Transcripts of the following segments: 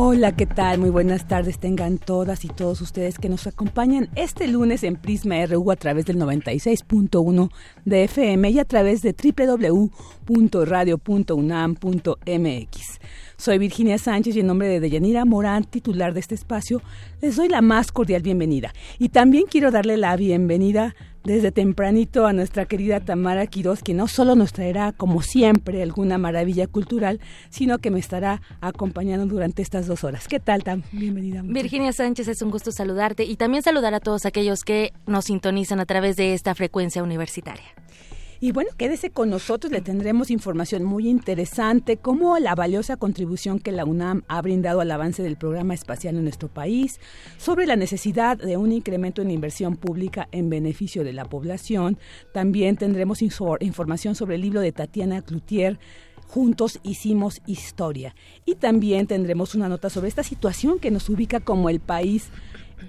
Hola, ¿qué tal? Muy buenas tardes tengan todas y todos ustedes que nos acompañan este lunes en Prisma RU a través del 96.1 de FM y a través de www.radio.unam.mx. Soy Virginia Sánchez y en nombre de Deyanira Morán, titular de este espacio, les doy la más cordial bienvenida. Y también quiero darle la bienvenida desde tempranito a nuestra querida Tamara Quiroz, que no solo nos traerá, como siempre, alguna maravilla cultural, sino que me estará acompañando durante estas 2 horas. ¿Qué tal, Tam? Bienvenida. Virginia Sánchez, es un gusto saludarte y también saludar a todos aquellos que nos sintonizan a través de esta frecuencia universitaria. Y bueno, quédese con nosotros, le tendremos información muy interesante, como la valiosa contribución que la UNAM ha brindado al avance del programa espacial en nuestro país, sobre la necesidad de un incremento en inversión pública en beneficio de la población. También tendremos información sobre el libro de Tatiana Clouthier, Juntos hicimos historia. Y también tendremos una nota sobre esta situación que nos ubica como el país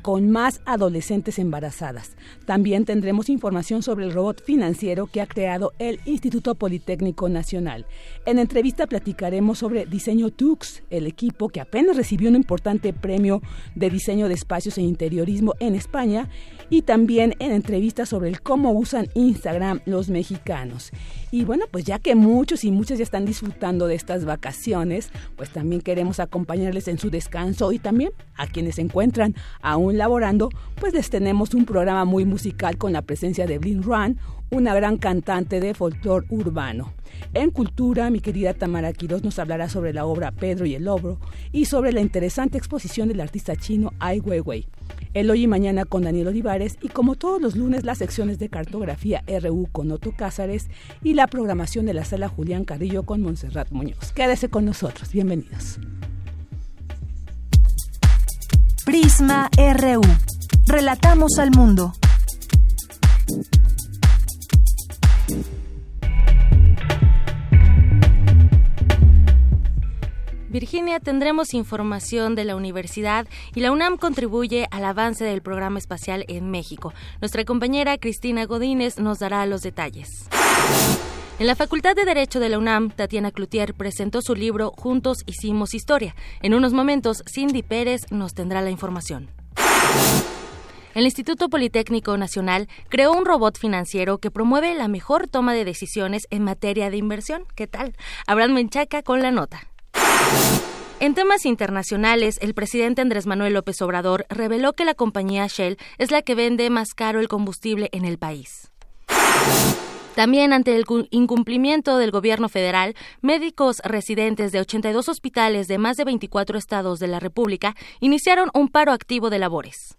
con más adolescentes embarazadas. También tendremos información sobre el robot financiero que ha creado el Instituto Politécnico Nacional. En entrevista platicaremos sobre Diseño Tux, el equipo que apenas recibió un importante premio de diseño de espacios e interiorismo en España, y también en entrevista sobre el cómo usan Instagram los mexicanos. Y bueno, pues ya que muchos y muchas ya están disfrutando de estas vacaciones, pues también queremos acompañarles en su descanso, y también a quienes se encuentran aún laborando, pues les tenemos un programa muy musical con la presencia de Blin Ruan, una gran cantante de folclor urbano. En Cultura, mi querida Tamara Quiroz nos hablará sobre la obra Pedro y el Lobo y sobre la interesante exposición del artista chino Ai Weiwei. El Hoy y Mañana con Daniel Olivares y, como todos los lunes, las secciones de Cartografía RU con Otto Cázares y la programación de la Sala Julián Carrillo con Montserrat Muñoz. Quédese con nosotros, bienvenidos. Prisma RU. Relatamos al mundo. Virginia, tendremos información de la universidad y la UNAM contribuye al avance del programa espacial en México. Nuestra compañera Cristina Godínez nos dará los detalles. En la Facultad de Derecho de la UNAM, Tatiana Clouthier presentó su libro Juntos hicimos historia. En unos momentos, Cindy Pérez nos tendrá la información. El Instituto Politécnico Nacional creó un robot financiero que promueve la mejor toma de decisiones en materia de inversión. ¿Qué tal? Abraham Menchaca con la nota. En temas internacionales, el presidente Andrés Manuel López Obrador reveló que la compañía Shell es la que vende más caro el combustible en el país. También, ante el incumplimiento del gobierno federal, médicos residentes de 82 hospitales de más de 24 estados de la República iniciaron un paro activo de labores.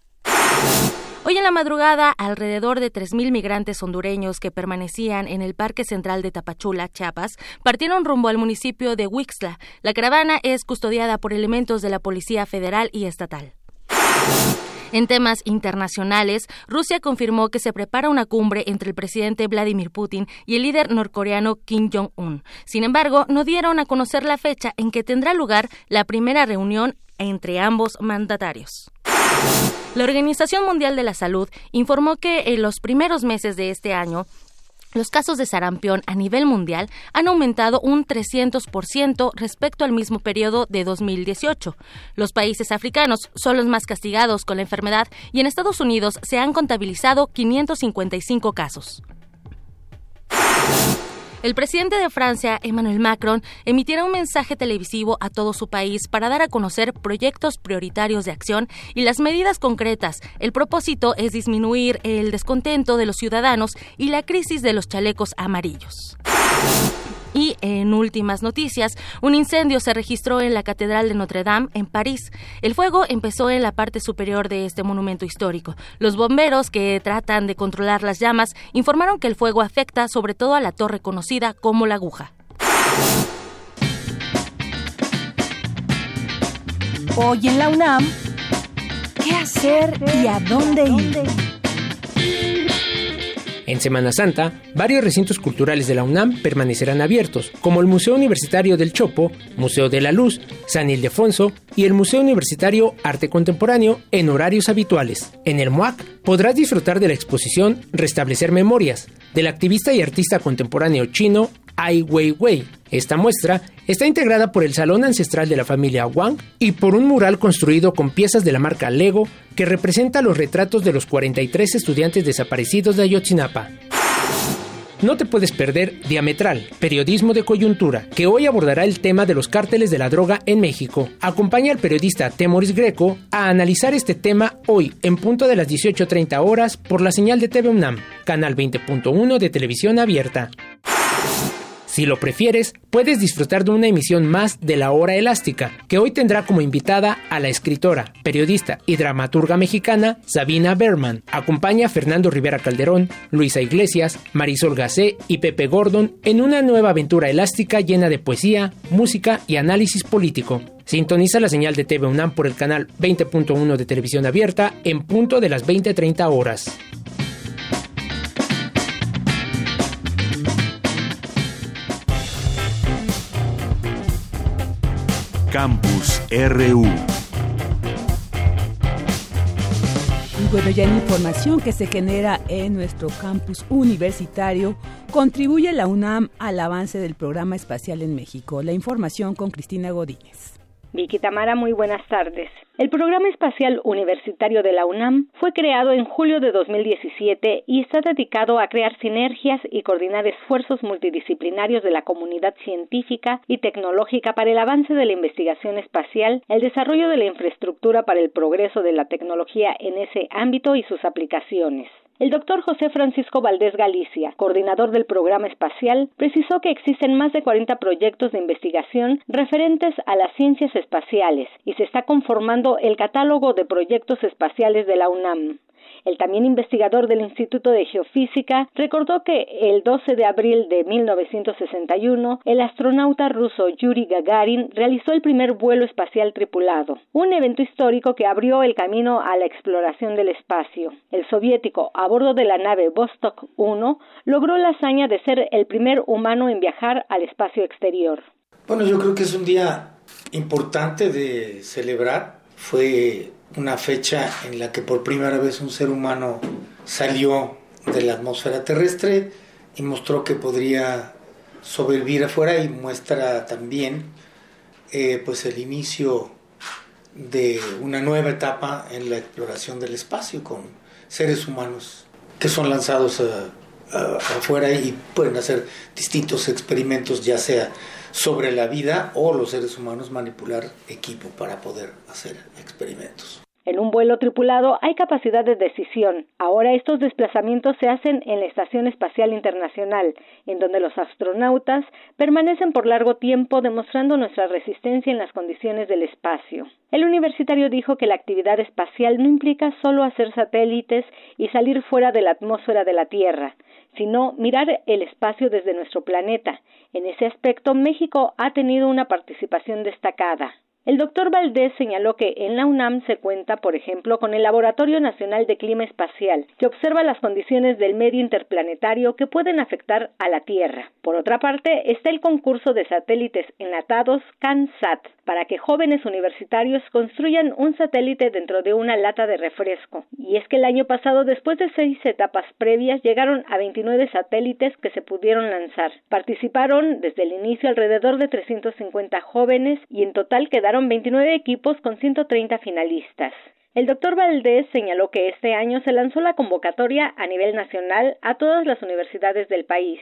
Hoy en la madrugada, alrededor de 3.000 migrantes hondureños que permanecían en el Parque Central de Tapachula, Chiapas, partieron rumbo al municipio de Huixtla. La caravana es custodiada por elementos de la Policía Federal y Estatal. En temas internacionales, Rusia confirmó que se prepara una cumbre entre el presidente Vladimir Putin y el líder norcoreano Kim Jong-un. Sin embargo, no dieron a conocer la fecha en que tendrá lugar la primera reunión entre ambos mandatarios. La Organización Mundial de la Salud informó que en los primeros meses de este año, los casos de sarampión a nivel mundial han aumentado un 300% respecto al mismo periodo de 2018. Los países africanos son los más castigados con la enfermedad y en Estados Unidos se han contabilizado 555 casos. El presidente de Francia, Emmanuel Macron, emitirá un mensaje televisivo a todo su país para dar a conocer proyectos prioritarios de acción y las medidas concretas. El propósito es disminuir el descontento de los ciudadanos y la crisis de los chalecos amarillos. Y en últimas noticias, un incendio se registró en la Catedral de Notre Dame, en París. El fuego empezó en la parte superior de este monumento histórico. Los bomberos, que tratan de controlar las llamas, informaron que el fuego afecta sobre todo a la torre conocida como la Aguja. Hoy en la UNAM, ¿qué hacer y a dónde ir? En Semana Santa, varios recintos culturales de la UNAM permanecerán abiertos, como el Museo Universitario del Chopo, Museo de la Luz, San Ildefonso y el Museo Universitario Arte Contemporáneo en horarios habituales. En el MUAC podrás disfrutar de la exposición Restablecer Memorias, del activista y artista contemporáneo chino Ai Weiwei. Esta muestra está integrada por el Salón Ancestral de la Familia Wang y por un mural construido con piezas de la marca Lego que representa los retratos de los 43 estudiantes desaparecidos de Ayotzinapa. No te puedes perder Diametral, periodismo de coyuntura, que hoy abordará el tema de los cárteles de la droga en México. Acompaña al periodista Temoris Greco a analizar este tema hoy en punto de las 18:30 horas por la señal de TV UNAM, canal 20.1 de Televisión Abierta. Si lo prefieres, puedes disfrutar de una emisión más de La Hora Elástica, que hoy tendrá como invitada a la escritora, periodista y dramaturga mexicana Sabina Berman. Acompaña a Fernando Rivera Calderón, Luisa Iglesias, Marisol Gacé y Pepe Gordon en una nueva aventura elástica llena de poesía, música y análisis político. Sintoniza la señal de TV UNAM por el canal 20.1 de Televisión Abierta en punto de las 20:30 horas. Campus RU. Y bueno, ya la información que se genera en nuestro campus universitario contribuye la UNAM al avance del programa espacial en México. La información con Cristina Godínez. Vicky, Tamara, muy buenas tardes. El Programa Espacial Universitario de la UNAM fue creado en julio de 2017 y está dedicado a crear sinergias y coordinar esfuerzos multidisciplinarios de la comunidad científica y tecnológica para el avance de la investigación espacial, el desarrollo de la infraestructura para el progreso de la tecnología en ese ámbito y sus aplicaciones. El doctor José Francisco Valdés Galicia, coordinador del programa espacial, precisó que existen más de 40 proyectos de investigación referentes a las ciencias espaciales y se está conformando el catálogo de proyectos espaciales de la UNAM. El también investigador del Instituto de Geofísica recordó que el 12 de abril de 1961, el astronauta ruso Yuri Gagarin realizó el primer vuelo espacial tripulado, un evento histórico que abrió el camino a la exploración del espacio. El soviético, a bordo de la nave Vostok 1, logró la hazaña de ser el primer humano en viajar al espacio exterior. Bueno, yo creo que es un día importante de celebrar. Fue una fecha en la que por primera vez un ser humano salió de la atmósfera terrestre y mostró que podría sobrevivir afuera, y muestra también pues el inicio de una nueva etapa en la exploración del espacio con seres humanos que son lanzados afuera y pueden hacer distintos experimentos, ya sea sobre la vida o los seres humanos manipular equipo para poder hacer experimentos. En un vuelo tripulado hay capacidad de decisión. Ahora estos desplazamientos se hacen en la Estación Espacial Internacional, en donde los astronautas permanecen por largo tiempo demostrando nuestra resistencia en las condiciones del espacio. El universitario dijo que la actividad espacial no implica solo hacer satélites y salir fuera de la atmósfera de la Tierra, sino mirar el espacio desde nuestro planeta. En ese aspecto, México ha tenido una participación destacada. El doctor Valdés señaló que en la UNAM se cuenta, por ejemplo, con el Laboratorio Nacional de Clima Espacial, que observa las condiciones del medio interplanetario que pueden afectar a la Tierra. Por otra parte, está el concurso de satélites enlatados CanSat, para que jóvenes universitarios construyan un satélite dentro de una lata de refresco. Y es que el año pasado, después de 6 etapas previas, llegaron a 29 satélites que se pudieron lanzar. Participaron desde el inicio alrededor de 350 jóvenes y en total quedaron 29 equipos con 130 finalistas. El doctor Valdés señaló que este año se lanzó la convocatoria a nivel nacional a todas las universidades del país.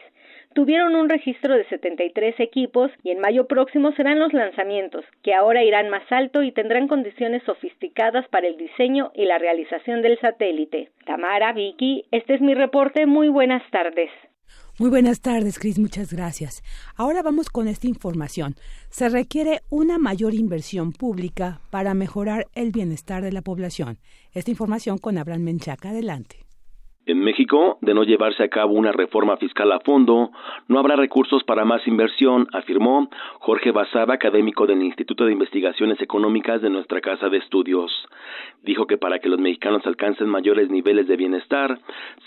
Tuvieron un registro de 73 equipos y en mayo próximo serán los lanzamientos, que ahora irán más alto y tendrán condiciones sofisticadas para el diseño y la realización del satélite. Tamara, Vicky, este es mi reporte. Muy buenas tardes. Muy buenas tardes, Cris, muchas gracias. Ahora vamos con esta información. Se requiere una mayor inversión pública para mejorar el bienestar de la población. Esta información con Abraham Menchaca, adelante. En México, de no llevarse a cabo una reforma fiscal a fondo, no habrá recursos para más inversión, afirmó Jorge Bazada, académico del Instituto de Investigaciones Económicas de nuestra Casa de Estudios. Dijo que para que los mexicanos alcancen mayores niveles de bienestar,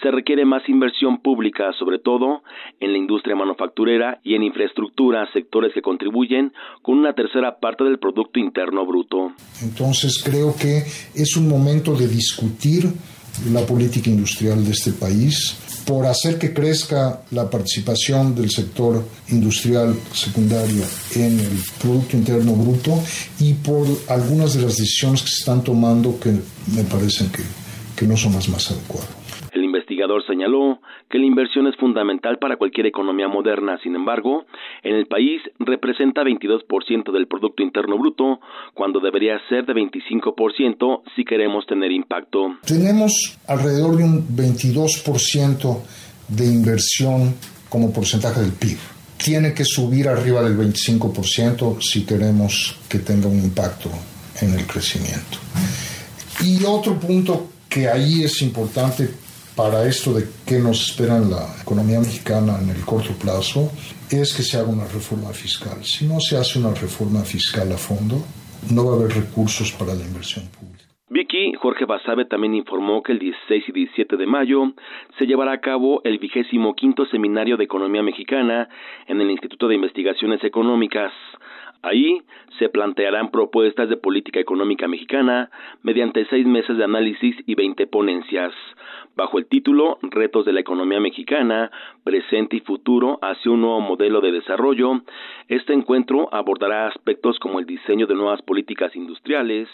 se requiere más inversión pública, sobre todo en la industria manufacturera y en infraestructura, sectores que contribuyen con una tercera parte del Producto Interno Bruto. Entonces creo que es un momento de discutir la política industrial de este país, por hacer que crezca la participación del sector industrial secundario en el Producto Interno Bruto y por algunas de las decisiones que se están tomando que me parecen que no son las más adecuadas. El investigador señaló que la inversión es fundamental para cualquier economía moderna. Sin embargo, en el país representa 22% del Producto Interno Bruto, cuando debería ser de 25% si queremos tener impacto. Tenemos alrededor de un 22% de inversión como porcentaje del PIB. Tiene que subir arriba del 25% si queremos que tenga un impacto en el crecimiento. Y otro punto que ahí es importante para esto de qué nos espera en la economía mexicana en el corto plazo, es que se haga una reforma fiscal. Si no se hace una reforma fiscal a fondo, no va a haber recursos para la inversión pública. Vicky, Jorge Basabe también informó que el 16 y 17 de mayo se llevará a cabo el 25º Seminario de Economía Mexicana en el Instituto de Investigaciones Económicas. Ahí se plantearán propuestas de política económica mexicana mediante 6 meses de análisis y 20 ponencias, bajo el título Retos de la Economía Mexicana, Presente y Futuro hacia un nuevo modelo de desarrollo. Este encuentro abordará aspectos como el diseño de nuevas políticas industriales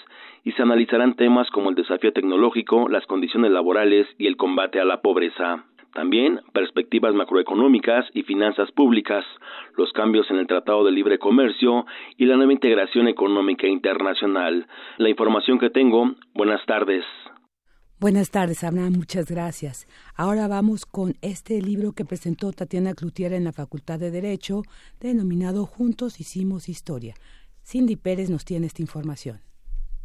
y se analizarán temas como el desafío tecnológico, las condiciones laborales y el combate a la pobreza. También perspectivas macroeconómicas y finanzas públicas, los cambios en el Tratado de Libre Comercio y la nueva integración económica internacional. La información que tengo. Buenas tardes. Buenas tardes, Abraham, muchas gracias. Ahora vamos con este libro que presentó Tatiana Clouthier en la Facultad de Derecho, denominado Juntos Hicimos Historia. Cindy Pérez nos tiene esta información.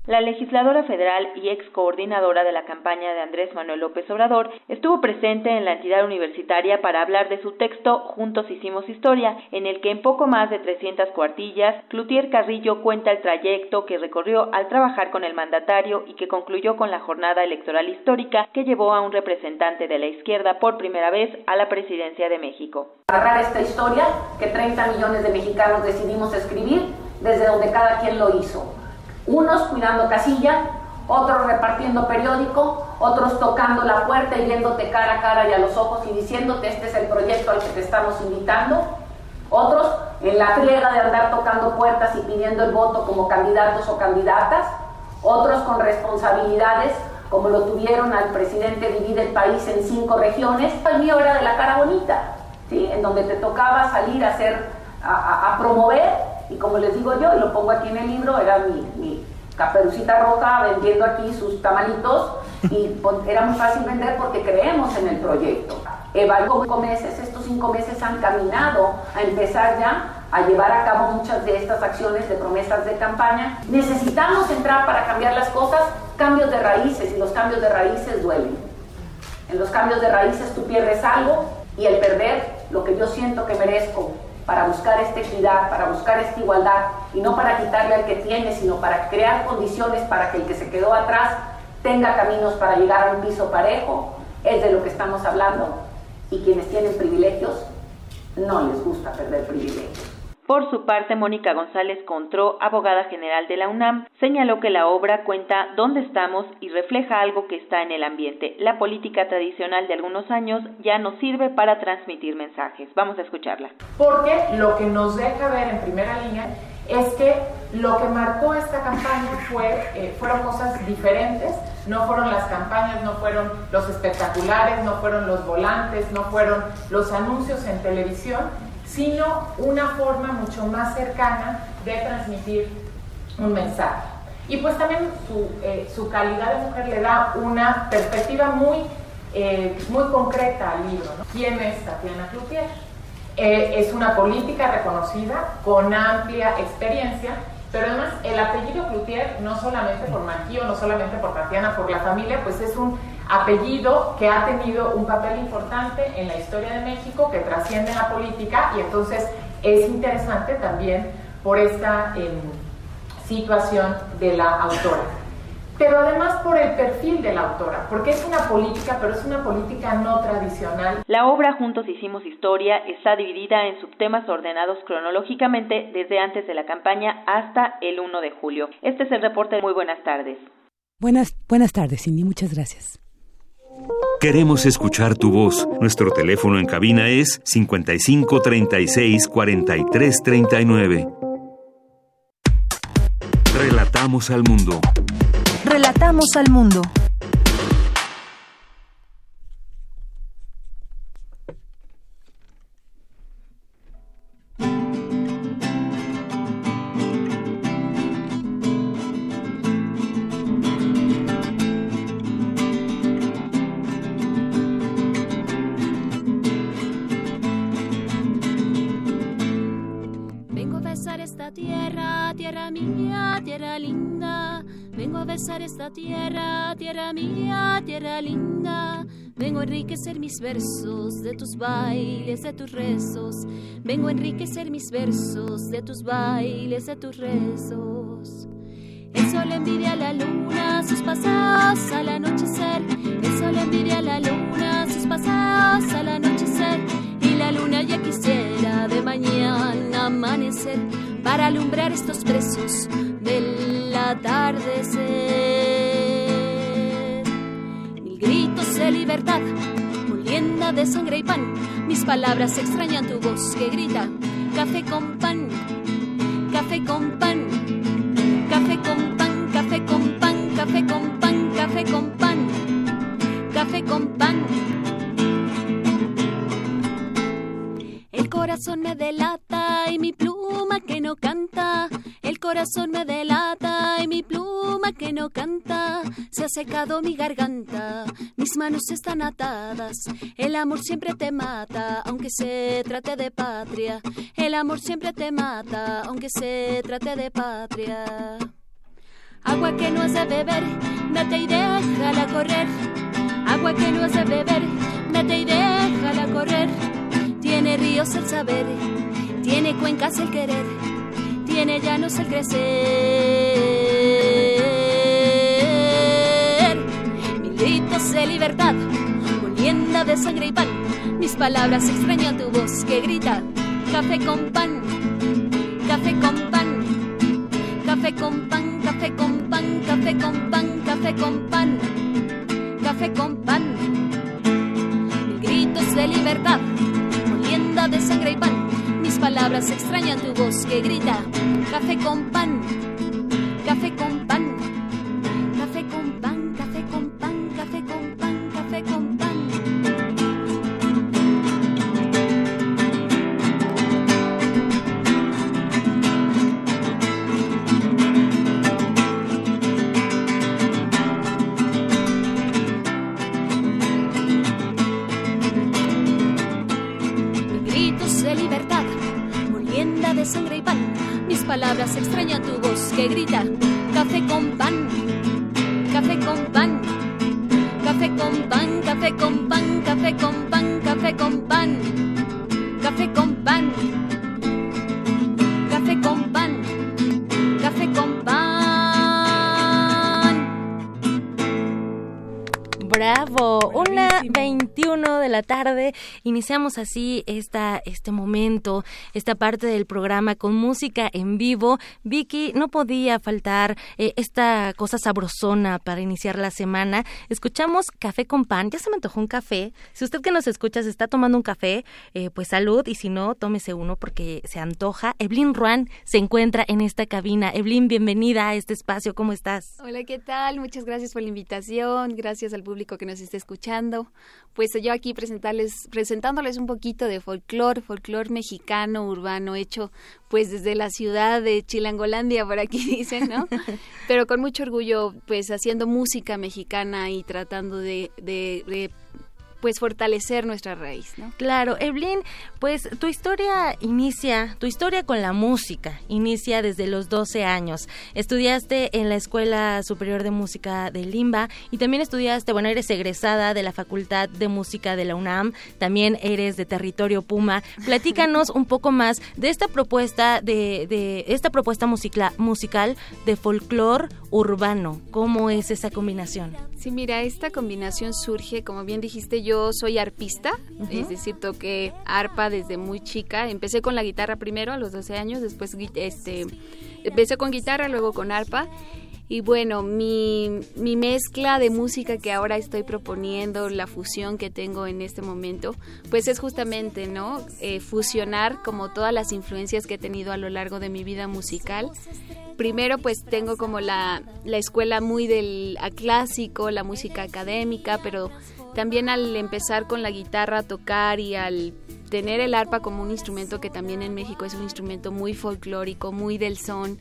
La legisladora federal y ex coordinadora de la campaña de Andrés Manuel López Obrador estuvo presente en la entidad universitaria para hablar de su texto Juntos Hicimos Historia, en el que en poco más de 300 cuartillas, Clouthier Carrillo cuenta el trayecto que recorrió al trabajar con el mandatario y que concluyó con la jornada electoral histórica que llevó a un representante de la izquierda por primera vez a la presidencia de México. Narrar esta historia que 30 millones de mexicanos decidimos escribir desde donde cada quien lo hizo. Unos cuidando casilla, otros repartiendo periódico, otros tocando la puerta y viéndote cara a cara y a los ojos y diciéndote este es el proyecto al que te estamos invitando, otros en la friega de andar tocando puertas y pidiendo el voto como candidatos o candidatas, otros con responsabilidades como lo tuvieron al presidente dividir el país en 5 regiones. El mío era de la cara bonita, ¿sí? En donde te tocaba salir a hacer, a promover. Y como les digo yo, y lo pongo aquí en el libro, era mi Caperucita Roja vendiendo aquí sus tamalitos y era muy fácil vender porque creemos en el proyecto. Evaluó 5 meses, estos 5 meses han caminado a empezar ya a llevar a cabo muchas de estas acciones de promesas de campaña. Necesitamos entrar para cambiar las cosas, cambios de raíces, y los cambios de raíces duelen. En los cambios de raíces tú pierdes algo y el perder lo que yo siento que merezco, para buscar esta equidad, para buscar esta igualdad, y no para quitarle al que tiene, sino para crear condiciones para que el que se quedó atrás tenga caminos para llegar a un piso parejo, es de lo que estamos hablando, y quienes tienen privilegios no les gusta perder privilegios. Por su parte, Mónica González Contró, abogada general de la UNAM, señaló que la obra cuenta dónde estamos y refleja algo que está en el ambiente. La política tradicional de algunos años ya no sirve para transmitir mensajes. Vamos a escucharla. Porque lo que nos deja ver en primera línea es que lo que marcó esta campaña fueron cosas diferentes. No fueron las campañas, no fueron los espectaculares, no fueron los volantes, no fueron los anuncios en televisión, sino una forma mucho más cercana de transmitir un mensaje. Y pues también su calidad de mujer le da una perspectiva muy muy concreta al libro, ¿no? ¿Quién es Tatiana Clouthier? Es una política reconocida, con amplia experiencia, pero además el apellido Clouthier, no solamente por Maquillo, no solamente por Tatiana, por la familia, pues es un apellido que ha tenido un papel importante en la historia de México, que trasciende la política, y entonces es interesante también por esta situación de la autora, pero además por el perfil de la autora, porque es una política, pero es una política no tradicional. La obra Juntos Hicimos Historia está dividida en subtemas ordenados cronológicamente desde antes de la campaña hasta el 1 de julio. Este es el reporte. Muy buenas tardes. Buenas tardes, Cindy. Muchas gracias. Queremos escuchar tu voz. Nuestro teléfono en cabina es 55 36 43 39. Relatamos al mundo. Relatamos al mundo. Vengo a besar esta tierra, tierra mía, tierra linda. Vengo a besar esta tierra, tierra mía, tierra linda. Vengo a enriquecer mis versos de tus bailes, de tus rezos. Vengo a enriquecer mis versos de tus bailes, de tus rezos. El sol envidia a la luna sus paseos al anochecer. El sol envidia a la luna sus paseos al anochecer. Y la luna ya quisiera de mañana amanecer para alumbrar estos presos del atardecer. Mil gritos de libertad, molienda de sangre y pan. Mis palabras extrañan tu voz que grita café con pan, café con pan, café con pan, café con pan, café con pan, café con pan, café con pan. El corazón me delata y mi pluma que no canta. El corazón me delata y mi pluma que no canta. Se ha secado mi garganta, mis manos están atadas. El amor siempre te mata, aunque se trate de patria. El amor siempre te mata, aunque se trate de patria. Agua que no has de beber, date y déjala correr. Agua que no has de beber, date y déjala correr. Tiene ríos el saber, tiene cuencas el querer, tiene llanos el crecer. Mil gritos de libertad, molienda de sangre y pan. Mis palabras extrañan tu voz que grita café con pan, café con pan, café con pan, café con pan, café con pan, café con pan, café con pan. Mil gritos de libertad, molienda de sangre y pan. Mis palabras extrañan tu voz que grita café con pan, café con pan, café con pan, café con pan, café con pan, café con pan. De sangre y pan, mis palabras extrañan tu voz que grita café con pan, café con pan, café con pan, café con pan, café con pan, café con pan, café con pan, café con pan, café con pan. Bravo. Una 21 de la tarde, iniciamos así este momento, esta parte del programa con música en vivo. Vicky, no podía faltar esta cosa sabrosona para iniciar la semana. Escuchamos Café con Pan. Ya se me antojó un café. Si usted que nos escucha se está tomando un café, pues salud, y si no, tómese uno porque se antoja. Blin Ruan se encuentra en esta cabina. Blin, bienvenida a este espacio. ¿Cómo estás? Hola, ¿qué tal? Muchas gracias por la invitación. Gracias al público que nos está escuchando. Pues yo aquí presentándoles un poquito de folclore mexicano, urbano, hecho pues desde la ciudad de Chilangolandia, por aquí dicen, ¿no? Pero con mucho orgullo, pues haciendo música mexicana y tratando de pues fortalecer nuestra raíz, ¿no? Claro, Evelyn, pues tu historia con la música inicia desde los 12 años. Estudiaste en la Escuela Superior de Música de Limba y también eres egresada de la Facultad de Música de la UNAM, también eres de territorio Puma. Platícanos un poco más de esta propuesta musical de folclor urbano. ¿Cómo es esa combinación? Sí, mira, esta combinación surge, como bien dijiste, yo soy arpista, es decir, toqué arpa desde muy chica. Empecé con la guitarra primero a los 12 años, después empecé con guitarra, luego con arpa. Y bueno, mi mezcla de música que ahora estoy proponiendo, la fusión que tengo en este momento, pues es justamente, ¿no? Fusionar como todas las influencias que he tenido a lo largo de mi vida musical. Primero, pues tengo como la escuela muy del clásico, la música académica, pero también al empezar con la guitarra a tocar y al tener el arpa como un instrumento que también en México es un instrumento muy folclórico, muy del son,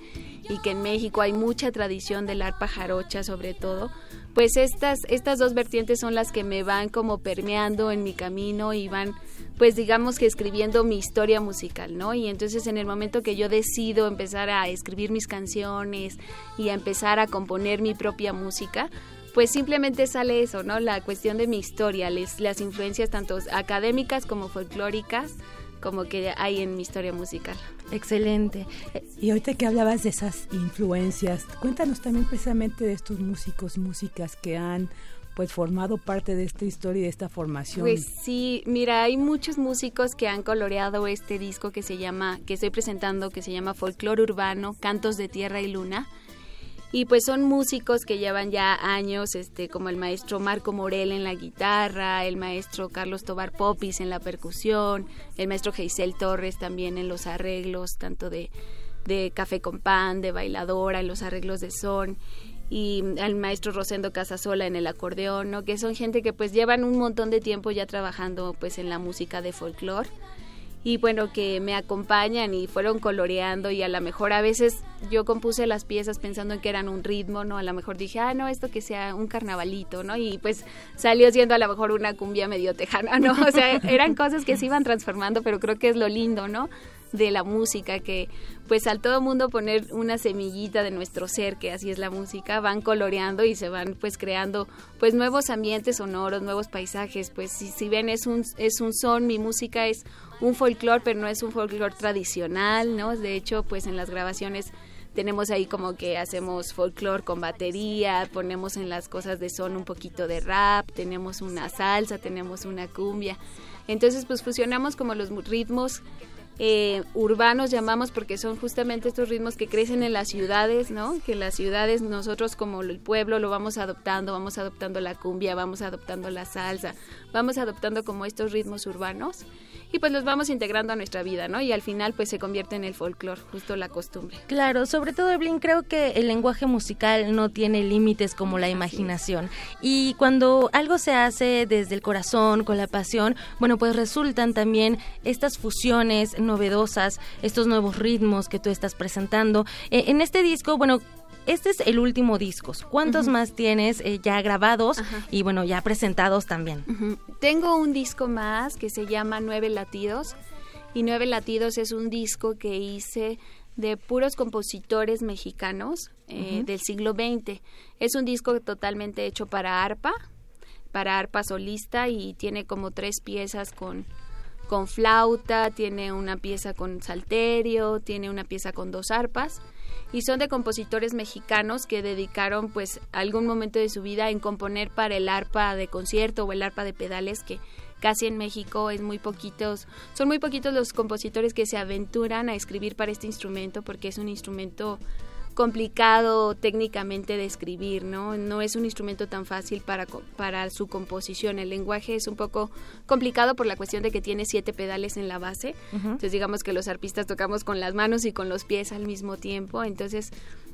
y que en México hay mucha tradición del arpa jarocha sobre todo, pues estas dos vertientes son las que me van como permeando en mi camino y van, pues digamos que escribiendo mi historia musical, ¿no? Y entonces en el momento que yo decido empezar a escribir mis canciones y a empezar a componer mi propia música, pues simplemente sale eso, ¿no? La cuestión de mi historia, las influencias tanto académicas como folclóricas, como que hay en mi historia musical. Excelente. Y ahorita que hablabas de esas influencias, cuéntanos también precisamente de estos músicos, músicas que han pues formado parte de esta historia y de esta formación. Pues sí, mira, hay muchos músicos que han coloreado este disco que estoy presentando, que se llama Folclor Urbano, Cantos de Tierra y Luna. Y pues son músicos que llevan ya años, como el maestro Marco Morel en la guitarra, el maestro Carlos Tobar Popis en la percusión, el maestro Geisel Torres también en los arreglos, tanto de Café con Pan, de Bailadora, en los arreglos de son, y al maestro Rosendo Casasola en el acordeón, ¿no? Que son gente que pues llevan un montón de tiempo ya trabajando pues en la música de folclore. Y bueno, que me acompañan y fueron coloreando, y a lo mejor a veces yo compuse las piezas pensando en que eran un ritmo, ¿no? A lo mejor dije, no, esto que sea un carnavalito, ¿no? Y pues salió siendo a lo mejor una cumbia medio tejana, ¿no? O sea, eran cosas que se iban transformando, pero creo que es lo lindo, ¿no? De la música, que pues al todo mundo poner una semillita de nuestro ser, que así es la música, van coloreando y se van pues creando pues nuevos ambientes sonoros, nuevos paisajes. Pues si ven, es un son, mi música es un folclore, pero no es un folclore tradicional, ¿no? De hecho, pues en las grabaciones tenemos ahí como que hacemos folclore con batería, ponemos en las cosas de son un poquito de rap, tenemos una salsa, tenemos una cumbia. Entonces pues fusionamos como los ritmos urbanos, llamamos, porque son justamente estos ritmos que crecen en las ciudades, ¿no? Que las ciudades, nosotros como el pueblo lo vamos adoptando la cumbia, vamos adoptando la salsa, vamos adoptando como estos ritmos urbanos y pues los vamos integrando a nuestra vida, ¿no? Y al final pues se convierte en el folclore, justo la costumbre. Claro, sobre todo, Evelyn, creo que el lenguaje musical no tiene límites como la imaginación, y cuando algo se hace desde el corazón, con la pasión, bueno, pues resultan también estas fusiones novedosas, estos nuevos ritmos que tú estás presentando. En este disco, bueno, este es el último disco. ¿Cuántos más tienes ya grabados y bueno, ya presentados también? Tengo un disco más que se llama 9 Latidos, y 9 Latidos es un disco que hice de puros compositores mexicanos del siglo XX. Es un disco totalmente hecho para arpa solista, y tiene como 3 piezas con flauta, tiene una pieza con salterio, tiene una pieza con 2 arpas, y son de compositores mexicanos que dedicaron pues algún momento de su vida en componer para el arpa de concierto o el arpa de pedales, que casi en México son muy poquitos los compositores que se aventuran a escribir para este instrumento, porque es un instrumento complicado técnicamente de escribir, ¿no? No es un instrumento tan fácil para su composición. El lenguaje es un poco complicado por la cuestión de que tiene 7 pedales en la base. Entonces digamos que los arpistas tocamos con las manos y con los pies al mismo tiempo. Entonces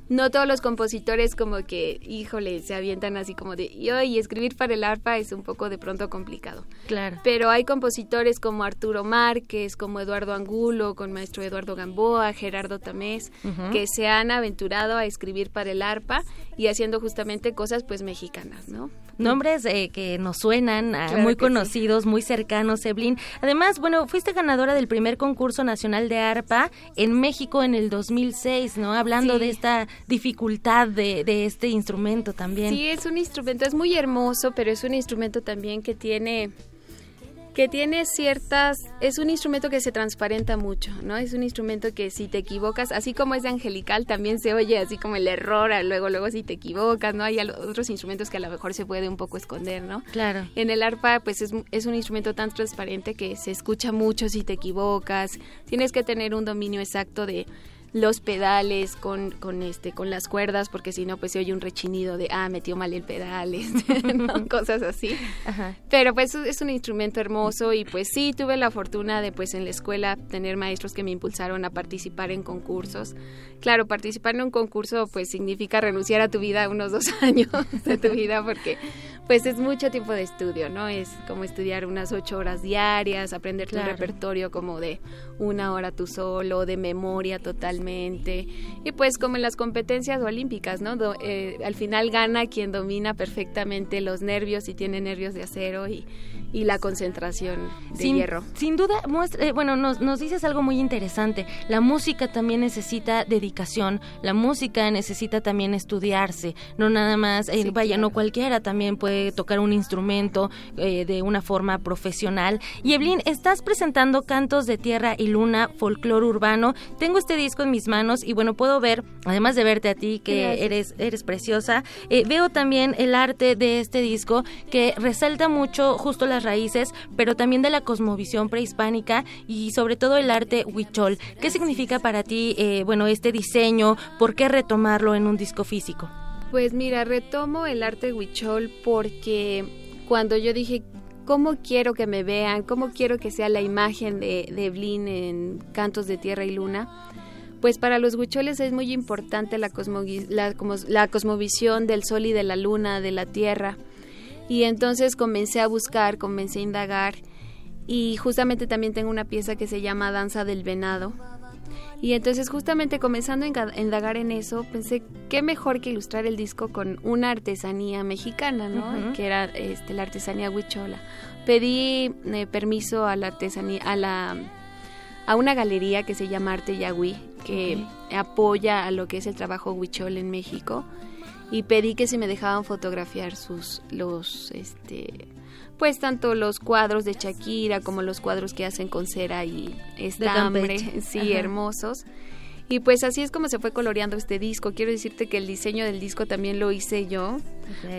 no todos los compositores como que, híjole, se avientan así como de, y escribir para el arpa es un poco de pronto complicado. Claro. Pero hay compositores como Arturo Márquez, como Eduardo Angulo, con maestro Eduardo Gamboa, Gerardo Tamés, uh-huh, que se han aventurado a escribir para el arpa y haciendo justamente cosas pues mexicanas, ¿no? Nombres que nos suenan, claro, muy conocidos, sí, muy cercanos, Evelyn. Además, bueno, fuiste ganadora del primer concurso nacional de arpa en México en el 2006, ¿no? Hablando sí, de esta dificultad de este instrumento también. Sí, es un instrumento, es muy hermoso, pero es un instrumento también que tiene ciertas, es un instrumento que se transparenta mucho, ¿no? Es un instrumento que si te equivocas, así como es de angelical, también se oye así como el error, luego si te equivocas, ¿no? Hay otros instrumentos que a lo mejor se puede un poco esconder, ¿no? Claro. En el arpa, pues es un instrumento tan transparente que se escucha mucho si te equivocas, tienes que tener un dominio exacto de los pedales con las cuerdas, porque si no pues se oye un rechinido de metió mal el pedal, ¿no? Cosas así. Ajá. Pero pues es un instrumento hermoso y pues sí tuve la fortuna de pues en la escuela tener maestros que me impulsaron a participar en concursos. Claro, participar en un concurso pues significa renunciar a tu vida unos 2 años de tu vida, porque pues es mucho tiempo de estudio, ¿no? Es como estudiar unas 8 horas diarias, aprender, claro, tu repertorio como de 1 hora tú solo, de memoria totalmente. Y pues como en las competencias olímpicas, ¿no? Al final gana quien domina perfectamente los nervios y tiene nervios de acero y la concentración de hierro. Sin duda, nos dices algo muy interesante. La música también necesita dedicación, la música necesita también estudiarse, no nada más, sí, claro, no cualquiera también puede tocar un instrumento de una forma profesional. Y Evelyn, estás presentando Cantos de Tierra y Luna, folclor urbano. Tengo este disco en mis manos y bueno, puedo ver, además de verte a ti, que eres preciosa, veo también el arte de este disco que resalta mucho justo la raíces, pero también de la cosmovisión prehispánica y sobre todo el arte huichol. ¿Qué significa para ti, este diseño? ¿Por qué retomarlo en un disco físico? Pues mira, retomo el arte huichol porque cuando yo dije, ¿cómo quiero que me vean? ¿Cómo quiero que sea la imagen de Blin en Cantos de Tierra y Luna? Pues para los huicholes es muy importante la cosmovisión del sol y de la luna, de la tierra. Y entonces comencé a buscar, comencé a indagar y justamente también tengo una pieza que se llama Danza del Venado. Y entonces justamente comenzando a indagar en eso, pensé qué mejor que ilustrar el disco con una artesanía mexicana, ¿no? Uh-huh. Que era la artesanía huichola. Pedí permiso a la artesanía, a una galería que se llama Arte Yagüí, que apoya a lo que es el trabajo huichol en México. Y pedí que si me dejaban fotografiar tanto los cuadros de Shakira como los cuadros que hacen con cera y estambre, sí, ajá, hermosos. Y pues así es como se fue coloreando este disco. Quiero decirte que el diseño del disco también lo hice yo,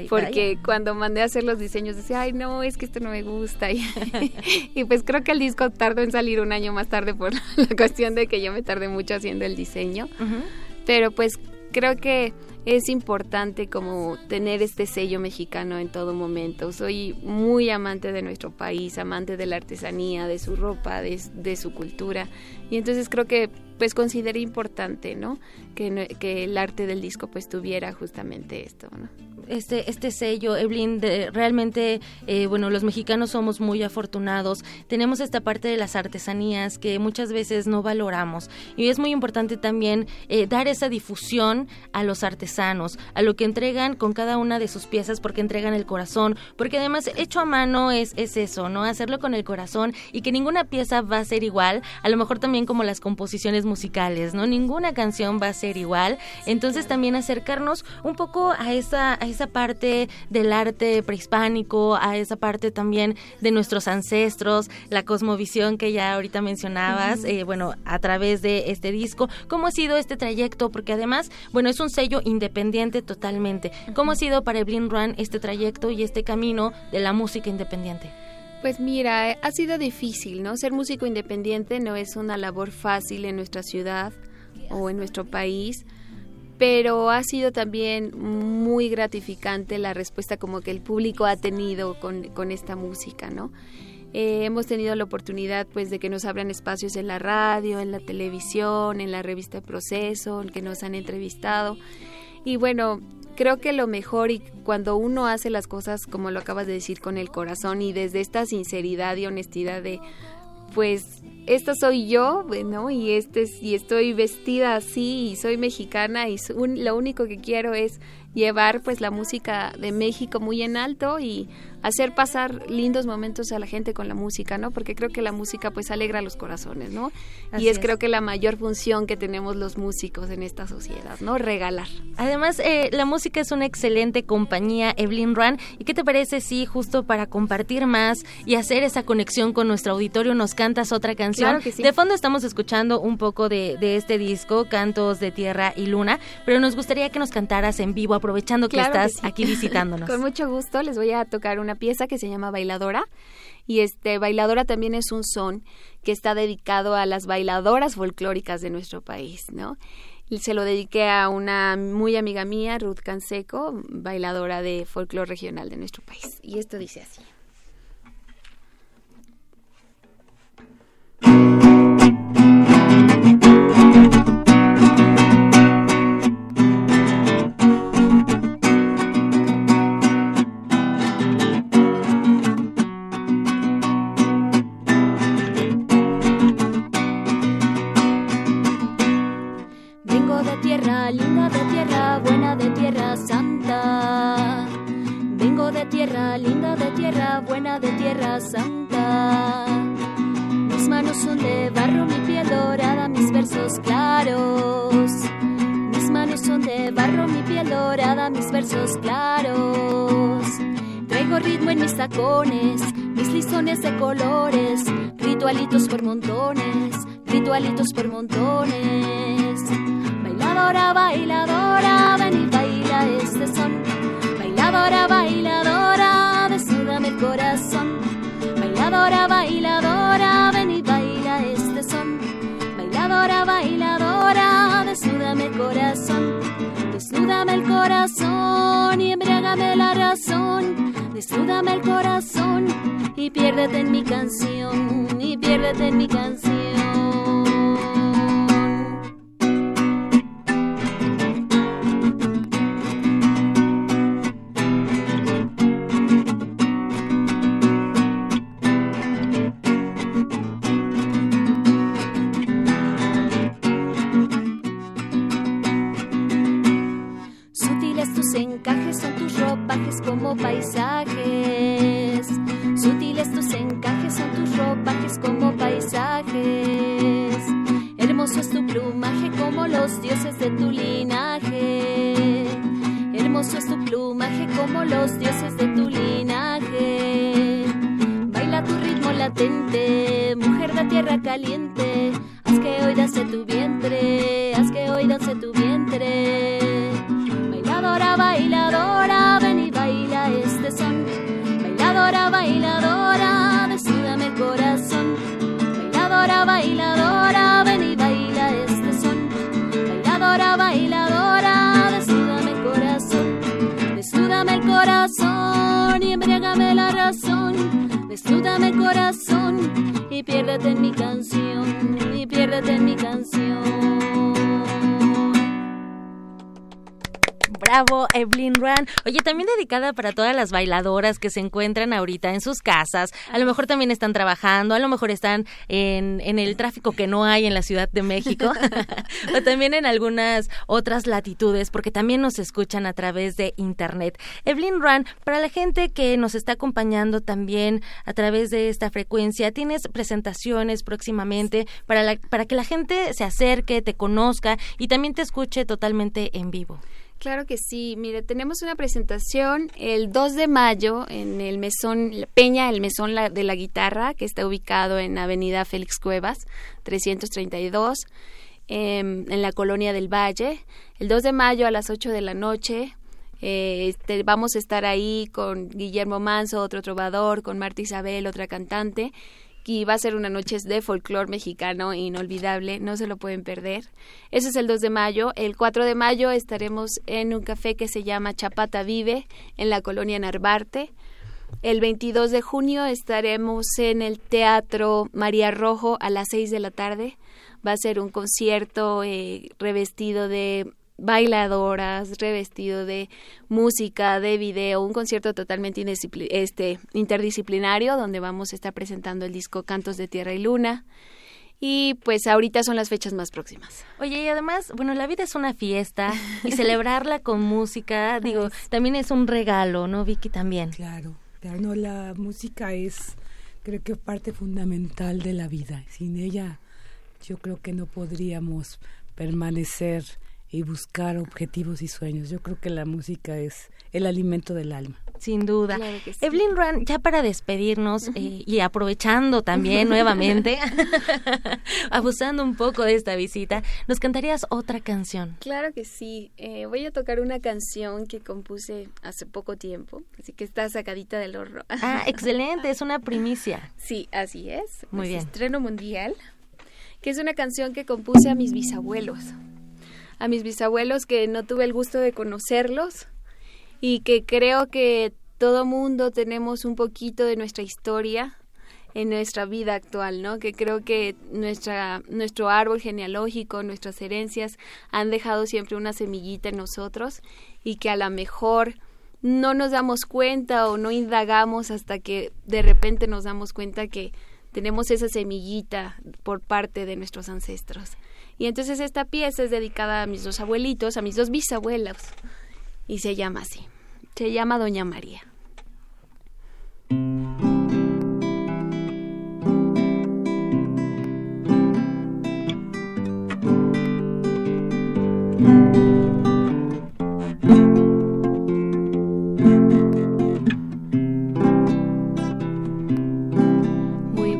porque cuando mandé a hacer los diseños decía, ay no, es que esto no me gusta. Y pues creo que el disco tardó en salir 1 año más tarde por la cuestión de que yo me tardé mucho haciendo el diseño. Uh-huh. Pero pues creo que es importante como tener este sello mexicano en todo momento. Soy muy amante de nuestro país, amante de la artesanía, de su ropa, de su cultura. Y entonces creo que pues consideré importante, ¿no? Que el arte del disco pues tuviera justamente esto, ¿no? Este sello, Evelyn, realmente, los mexicanos somos muy afortunados. Tenemos esta parte de las artesanías que muchas veces no valoramos. Y es muy importante también dar esa difusión a los artesanos, a lo que entregan con cada una de sus piezas, porque entregan el corazón. Porque además, hecho a mano es eso, ¿no? Hacerlo con el corazón y que ninguna pieza va a ser igual. A lo mejor también como las composiciones musicales, ¿no? Ninguna canción va a ser igual. Entonces, también acercarnos un poco a esa parte del arte prehispánico, a esa parte también de nuestros ancestros, la cosmovisión que ya ahorita mencionabas, a través de este disco. ¿Cómo ha sido este trayecto? Porque además, es un sello independiente totalmente. ¿Cómo ha sido para Blin Ruan este trayecto y este camino de la música independiente? Pues mira, ha sido difícil, ¿no? Ser músico independiente no es una labor fácil en nuestra ciudad o en nuestro país, pero ha sido también muy gratificante la respuesta como que el público ha tenido con esta música, ¿no? Hemos tenido la oportunidad pues de que nos abran espacios en la radio, en la televisión, en la revista Proceso, que nos han entrevistado. Y bueno, creo que lo mejor, y cuando uno hace las cosas, como lo acabas de decir, con el corazón y desde esta sinceridad y honestidad de, pues, esta soy yo, ¿no? Y y estoy vestida así y soy mexicana, y lo único que quiero es llevar pues la música de México muy en alto y hacer pasar lindos momentos a la gente con la música, ¿no? Porque creo que la música pues alegra los corazones, ¿no? Así y es creo que la mayor función que tenemos los músicos en esta sociedad, ¿no? Regalar. Además, la música es una excelente compañía, Blin Ruan. ¿Y qué te parece si justo para compartir más y hacer esa conexión con nuestro auditorio nos cantas otra canción? Claro que sí. De fondo estamos escuchando un poco de este disco, Cantos de Tierra y Luna, pero nos gustaría que nos cantaras en vivo, aprovechando que estás aquí visitándonos. Con mucho gusto. Les voy a tocar una pieza que se llama Bailadora, y Bailadora también es un son que está dedicado a las bailadoras folclóricas de nuestro país, ¿no? Y se lo dediqué a una muy amiga mía, Ruth Canseco, bailadora de folclore regional de nuestro país, y esto dice así. Linda de tierra buena, de tierra santa. Vengo de tierra linda, de tierra buena, de tierra santa. Mis manos son de barro, mi piel dorada, mis versos claros. Mis manos son de barro, mi piel dorada, mis versos claros. Traigo ritmo en mis tacones, mis listones de colores. Ritualitos por montones, ritualitos por montones. Bailadora, bailadora, ven y baila este son. Bailadora, bailadora, desnúdame el corazón. Bailadora, bailadora, ven y baila este son. Bailadora, bailadora, desnúdame el corazón. Desnúdame el corazón y embriágame la razón. Desnúdame el corazón y piérdete en mi canción, y piérdete en mi canción. Son tus ropajes como paisajes. Sutiles tus encajes, son tus ropajes como paisajes. Hermoso es tu plumaje como los dioses de tu linaje. Hermoso es tu plumaje como los dioses de tu linaje. Baila tu ritmo latente, mujer de tierra caliente. Haz que hoy dance tu vientre, haz que hoy dance tu vientre. Bailadora, bailadora, ven y baila este son. Bailadora, bailadora, desnúdame el corazón. Bailadora, bailadora, ven y baila este son. Bailadora, bailadora, desnúdame el corazón. Desnúdame el corazón y embriágame la razón. Desnúdame el corazón y piérdete en mi canción, y piérdete en mi canción. Bravo, Blin Ruan. Oye, también dedicada para todas las bailadoras que se encuentran ahorita en sus casas. A lo mejor también están trabajando, a lo mejor están en el tráfico que no hay en la Ciudad de México, o también en algunas otras latitudes, porque también nos escuchan a través de internet. Blin Ruan, para la gente que nos está acompañando también a través de esta frecuencia, tienes presentaciones próximamente para que la gente se acerque, te conozca y también te escuche totalmente en vivo. Claro que sí. Mire, tenemos una presentación el 2 de mayo en el Mesón Peña, el Mesón de la Guitarra, que está ubicado en Avenida Félix Cuevas, 332, en la Colonia del Valle. El 2 de mayo a las 8 de la noche vamos a estar ahí con Guillermo Manso, otro trovador, con Marta Isabel, otra cantante, y va a ser una noche de folclore mexicano inolvidable, no se lo pueden perder. Ese es el 2 de mayo. El 4 de mayo estaremos en un café que se llama Chapata Vive, en la colonia Narvarte. El 22 de junio estaremos en el Teatro María Rojo a las 6 de la tarde. Va a ser un concierto revestido de bailadoras, revestido de música, de video, un concierto totalmente interdisciplinario donde vamos a estar presentando el disco Cantos de Tierra y Luna. Y pues ahorita son las fechas más próximas. Oye, y además, bueno, la vida es una fiesta y celebrarla con música, digo, también es un regalo, ¿no, Vicky? También. Claro, claro, no, la música es, creo que parte fundamental de la vida. Sin ella, yo creo que no podríamos permanecer y buscar objetivos y sueños. Yo creo que la música es el alimento del alma. Sin duda. Claro que sí. Blin Ruan, ya para despedirnos, uh-huh, y aprovechando también nuevamente, abusando un poco de esta visita, ¿nos cantarías otra canción? Claro que sí. Voy a tocar una canción que compuse hace poco tiempo, así que está sacadita del horno. Ah, excelente, es una primicia. Sí, así es. Muy bien. Estreno mundial, que es una canción que compuse a mis bisabuelos. A mis bisabuelos que no tuve el gusto de conocerlos y que creo que todo mundo tenemos un poquito de nuestra historia en nuestra vida actual, ¿no? Que creo que nuestro árbol genealógico, nuestras herencias han dejado siempre una semillita en nosotros y que a lo mejor no nos damos cuenta o no indagamos hasta que de repente nos damos cuenta que tenemos esa semillita por parte de nuestros ancestros. Y entonces esta pieza es dedicada a mis dos abuelitos, a mis dos bisabuelos, y se llama así. Se llama Doña María.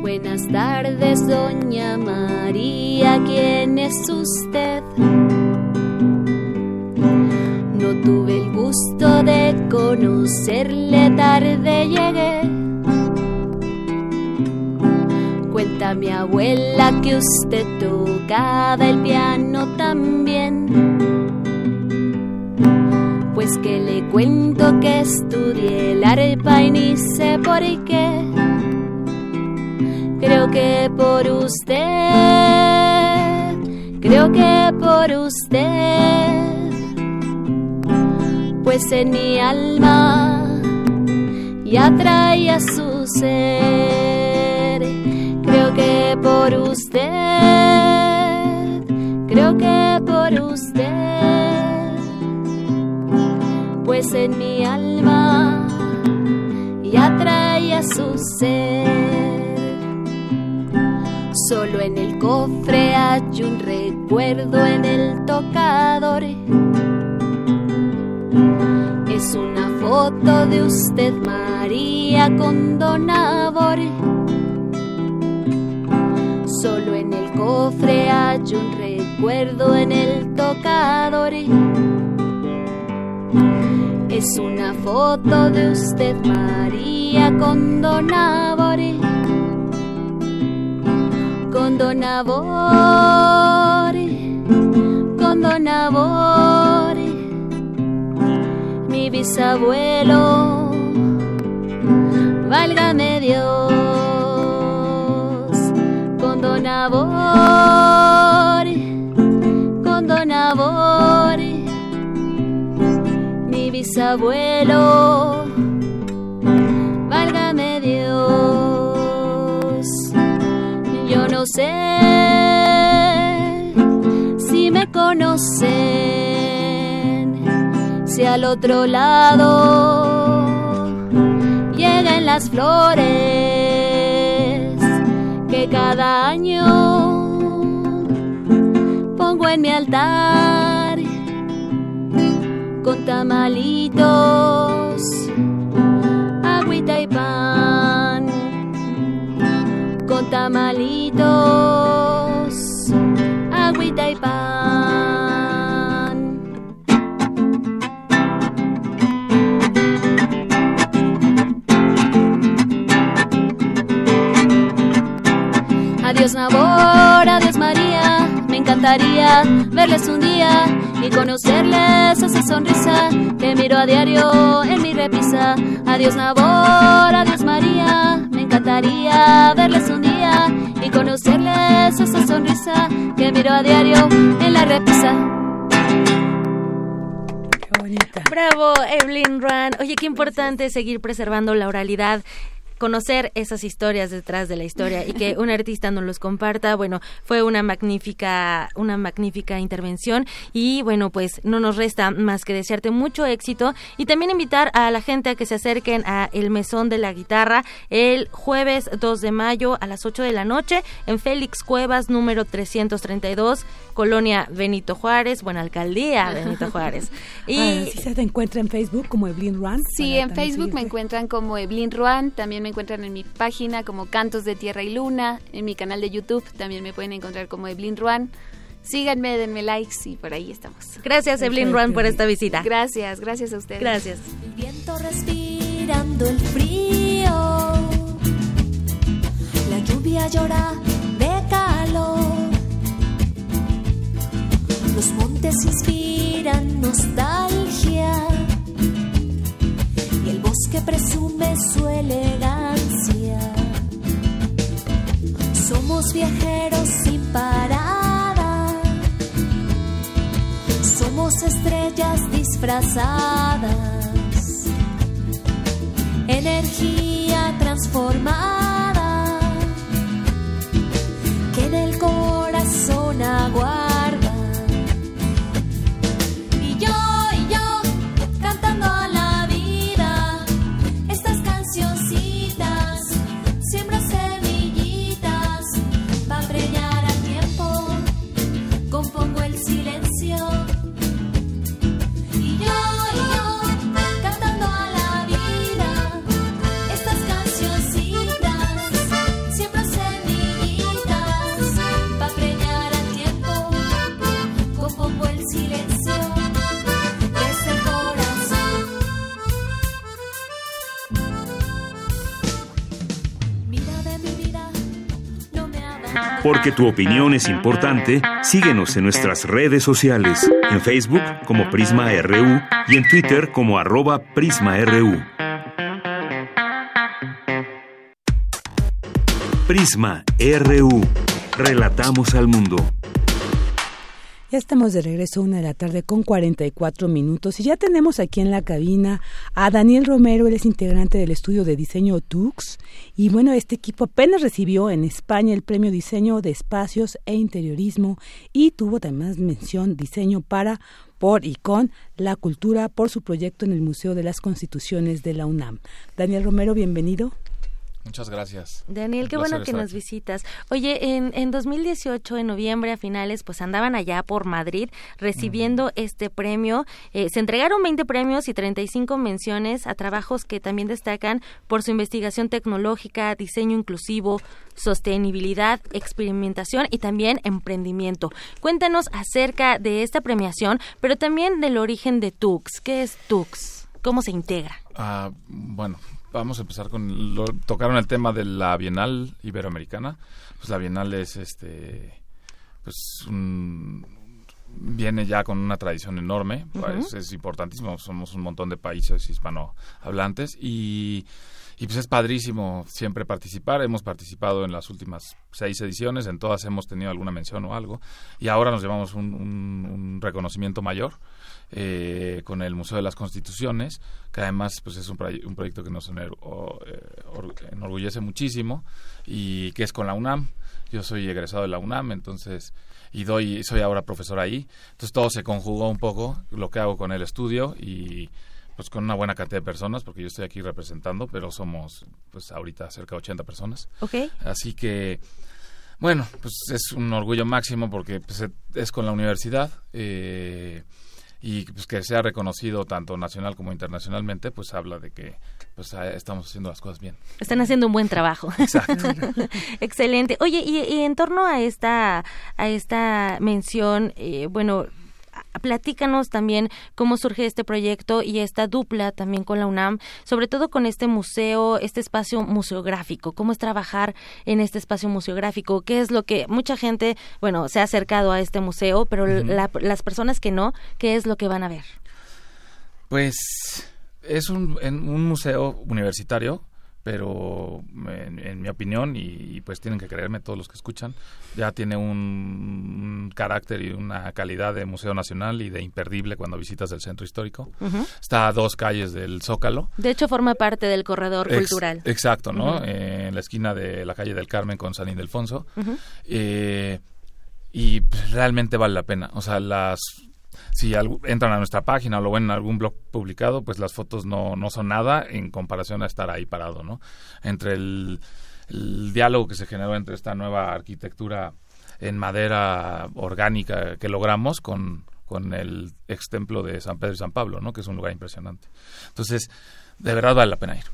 Buenas tardes, Doña María, ¿quién es usted? No tuve el gusto de conocerle, tarde llegué. Cuenta mi abuela que usted tocaba el piano también. Pues que le cuento que estudié el arpa y ni sé por qué. Creo que por usted, creo que por usted, pues en mi alma ya traía su ser. Creo que por usted, creo que por usted, pues en mi alma ya traía su ser. Solo en el cofre hay un recuerdo en el tocador. Es una foto de usted, María, con Don Abor. Solo en el cofre hay un recuerdo en el tocador. Es una foto de usted, María, con Don Abor. Con Don Abor, mi bisabuelo, válgame Dios. Con Don Abor, mi bisabuelo, válgame Dios. Yo no sé si me conocen, si al otro lado llegan las flores que cada año pongo en mi altar con tamalitos, agüita y pan. Con tamalitos, agüita y pan. Adiós Nabor, adiós María, me encantaría verles un día y conocerles esa sonrisa que miro a diario en mi repisa. Adiós Nabor, adiós María, me encantaría verles un día y conocerles esa sonrisa que miro a diario en la repisa. Qué bonita. Bravo, Blin Ruan. Oye, qué importante es seguir preservando la oralidad, conocer esas historias detrás de la historia y que un artista nos los comparta. Bueno, fue una magnífica intervención y bueno, pues no nos resta más que desearte mucho éxito y también invitar a la gente a que se acerquen a El Mesón de la Guitarra el jueves 2 de mayo a las 8 de la noche en Félix Cuevas, número 332, Colonia Benito Juárez, bueno, Alcaldía Benito Juárez. Y si se te encuentra en Facebook como Blin Ruan. Sí, en Facebook me encuentran como Blin Ruan, también me encuentran en mi página como Cantos de Tierra y Luna, en mi canal de YouTube también me pueden encontrar como Blin Ruan. Síganme, denme likes y por ahí estamos. Gracias, Blin Ruan, por esta visita. Gracias, gracias a ustedes. Gracias. El viento respirando el frío, la lluvia llora de calor, los montes inspiran nostalgia y el bosque presume su elegancia. Somos viajeros sin parada, somos estrellas disfrazadas, energía transformada que en el corazón aguarda. Porque tu opinión es importante, síguenos en nuestras redes sociales, en Facebook como Prisma RU y en Twitter como @PrismaRU. Prisma RU. Relatamos al mundo. Ya estamos de regreso, 1:44 p.m. y ya tenemos aquí en la cabina a Daniel Romero, él es integrante del estudio de diseño Tux y bueno, este equipo apenas recibió en España el premio Diseño de Espacios e Interiorismo y tuvo además mención Diseño para, por y con la cultura por su proyecto en el Museo de las Constituciones de la UNAM. Daniel Romero, bienvenido. Muchas gracias. Daniel, qué bueno que nos visitas. Oye, en 2018, en noviembre a finales, pues andaban allá por Madrid recibiendo este premio. Se entregaron 20 premios y 35 menciones a trabajos que también destacan por su investigación tecnológica, diseño inclusivo, sostenibilidad, experimentación y también emprendimiento. Cuéntanos acerca de esta premiación, pero también del origen de Tux. ¿Qué es Tux? ¿Cómo se integra? Bueno, vamos a empezar con tocaron el tema de la Bienal Iberoamericana. Pues la Bienal es viene ya con una tradición enorme, es importantísimo, somos un montón de países hispanohablantes y pues es padrísimo siempre participar. Hemos participado en las últimas 6 ediciones, en todas hemos tenido alguna mención o algo y ahora nos llevamos un reconocimiento mayor. Con el Museo de las Constituciones, que además pues es un proyecto que nos enorgullece muchísimo y que es con la UNAM. Yo soy egresado de la UNAM, entonces soy ahora profesor ahí. Entonces todo se conjugó un poco lo que hago con el estudio y pues con una buena cantidad de personas, porque yo estoy aquí representando, pero somos pues ahorita cerca de 80 personas. Okay. Así que bueno, pues es un orgullo máximo porque pues, es con la universidad. Y pues que sea reconocido tanto nacional como internacionalmente, pues habla de que pues estamos haciendo las cosas bien. Están haciendo un buen trabajo. Exacto. Excelente. Oye, y en torno a esta mención, bueno, platícanos también cómo surge este proyecto y esta dupla también con la UNAM, sobre todo con este museo, este espacio museográfico. ¿Cómo es trabajar en este espacio museográfico? ¿Qué es lo que mucha gente, bueno, se ha acercado a este museo, pero las personas que no, qué es lo que van a ver? Pues Es un museo universitario, pero en mi opinión, y pues tienen que creerme todos los que escuchan, ya tiene un carácter y una calidad de museo nacional y de imperdible cuando visitas el centro histórico. Uh-huh. Está a 2 calles del Zócalo. De hecho, forma parte del corredor cultural. Exacto, ¿no? Uh-huh. En la esquina de la calle del Carmen con San Ildefonso. Uh-huh. Y realmente vale la pena. O sea, si entran a nuestra página o lo ven en algún blog publicado, pues las fotos no son nada en comparación a estar ahí parado, ¿no? Entre el diálogo que se generó entre esta nueva arquitectura en madera orgánica que logramos con el ex templo de San Pedro y San Pablo, ¿no? Que es un lugar impresionante. Entonces, de verdad vale la pena ir.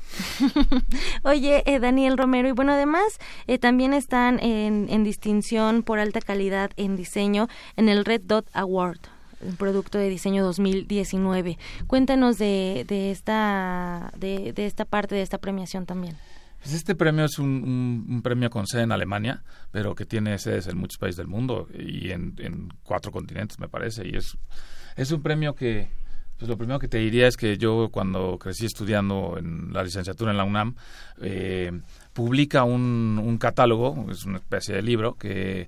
Oye, Daniel Romero, y bueno, además también están en distinción por alta calidad en diseño en el Red Dot Award, el producto de diseño 2019. Cuéntanos de esta parte de esta premiación también. Pues este premio es un premio con sede en Alemania, pero que tiene sedes en muchos países del mundo y en 4 continentes, me parece. Y es un premio que, pues lo primero que te diría es que yo, cuando crecí estudiando en la licenciatura en la UNAM, publica un catálogo, es una especie de libro que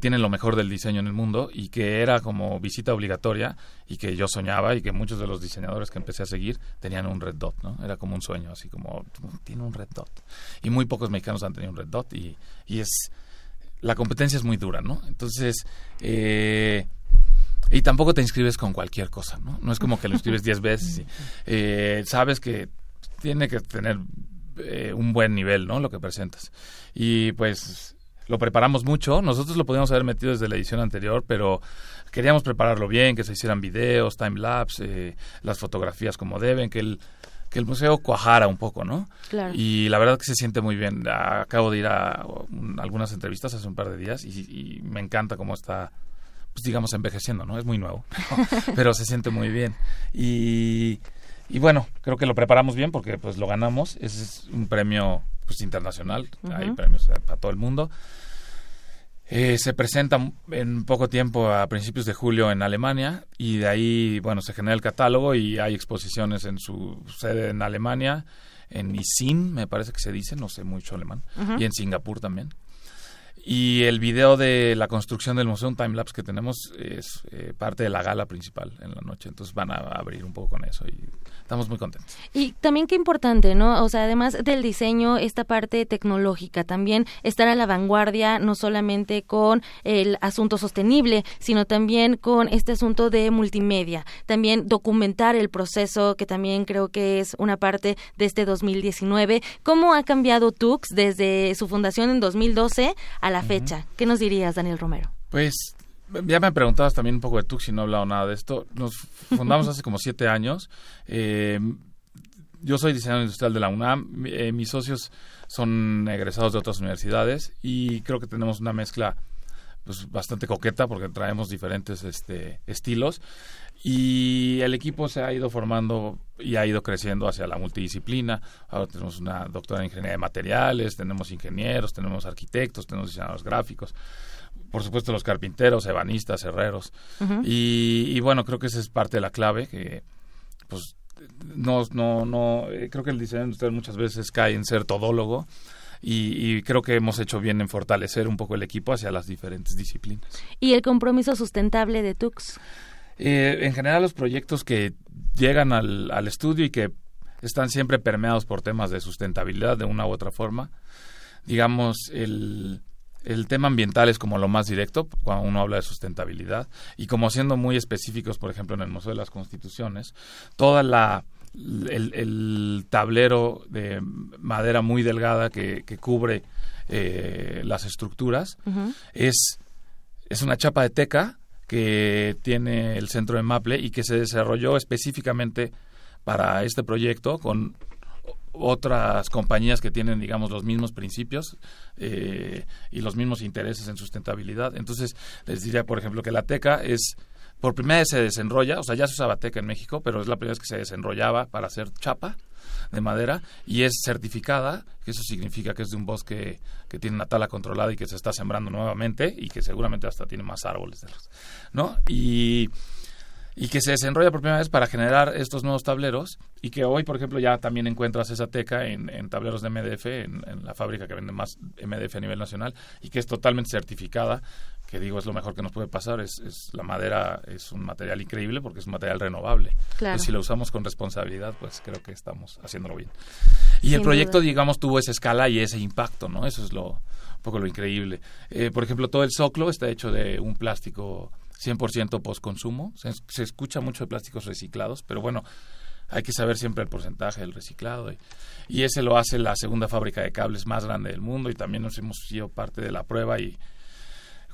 tiene lo mejor del diseño en el mundo, y que era como visita obligatoria, y que yo soñaba, y que muchos de los diseñadores que empecé a seguir tenían un Red Dot, ¿no? Era como un sueño, así como, tiene un Red Dot. Y muy pocos mexicanos han tenido un Red Dot, y es, la competencia es muy dura, ¿no? Entonces, y tampoco te inscribes con cualquier cosa, ¿no? No es como que lo inscribes 10 veces. Y, sabes que tiene que tener un buen nivel, ¿no? Lo que presentas. Y pues lo preparamos mucho. Nosotros lo podíamos haber metido desde la edición anterior, pero queríamos prepararlo bien, que se hicieran videos, timelapse, las fotografías como deben, que el museo cuajara un poco, ¿no? Claro. Y la verdad que se siente muy bien. Acabo de ir a algunas entrevistas hace un par de días y me encanta cómo está, pues digamos, envejeciendo, ¿no? Es muy nuevo, pero se siente muy bien. Y bueno, creo que lo preparamos bien porque pues lo ganamos. Ese es un premio pues internacional, uh-huh. Hay premios para todo el mundo. Se presenta en poco tiempo, a principios de julio, en Alemania, y de ahí, bueno, se genera el catálogo y hay exposiciones en su sede en Alemania, en Isin, me parece que se dice, no sé mucho alemán, uh-huh. Y en Singapur también. Y el video de la construcción del museo, un timelapse que tenemos, es parte de la gala principal en la noche. Entonces van a abrir un poco con eso y estamos muy contentos. Y también qué importante, ¿no? O sea, además del diseño, esta parte tecnológica, también estar a la vanguardia, no solamente con el asunto sostenible, sino también con este asunto de multimedia. También documentar el proceso, que también creo que es una parte de este 2019. ¿Cómo ha cambiado TUCS desde su fundación en 2012 a la fecha? ¿Qué nos dirías, Daniel Romero? Pues, ya me preguntabas también un poco de TUCS y no he hablado nada de esto. Nos fundamos hace como 7 años. Yo soy diseñador industrial de la UNAM. Mis socios son egresados de otras universidades y creo que tenemos una mezcla pues bastante coqueta porque traemos diferentes estilos. Y el equipo se ha ido formando y ha ido creciendo hacia la multidisciplina. Ahora tenemos una doctora en ingeniería de materiales, tenemos ingenieros, tenemos arquitectos, tenemos diseñadores gráficos, por supuesto los carpinteros, ebanistas, herreros. Uh-huh. Y bueno, creo que esa es parte de la clave, que pues no creo que el diseño industrial muchas veces cae en ser todólogo. Y creo que hemos hecho bien en fortalecer un poco el equipo hacia las diferentes disciplinas. ¿Y el compromiso sustentable de TUCS? En general, los proyectos que llegan al estudio y que están siempre permeados por temas de sustentabilidad de una u otra forma. Digamos, el tema ambiental es como lo más directo cuando uno habla de sustentabilidad. Y como siendo muy específicos, por ejemplo, en el Museo de las Constituciones, toda el tablero de madera muy delgada que cubre las estructuras, uh-huh, es una chapa de teca que tiene el centro de Maple y que se desarrolló específicamente para este proyecto con otras compañías que tienen, digamos, los mismos principios y los mismos intereses en sustentabilidad. Entonces, les diría, por ejemplo, que la teca es, por primera vez se desenrolla, o sea, ya se usaba teca en México, pero es la primera vez que se desenrollaba para hacer chapa de madera, y es certificada, que eso significa que es de un bosque que tiene una tala controlada y que se está sembrando nuevamente y que seguramente hasta tiene más árboles, ¿no? Y y que se desenrolla por primera vez para generar estos nuevos tableros, y que hoy, por ejemplo, ya también encuentras esa teca en tableros de MDF, en la fábrica que vende más MDF a nivel nacional, y que es totalmente certificada, que digo, es lo mejor que nos puede pasar. Es la madera es un material increíble porque es un material renovable. Claro. Pues si lo usamos con responsabilidad, pues creo que estamos haciéndolo bien. Y el proyecto, digamos, tuvo esa escala y ese impacto, ¿no? Eso es un poco lo increíble. Por ejemplo, todo el zoclo está hecho de un plástico 100% postconsumo. Se escucha mucho de plásticos reciclados, pero bueno, hay que saber siempre el porcentaje del reciclado. Y ese lo hace la segunda fábrica de cables más grande del mundo, y también nos hemos sido parte de la prueba. Y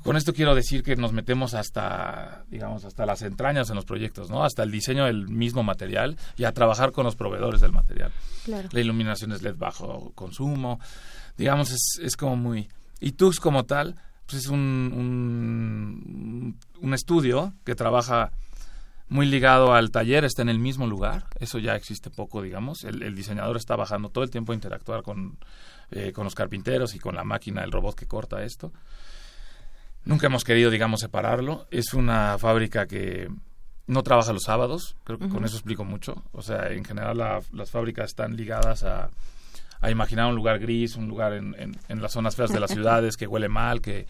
con esto quiero decir que nos metemos hasta, digamos, hasta las entrañas en los proyectos, ¿no? Hasta el diseño del mismo material y a trabajar con los proveedores del material. Claro. La iluminación es LED bajo consumo. Digamos, es como muy... Y TUS como tal, pues es un estudio que trabaja muy ligado al taller, está en el mismo lugar. Eso ya existe poco, digamos. El diseñador está bajando todo el tiempo a interactuar con los carpinteros y con la máquina, el robot que corta esto. Nunca hemos querido, digamos, separarlo. Es una fábrica que no trabaja los sábados. Creo que con eso explico mucho. O sea, en general las fábricas están ligadas a imaginar un lugar gris, un lugar en las zonas feas de las ciudades, que huele mal, que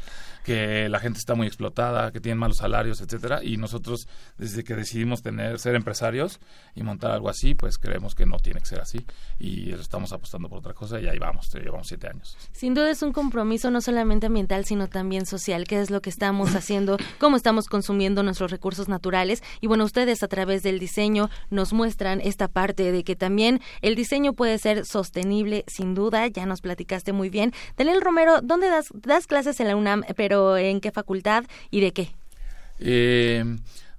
la gente está muy explotada, que tienen malos salarios, etcétera. Y nosotros, desde que decidimos ser empresarios y montar algo así, pues creemos que no tiene que ser así. Y estamos apostando por otra cosa, y ahí vamos, llevamos 7 años. Sin duda es un compromiso no solamente ambiental, sino también social, que es lo que estamos haciendo, cómo estamos consumiendo nuestros recursos naturales. Y bueno, ustedes a través del diseño nos muestran esta parte de que también el diseño puede ser sostenible. Sin duda, ya nos platicaste muy bien. Daniel Romero, ¿dónde das clases en la UNAM, pero en qué facultad y de qué?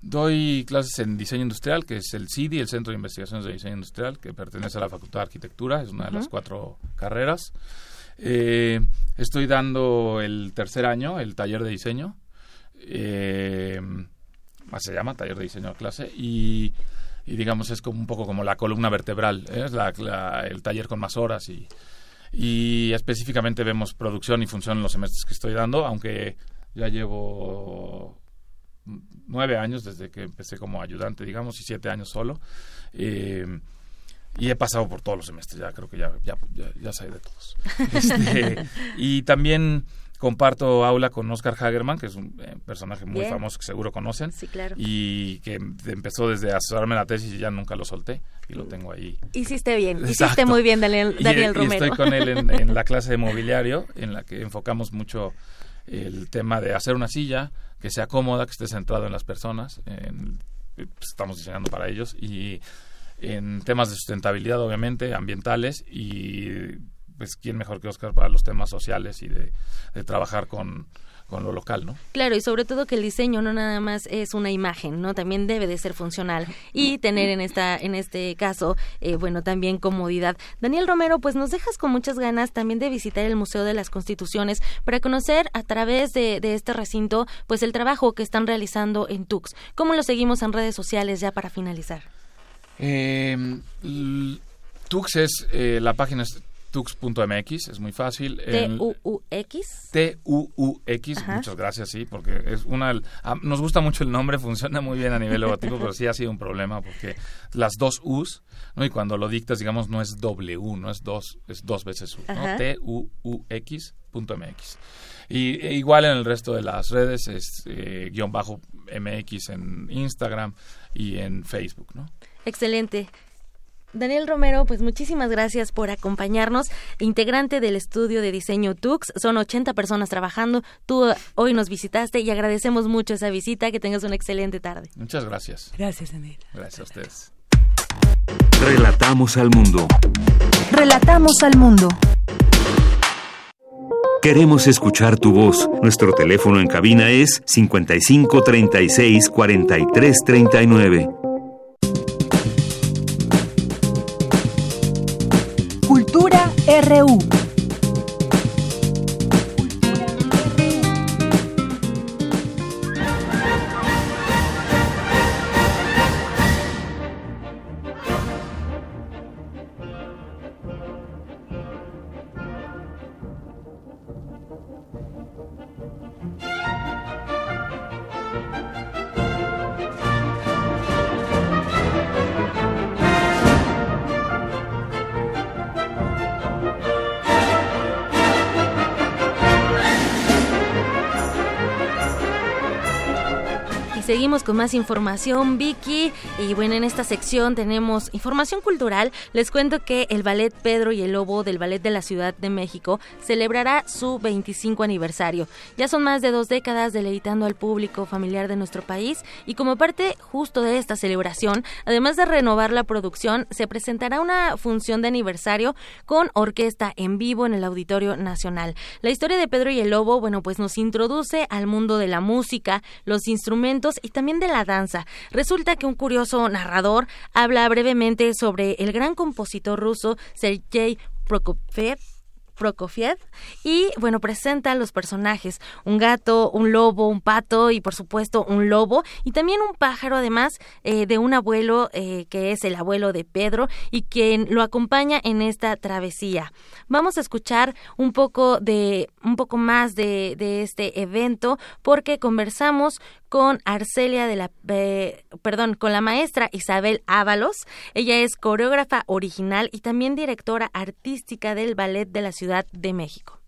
Doy clases en diseño industrial, que es el CIDI, el Centro de Investigaciones de Diseño Industrial, que pertenece a la Facultad de Arquitectura, es una de las 4 carreras. Estoy dando el tercer año, el taller de diseño, se llama taller de diseño de clase, y digamos es como un poco como la columna vertebral, es el taller con más horas, y específicamente vemos producción y función en los semestres que estoy dando, aunque ya llevo 9 años desde que empecé como ayudante, digamos, y 7 años solo, y he pasado por todos los semestres, ya creo que ya sé de todos. Y también comparto aula con Oscar Hagerman, que es un personaje muy famoso que seguro conocen. Sí, claro. Y que empezó desde asesorarme la tesis y ya nunca lo solté, y lo tengo ahí. Hiciste bien. Exacto. Hiciste muy bien, Daniel Romero. Y estoy con él en la clase de mobiliario, en la que enfocamos mucho el tema de hacer una silla que sea cómoda, que esté centrado en las personas. Estamos diseñando para ellos. Y en temas de sustentabilidad, obviamente, ambientales, y pues quién mejor que Oscar para los temas sociales y de trabajar con lo local, ¿no? Claro, y sobre todo que el diseño no nada más es una imagen, ¿no? También debe de ser funcional y tener en este caso, también comodidad. Daniel Romero, pues nos dejas con muchas ganas también de visitar el Museo de las Constituciones para conocer a través de este recinto, pues el trabajo que están realizando en TUCS. ¿Cómo lo seguimos en redes sociales ya para finalizar? TUCS es, la página es tux.mx, es muy fácil. ¿T-U-U-X? T-U-U-X, ajá. Muchas gracias, sí, porque es nos gusta mucho el nombre, funciona muy bien a nivel logotipo, pero sí ha sido un problema porque las 2 U's, ¿no? Y cuando lo dictas, digamos, no es W, no es 2, es 2 veces U, ¿no? T-U-U-X.mx. Y igual en el resto de las redes es _MX en Instagram y en Facebook, ¿no? Excelente. Daniel Romero, pues muchísimas gracias por acompañarnos, integrante del estudio de diseño TUCS, son 80 personas trabajando, tú hoy nos visitaste y agradecemos mucho esa visita, que tengas una excelente tarde. Muchas gracias. Gracias, Daniel. Gracias a ustedes. Relatamos al mundo. Relatamos al mundo. Queremos escuchar tu voz. Nuestro teléfono en cabina es 5536-4339. RU. Seguimos con más información, Vicky, y bueno, en esta sección tenemos información cultural. Les cuento que el Ballet Pedro y el Lobo del Ballet de la Ciudad de México celebrará su 25 aniversario. Ya son más de 2 décadas deleitando al público familiar de nuestro país, y como parte justo de esta celebración, además de renovar la producción, se presentará una función de aniversario con orquesta en vivo en el Auditorio Nacional. La historia de Pedro y el Lobo, bueno, pues nos introduce al mundo de la música, los instrumentos y también de la danza. Resulta que un curioso narrador habla brevemente sobre el gran compositor ruso Sergei Prokofiev y, bueno, presenta los personajes: un gato, un lobo, un pato y, por supuesto, un lobo, y también un pájaro, además de un abuelo que es el abuelo de Pedro y quien lo acompaña en esta travesía. Vamos a escuchar un poco más de este evento, porque conversamos con la maestra Isabel Ábalos. Ella es coreógrafa original y también directora artística del Ballet de la Ciudad de México.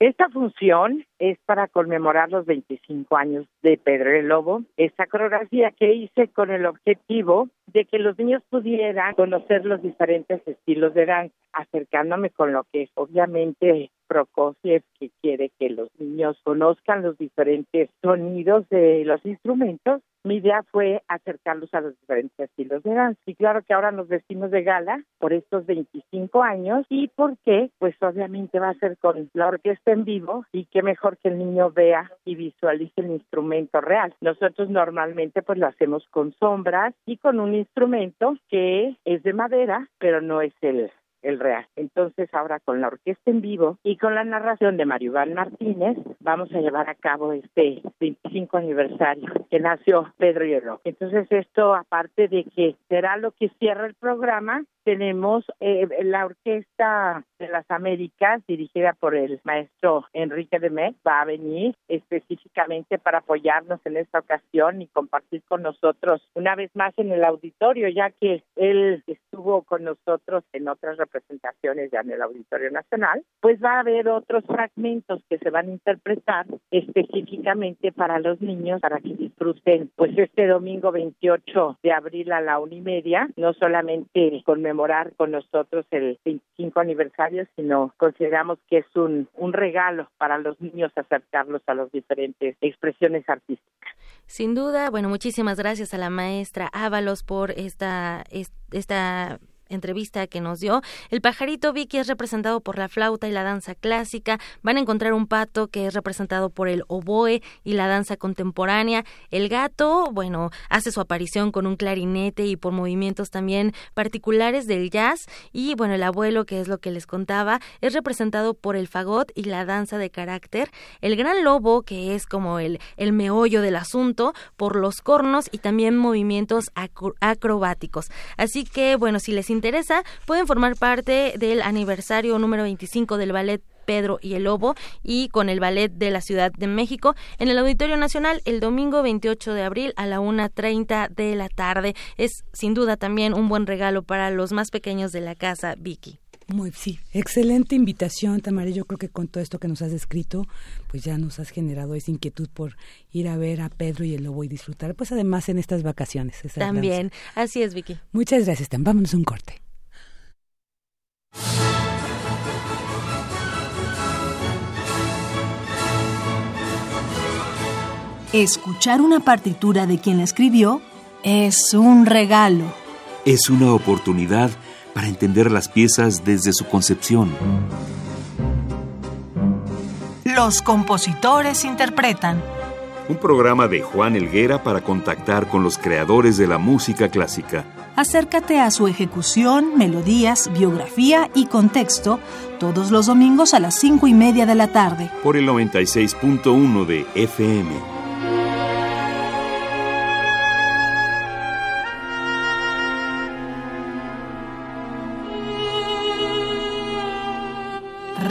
Esta función es para conmemorar los 25 años de Pedro el Lobo. Esta coreografía que hice con el objetivo de que los niños pudieran conocer los diferentes estilos de danza, acercándome con lo que es obviamente Prokofiev, que quiere que los niños conozcan los diferentes sonidos de los instrumentos. Mi idea fue acercarlos a los diferentes estilos de danza. Y claro que ahora nos vestimos de gala por estos 25 años. ¿Y por qué? Pues obviamente va a ser con la orquesta en vivo, y qué mejor que el niño vea y visualice el instrumento real. Nosotros normalmente pues lo hacemos con sombras y con un instrumento que es de madera, pero no es el real. Entonces ahora con la orquesta en vivo y con la narración de Maribel Martínez vamos a llevar a cabo este 25 aniversario que nació Pedro y el Lobo. Entonces esto, aparte de que será lo que cierra el programa, tenemos la Orquesta de las Américas, dirigida por el maestro Enrique Demet, va a venir específicamente para apoyarnos en esta ocasión y compartir con nosotros una vez más en el auditorio, ya que él estuvo con nosotros en otras representaciones ya en el Auditorio Nacional. Pues va a haber otros fragmentos que se van a interpretar específicamente para los niños, para que disfruten pues este domingo 28 de abril a la 1:30, no solamente conmemorar con nosotros el 25 aniversario, sino consideramos que es un regalo para los niños acercarlos a las diferentes expresiones artísticas. Sin duda, bueno, muchísimas gracias a la maestra Ábalos por esta entrevista que nos dio. El pajarito, Vicky, es representado por la flauta y la danza clásica. Van a encontrar un pato que es representado por el oboe y la danza contemporánea. El gato, bueno, hace su aparición con un clarinete y por movimientos también particulares del jazz. Y bueno, el abuelo, que es lo que les contaba, es representado por el fagot y la danza de carácter. El gran lobo, que es como el meollo del asunto, por los cornos y también movimientos acrobáticos. Así que, bueno, si les interesa, pueden formar parte del aniversario número 25 del Ballet Pedro y el Lobo y con el Ballet de la Ciudad de México en el Auditorio Nacional el domingo 28 de abril a la 1:30 de la tarde. Es sin duda también un buen regalo para los más pequeños de la casa, Vicky. Sí, excelente invitación, Tamara. Yo creo que con todo esto que nos has descrito, pues ya nos has generado esa inquietud por ir a ver a Pedro y el Lobo y disfrutar, pues además en estas vacaciones. También, así es, Vicky. Muchas gracias, Tam. Vámonos a un corte. Escuchar una partitura de quien la escribió es un regalo. Es una oportunidad para entender las piezas desde su concepción. Los compositores interpretan. Un programa de Juan Helguera para contactar con los creadores de la música clásica. Acércate a su ejecución, melodías, biografía y contexto todos los domingos a las 5:30 de la tarde. Por el 96.1 de FM.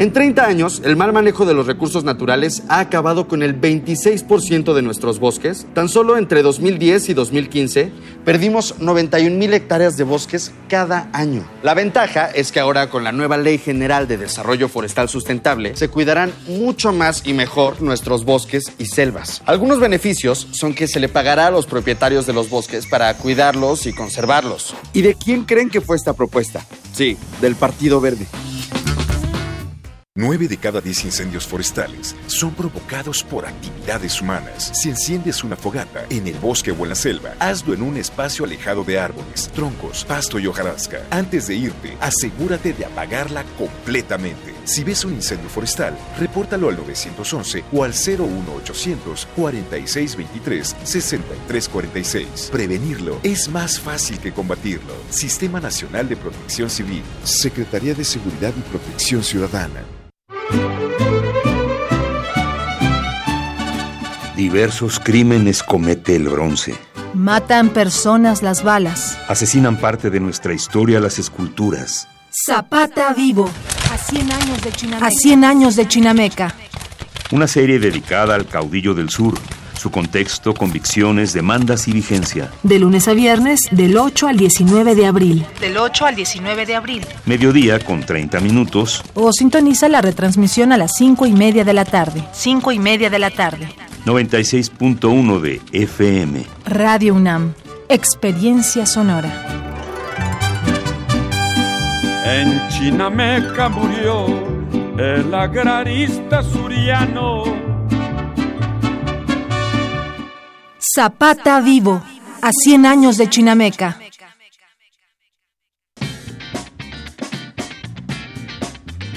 En 30 años, el mal manejo de los recursos naturales ha acabado con el 26% de nuestros bosques. Tan solo entre 2010 y 2015 perdimos 91.000 hectáreas de bosques cada año. La ventaja es que ahora, con la nueva Ley General de Desarrollo Forestal Sustentable, se cuidarán mucho más y mejor nuestros bosques y selvas. Algunos beneficios son que se le pagará a los propietarios de los bosques para cuidarlos y conservarlos. ¿Y de quién creen que fue esta propuesta? Sí, del Partido Verde. 9 de cada 10 incendios forestales son provocados por actividades humanas. Si enciendes una fogata en el bosque o en la selva, hazlo en un espacio alejado de árboles, troncos, pasto y hojarasca. Antes de irte, asegúrate de apagarla completamente. Si ves un incendio forestal, repórtalo al 911 o al 01800 4623 6346. Prevenirlo es más fácil que combatirlo. Sistema Nacional de Protección Civil, Secretaría de Seguridad y Protección Ciudadana. Diversos crímenes comete el bronce. Matan personas las balas. Asesinan parte de nuestra historia las esculturas. Zapata vivo. A 100 años de Chinameca. A 100 años de Chinameca. Una serie dedicada al caudillo del sur, su contexto, convicciones, demandas y vigencia. De lunes a viernes, del 8 al 19 de abril. Del 8 al 19 de abril. Mediodía con 30 minutos. O sintoniza la retransmisión a las 5:30 de la tarde. 5:30 de la tarde. 96.1 de FM. Radio UNAM. Experiencia sonora. En Chinameca murió el agrarista suriano. Zapata vivo, a 100 años de Chinameca.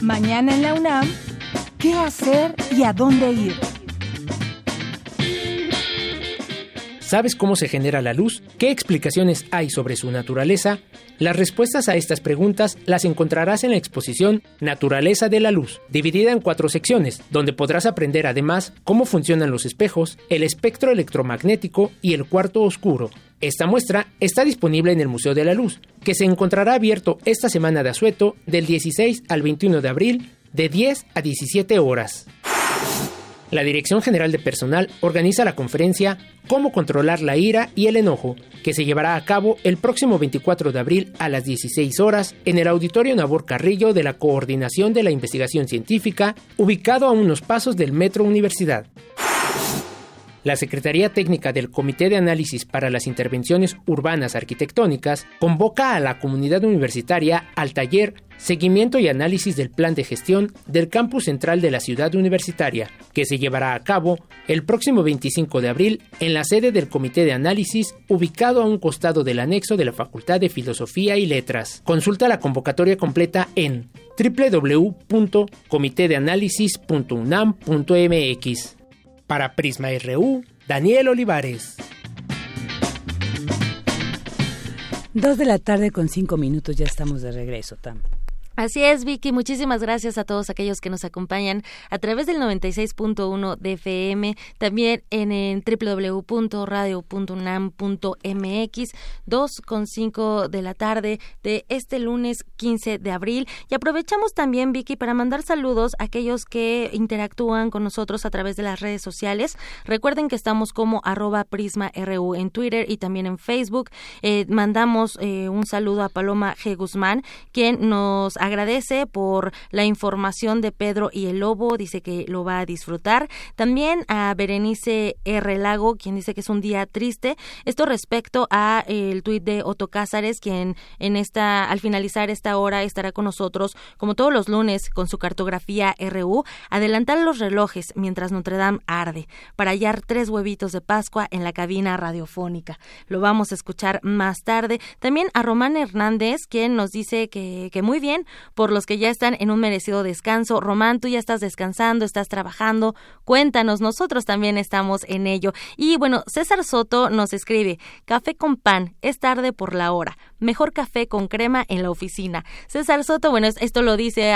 Mañana en la UNAM, ¿qué hacer y a dónde ir? ¿Sabes cómo se genera la luz? ¿Qué explicaciones hay sobre su naturaleza? Las respuestas a estas preguntas las encontrarás en la exposición Naturaleza de la Luz, dividida en 4 secciones, donde podrás aprender además cómo funcionan los espejos, el espectro electromagnético y el cuarto oscuro. Esta muestra está disponible en el Museo de la Luz, que se encontrará abierto esta semana de asueto del 16 al 21 de abril de 10 a 17 horas. La Dirección General de Personal organiza la conferencia Cómo controlar la ira y el enojo, que se llevará a cabo el próximo 24 de abril a las 16 horas en el Auditorio Nabor Carrillo de la Coordinación de la Investigación Científica, ubicado a unos pasos del Metro Universidad. La Secretaría Técnica del Comité de Análisis para las Intervenciones Urbanas Arquitectónicas convoca a la comunidad universitaria al taller Seguimiento y Análisis del Plan de Gestión del Campus Central de la Ciudad Universitaria, que se llevará a cabo el próximo 25 de abril en la sede del Comité de Análisis, ubicado a un costado del anexo de la Facultad de Filosofía y Letras. Consulta la convocatoria completa en www.comitedeanálisis.unam.mx. Para Prisma RU, Daniel Olivares. 2:05 PM, ya estamos de regreso, Tam. Así es, Vicky, muchísimas gracias a todos aquellos que nos acompañan a través del 96.1 de FM, también en www.radio.unam.mx, 2:05 PM de este lunes 15 de abril. Y aprovechamos también, Vicky, para mandar saludos a aquellos que interactúan con nosotros a través de las redes sociales. Recuerden que estamos como @PrismaRU en Twitter y también en Facebook. Mandamos un saludo a Paloma G. Guzmán, quien nos agradece por la información de Pedro y el Lobo, dice que lo va a disfrutar. También a Berenice R. Lago, quien dice que es un día triste. Esto respecto a el tuit de Otto Cázares, quien al finalizar esta hora estará con nosotros, como todos los lunes, con su cartografía RU. Adelantar los relojes mientras Notre Dame arde, para hallar 3 huevitos de Pascua en la cabina radiofónica. Lo vamos a escuchar más tarde. También a Román Hernández, quien nos dice que muy bien, por los que ya están en un merecido descanso. Román, tú ya estás descansando, estás trabajando, cuéntanos, nosotros también estamos en ello. Y bueno, César Soto nos escribe: café con pan, es tarde por la hora, Mejor café con crema en la oficina. César Soto, bueno, esto lo dice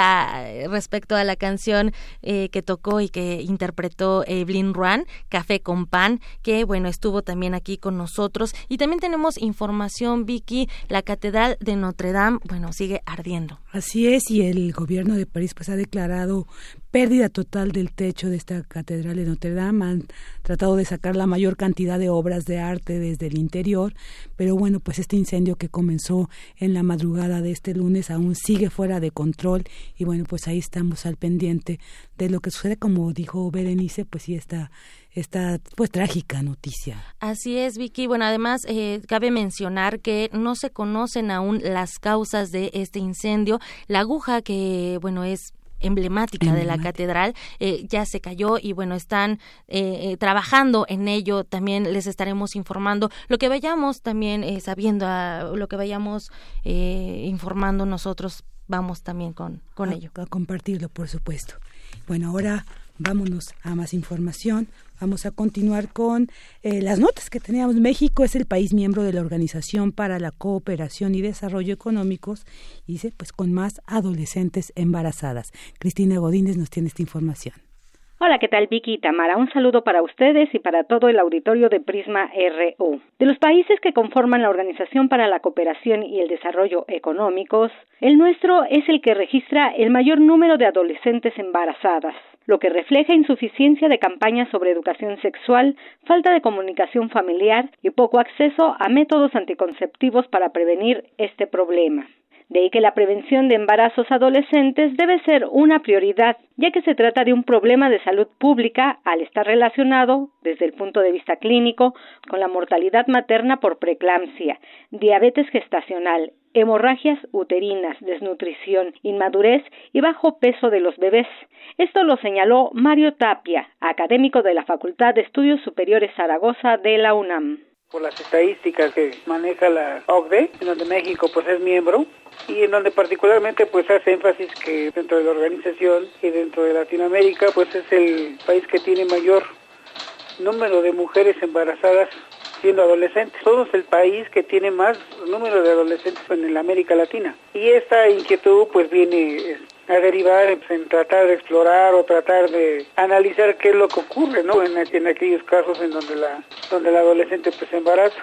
respecto a la canción que tocó y que interpretó Blin Ruan, Café con Pan, que bueno, estuvo también aquí con nosotros. Y también tenemos información, Vicky, la Catedral de Notre Dame, bueno, sigue ardiendo. Así es, y el gobierno de París pues ha declarado pérdida total del techo de esta Catedral de Notre Dame. Han tratado de sacar la mayor cantidad de obras de arte desde el interior, pero bueno, pues este incendio que comenzó en la madrugada de este lunes aún sigue fuera de control y bueno, pues ahí estamos al pendiente de lo que sucede, como dijo Berenice, pues sí está... Esta pues trágica noticia. Así es, Vicky. Bueno, además cabe mencionar que no se conocen aún las causas de este incendio. La aguja que bueno es emblemática de la catedral ya se cayó y bueno están trabajando en ello. También les estaremos informando lo que vayamos también sabiendo, lo que vayamos informando nosotros vamos también con ello. A compartirlo, por supuesto. Bueno, ahora vámonos a más información. Vamos a continuar con las notas que teníamos. México es el país miembro de la Organización para la Cooperación y Desarrollo Económicos, dice, pues con más adolescentes embarazadas. Cristina Godínez nos tiene esta información. Hola, ¿qué tal, Vicky y Tamara? Un saludo para ustedes y para todo el auditorio de Prisma RU. De los países que conforman la Organización para la Cooperación y el Desarrollo Económicos, el nuestro es el que registra el mayor número de adolescentes embarazadas, lo que refleja insuficiencia de campañas sobre educación sexual, falta de comunicación familiar y poco acceso a métodos anticonceptivos para prevenir este problema. De ahí que la prevención de embarazos adolescentes debe ser una prioridad, ya que se trata de un problema de salud pública al estar relacionado, desde el punto de vista clínico, con la mortalidad materna por preeclampsia, diabetes gestacional, hemorragias uterinas, desnutrición, inmadurez y bajo peso de los bebés. Esto lo señaló Mario Tapia, académico de la Facultad de Estudios Superiores Zaragoza de la UNAM. Por las estadísticas que maneja la OCDE, en donde México pues es miembro, y en donde particularmente pues hace énfasis que dentro de la organización y dentro de Latinoamérica pues es el país que tiene mayor número de mujeres embarazadas siendo adolescentes. Somos el país que tiene más número de adolescentes en la América Latina. Y esta inquietud pues viene a derivar en tratar de explorar o tratar de analizar qué es lo que ocurre, ¿no? En aquellos casos en donde la adolescente pues se embaraza.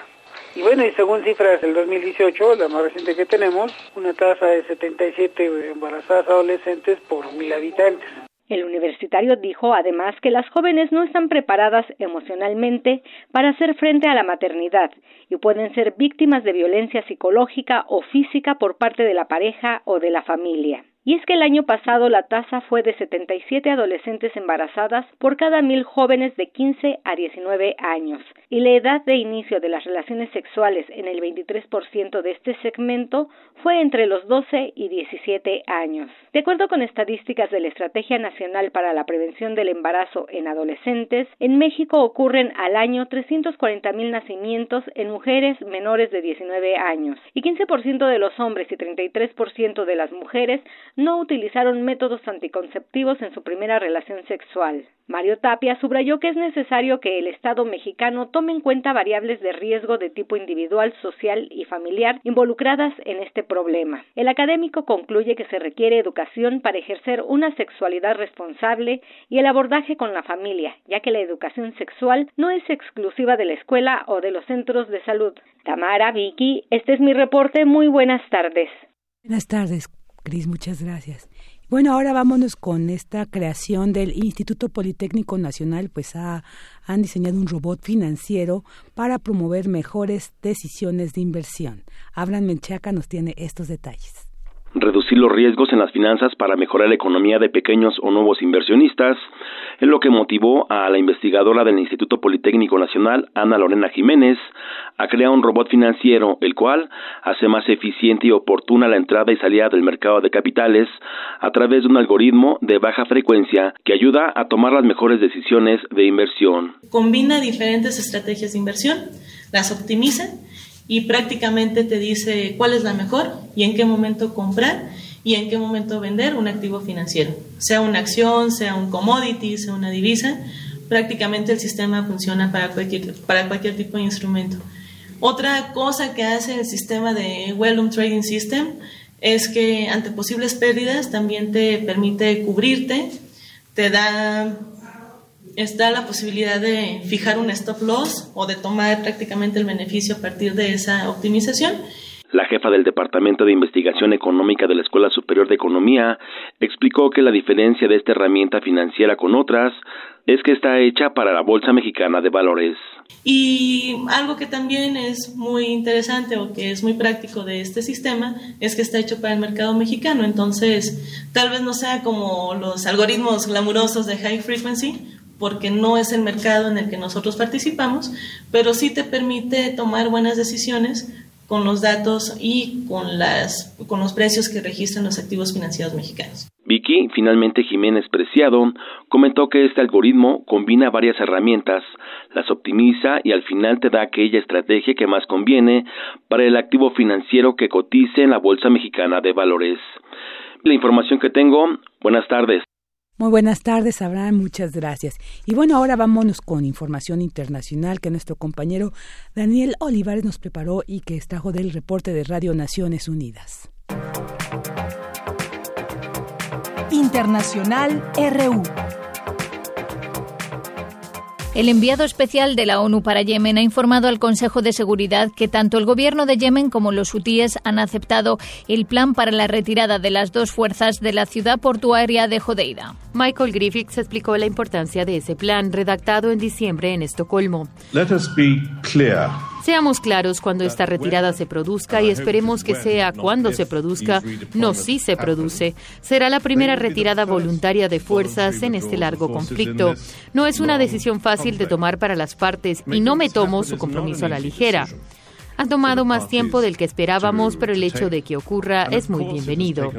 Y bueno, y según cifras del 2018, la más reciente que tenemos, una tasa de 77 embarazadas adolescentes por 1,000 habitantes. El universitario dijo además que las jóvenes no están preparadas emocionalmente para hacer frente a la maternidad y pueden ser víctimas de violencia psicológica o física por parte de la pareja o de la familia. Y es que el año pasado la tasa fue de 77 adolescentes embarazadas por cada 1,000 jóvenes de 15 a 19 años, y la edad de inicio de las relaciones sexuales en el 23% de este segmento fue entre los 12 y 17 años. De acuerdo con estadísticas de la Estrategia Nacional para la Prevención del Embarazo en Adolescentes, en México ocurren al año 340,000 nacimientos en mujeres menores de 19 años, y 15% de los hombres y 33% de las mujeres no utilizaron métodos anticonceptivos en su primera relación sexual. Mario Tapia subrayó que es necesario que el Estado mexicano tome en cuenta variables de riesgo de tipo individual, social y familiar involucradas en este problema. El académico concluye que se requiere educación para ejercer una sexualidad responsable y el abordaje con la familia, ya que la educación sexual no es exclusiva de la escuela o de los centros de salud. Tamara, Vicky, este es mi reporte. Muy buenas tardes. Buenas tardes, Cris, muchas gracias. Bueno, ahora vámonos con esta creación del Instituto Politécnico Nacional, pues han diseñado un robot financiero para promover mejores decisiones de inversión. Abraham Menchaca nos tiene estos detalles. Reducir los riesgos en las finanzas para mejorar la economía de pequeños o nuevos inversionistas es lo que motivó a la investigadora del Instituto Politécnico Nacional, Ana Lorena Jiménez, a crear un robot financiero, el cual hace más eficiente y oportuna la entrada y salida del mercado de capitales a través de un algoritmo de baja frecuencia que ayuda a tomar las mejores decisiones de inversión. Combina diferentes estrategias de inversión, las optimiza y prácticamente te dice cuál es la mejor y en qué momento comprar y en qué momento vender un activo financiero, sea una acción, sea un commodity, sea una divisa. Prácticamente el sistema funciona para cualquier tipo de instrumento. Otra cosa que hace el sistema de Wellum Trading System es que ante posibles pérdidas también te permite cubrirte, te da está la posibilidad de fijar un stop loss o de tomar prácticamente el beneficio a partir de esa optimización. La jefa del Departamento de Investigación Económica de la Escuela Superior de Economía explicó que la diferencia de esta herramienta financiera con otras es que está hecha para la Bolsa Mexicana de Valores. Y algo que también es muy interesante o que es muy práctico de este sistema es que está hecho para el mercado mexicano. Entonces, tal vez no sea como los algoritmos glamurosos de High Frequency, porque no es el mercado en el que nosotros participamos, pero sí te permite tomar buenas decisiones con los datos y con los precios que registran los activos financieros mexicanos. Vicky, finalmente Jiménez Preciado, comentó que este algoritmo combina varias herramientas, las optimiza y al final te da aquella estrategia que más conviene para el activo financiero que cotice en la Bolsa Mexicana de Valores. La información que tengo, buenas tardes. Muy buenas tardes, Abraham, muchas gracias. Y bueno, ahora vámonos con información internacional que nuestro compañero Daniel Olivares nos preparó y que extrajo del reporte de Radio Naciones Unidas. Internacional RU. El enviado especial de la ONU para Yemen ha informado al Consejo de Seguridad que tanto el gobierno de Yemen como los hutíes han aceptado el plan para la retirada de las dos fuerzas de la ciudad portuaria de Hodeida. Michael Griffiths explicó la importancia de ese plan, redactado en diciembre en Estocolmo. Let us be clear. Seamos claros cuando esta retirada se produzca y esperemos que sea cuando se produzca, no si se produce. Será la primera retirada voluntaria de fuerzas en este largo conflicto. No es una decisión fácil de tomar para las partes y no me tomo su compromiso a la ligera. Ha tomado más tiempo del que esperábamos, pero el hecho de que ocurra es muy bienvenido.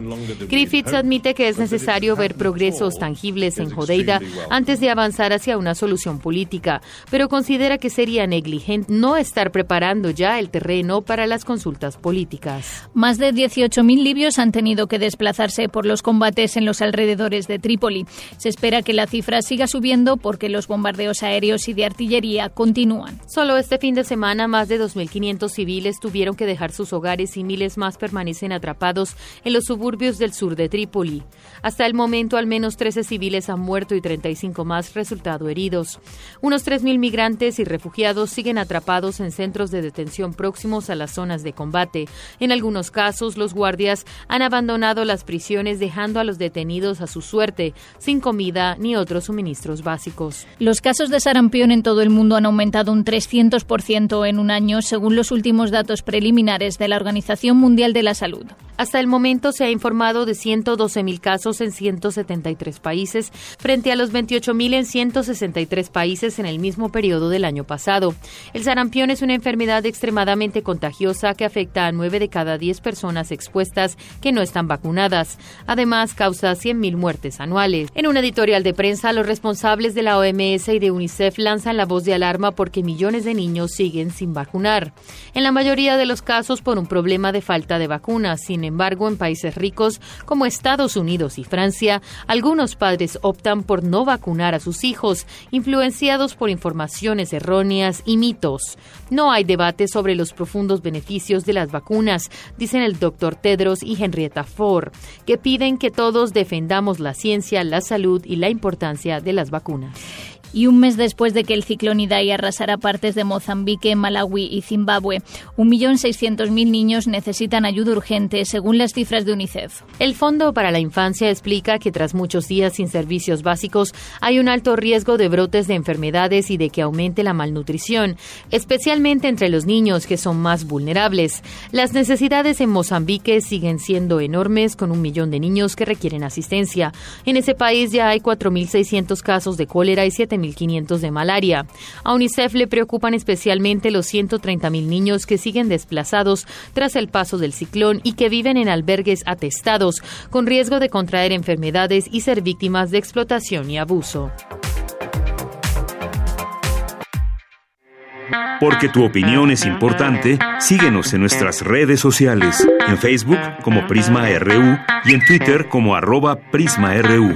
Griffiths admite que es necesario ver progresos tangibles en Hodeida antes de avanzar hacia una solución política, pero considera que sería negligente no estar preparando ya el terreno para las consultas políticas. Más de 18.000 libios han tenido que desplazarse por los combates en los alrededores de Trípoli. Se espera que la cifra siga subiendo porque los bombardeos aéreos y de artillería continúan. Solo este fin de semana, más de 2.500 civiles tuvieron que dejar sus hogares y miles más permanecen atrapados en los suburbios del sur de Trípoli. Hasta el momento, al menos 13 civiles han muerto y 35 más resultado heridos. Unos 3.000 migrantes y refugiados siguen atrapados en centros de detención próximos a las zonas de combate. En algunos casos, los guardias han abandonado las prisiones dejando a los detenidos a su suerte, sin comida ni otros suministros básicos. Los casos de sarampión en todo el mundo han aumentado un 300% en un año, según los últimos datos preliminares de la Organización Mundial de la Salud. Hasta el momento se ha informado de 112.000 casos en 173 países, frente a los 28.000 en 163 países en el mismo periodo del año pasado. El sarampión es una enfermedad extremadamente contagiosa que afecta a 9 de cada 10 personas expuestas que no están vacunadas. Además, causa 100.000 muertes anuales. En un editorial de prensa, los responsables de la OMS y de UNICEF lanzan la voz de alarma porque millones de niños siguen sin vacunar. En la mayoría de los casos por un problema de falta de vacunas. Sin embargo, en países ricos como Estados Unidos y Francia, algunos padres optan por no vacunar a sus hijos, influenciados por informaciones erróneas y mitos. No hay debate sobre los profundos beneficios de las vacunas, dicen el Dr. Tedros y Henrietta Ford, que piden que todos defendamos la ciencia, la salud y la importancia de las vacunas. Y un mes después de que el ciclón Idai arrasara partes de Mozambique, Malawi y Zimbabue, 1.600.000 niños necesitan ayuda urgente, según las cifras de UNICEF. El Fondo para la Infancia explica que tras muchos días sin servicios básicos, hay un alto riesgo de brotes de enfermedades y de que aumente la malnutrición, especialmente entre los niños, que son más vulnerables. Las necesidades en Mozambique siguen siendo enormes, con 1 millón de niños que requieren asistencia. En ese país ya hay 4.600 casos de cólera y 7.500 de malaria. A UNICEF le preocupan especialmente los 130.000 niños que siguen desplazados tras el paso del ciclón y que viven en albergues atestados, con riesgo de contraer enfermedades y ser víctimas de explotación y abuso. Porque tu opinión es importante, síguenos en nuestras redes sociales, en Facebook como Prisma RU y en Twitter como @PrismaRU.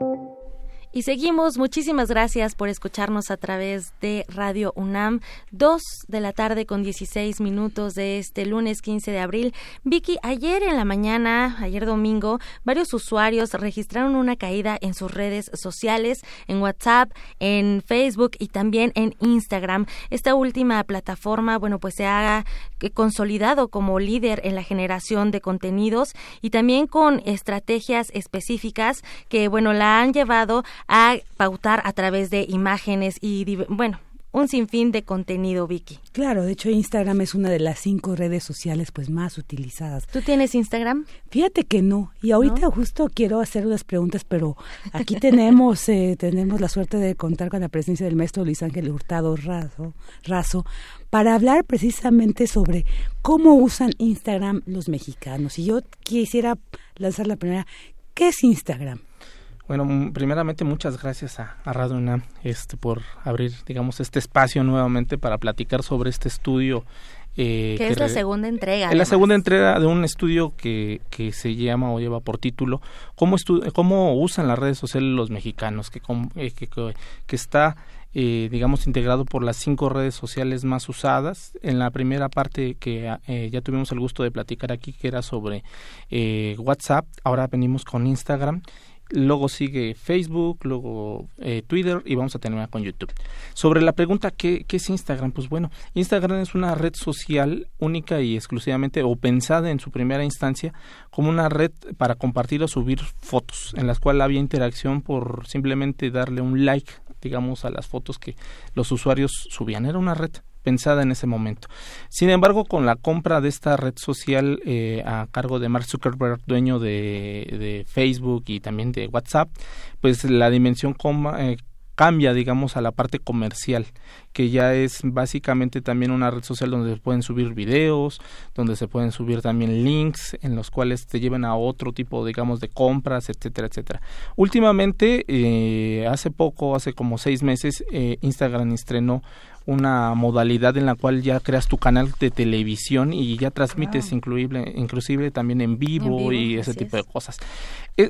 Y seguimos, muchísimas gracias por escucharnos a través de Radio UNAM, 2 de la tarde con 16 minutos de este lunes 15 de abril. Vicky, ayer en la mañana, ayer domingo, varios usuarios registraron una caída en sus redes sociales, en WhatsApp, en Facebook y también en Instagram. Esta última plataforma, bueno, pues se ha consolidado como líder en la generación de contenidos y también con estrategias específicas que, bueno, la han llevado a pautar a través de imágenes y, bueno, un sinfín de contenido, Vicky. Claro, de hecho Instagram es una de las 5 redes sociales pues más utilizadas. ¿Tú tienes Instagram? Fíjate que no, y ahorita ¿no? Justo quiero hacer unas preguntas, pero aquí tenemos tenemos la suerte de contar con la presencia del maestro Luis Ángel Hurtado Razo para hablar precisamente sobre cómo usan Instagram los mexicanos. Y yo quisiera lanzar la primera, ¿qué es Instagram? Bueno, primeramente muchas gracias a Radio UNAM por abrir, digamos, este espacio nuevamente para platicar sobre este estudio. Que es la segunda entrega. Es la segunda entrega de un estudio que se llama o lleva por título ¿Cómo usan las redes sociales los mexicanos? Que está, digamos, integrado por las 5 redes sociales más usadas. En la primera parte que ya tuvimos el gusto de platicar aquí, que era sobre WhatsApp, ahora venimos con Instagram. Luego sigue Facebook, luego Twitter y vamos a terminar con YouTube. Sobre la pregunta, ¿qué es Instagram? Pues bueno, Instagram es una red social única y exclusivamente o pensada en su primera instancia como una red para compartir o subir fotos, en las cuales había interacción por simplemente darle un like, digamos, a las fotos que los usuarios subían. Era una red pensada en ese momento. Sin embargo, con la compra de esta red social a cargo de Mark Zuckerberg, dueño de Facebook y también de WhatsApp, pues la dimensión cambia, digamos, a la parte comercial, que ya es básicamente también una red social donde se pueden subir videos, donde se pueden subir también links en los cuales te llevan a otro tipo, digamos, de compras, etcétera, etcétera. Últimamente, hace como 6 meses, Instagram estrenó una modalidad en la cual ya creas tu canal de televisión y ya transmites inclusive también en vivo y ese tipo de cosas.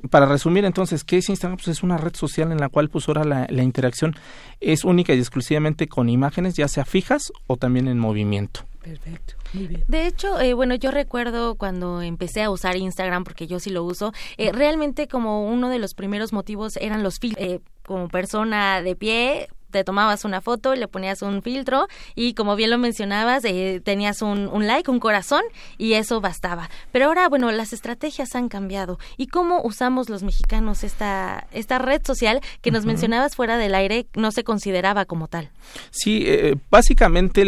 Para resumir entonces, ¿qué es Instagram? Pues es una red social en la cual pues ahora la interacción es única y exclusivamente con imágenes, ya sea fijas o también en movimiento. Perfecto. Muy bien. De hecho, bueno, yo recuerdo cuando empecé a usar Instagram, porque yo sí lo uso, realmente como uno de los primeros motivos eran los filtros. Como persona de pie, te tomabas una foto, le ponías un filtro y como bien lo mencionabas, tenías un like, un corazón y eso bastaba. Pero ahora, bueno, las estrategias han cambiado. ¿Y cómo usamos los mexicanos esta red social que nos mencionabas fuera del aire no se consideraba como tal? Sí, básicamente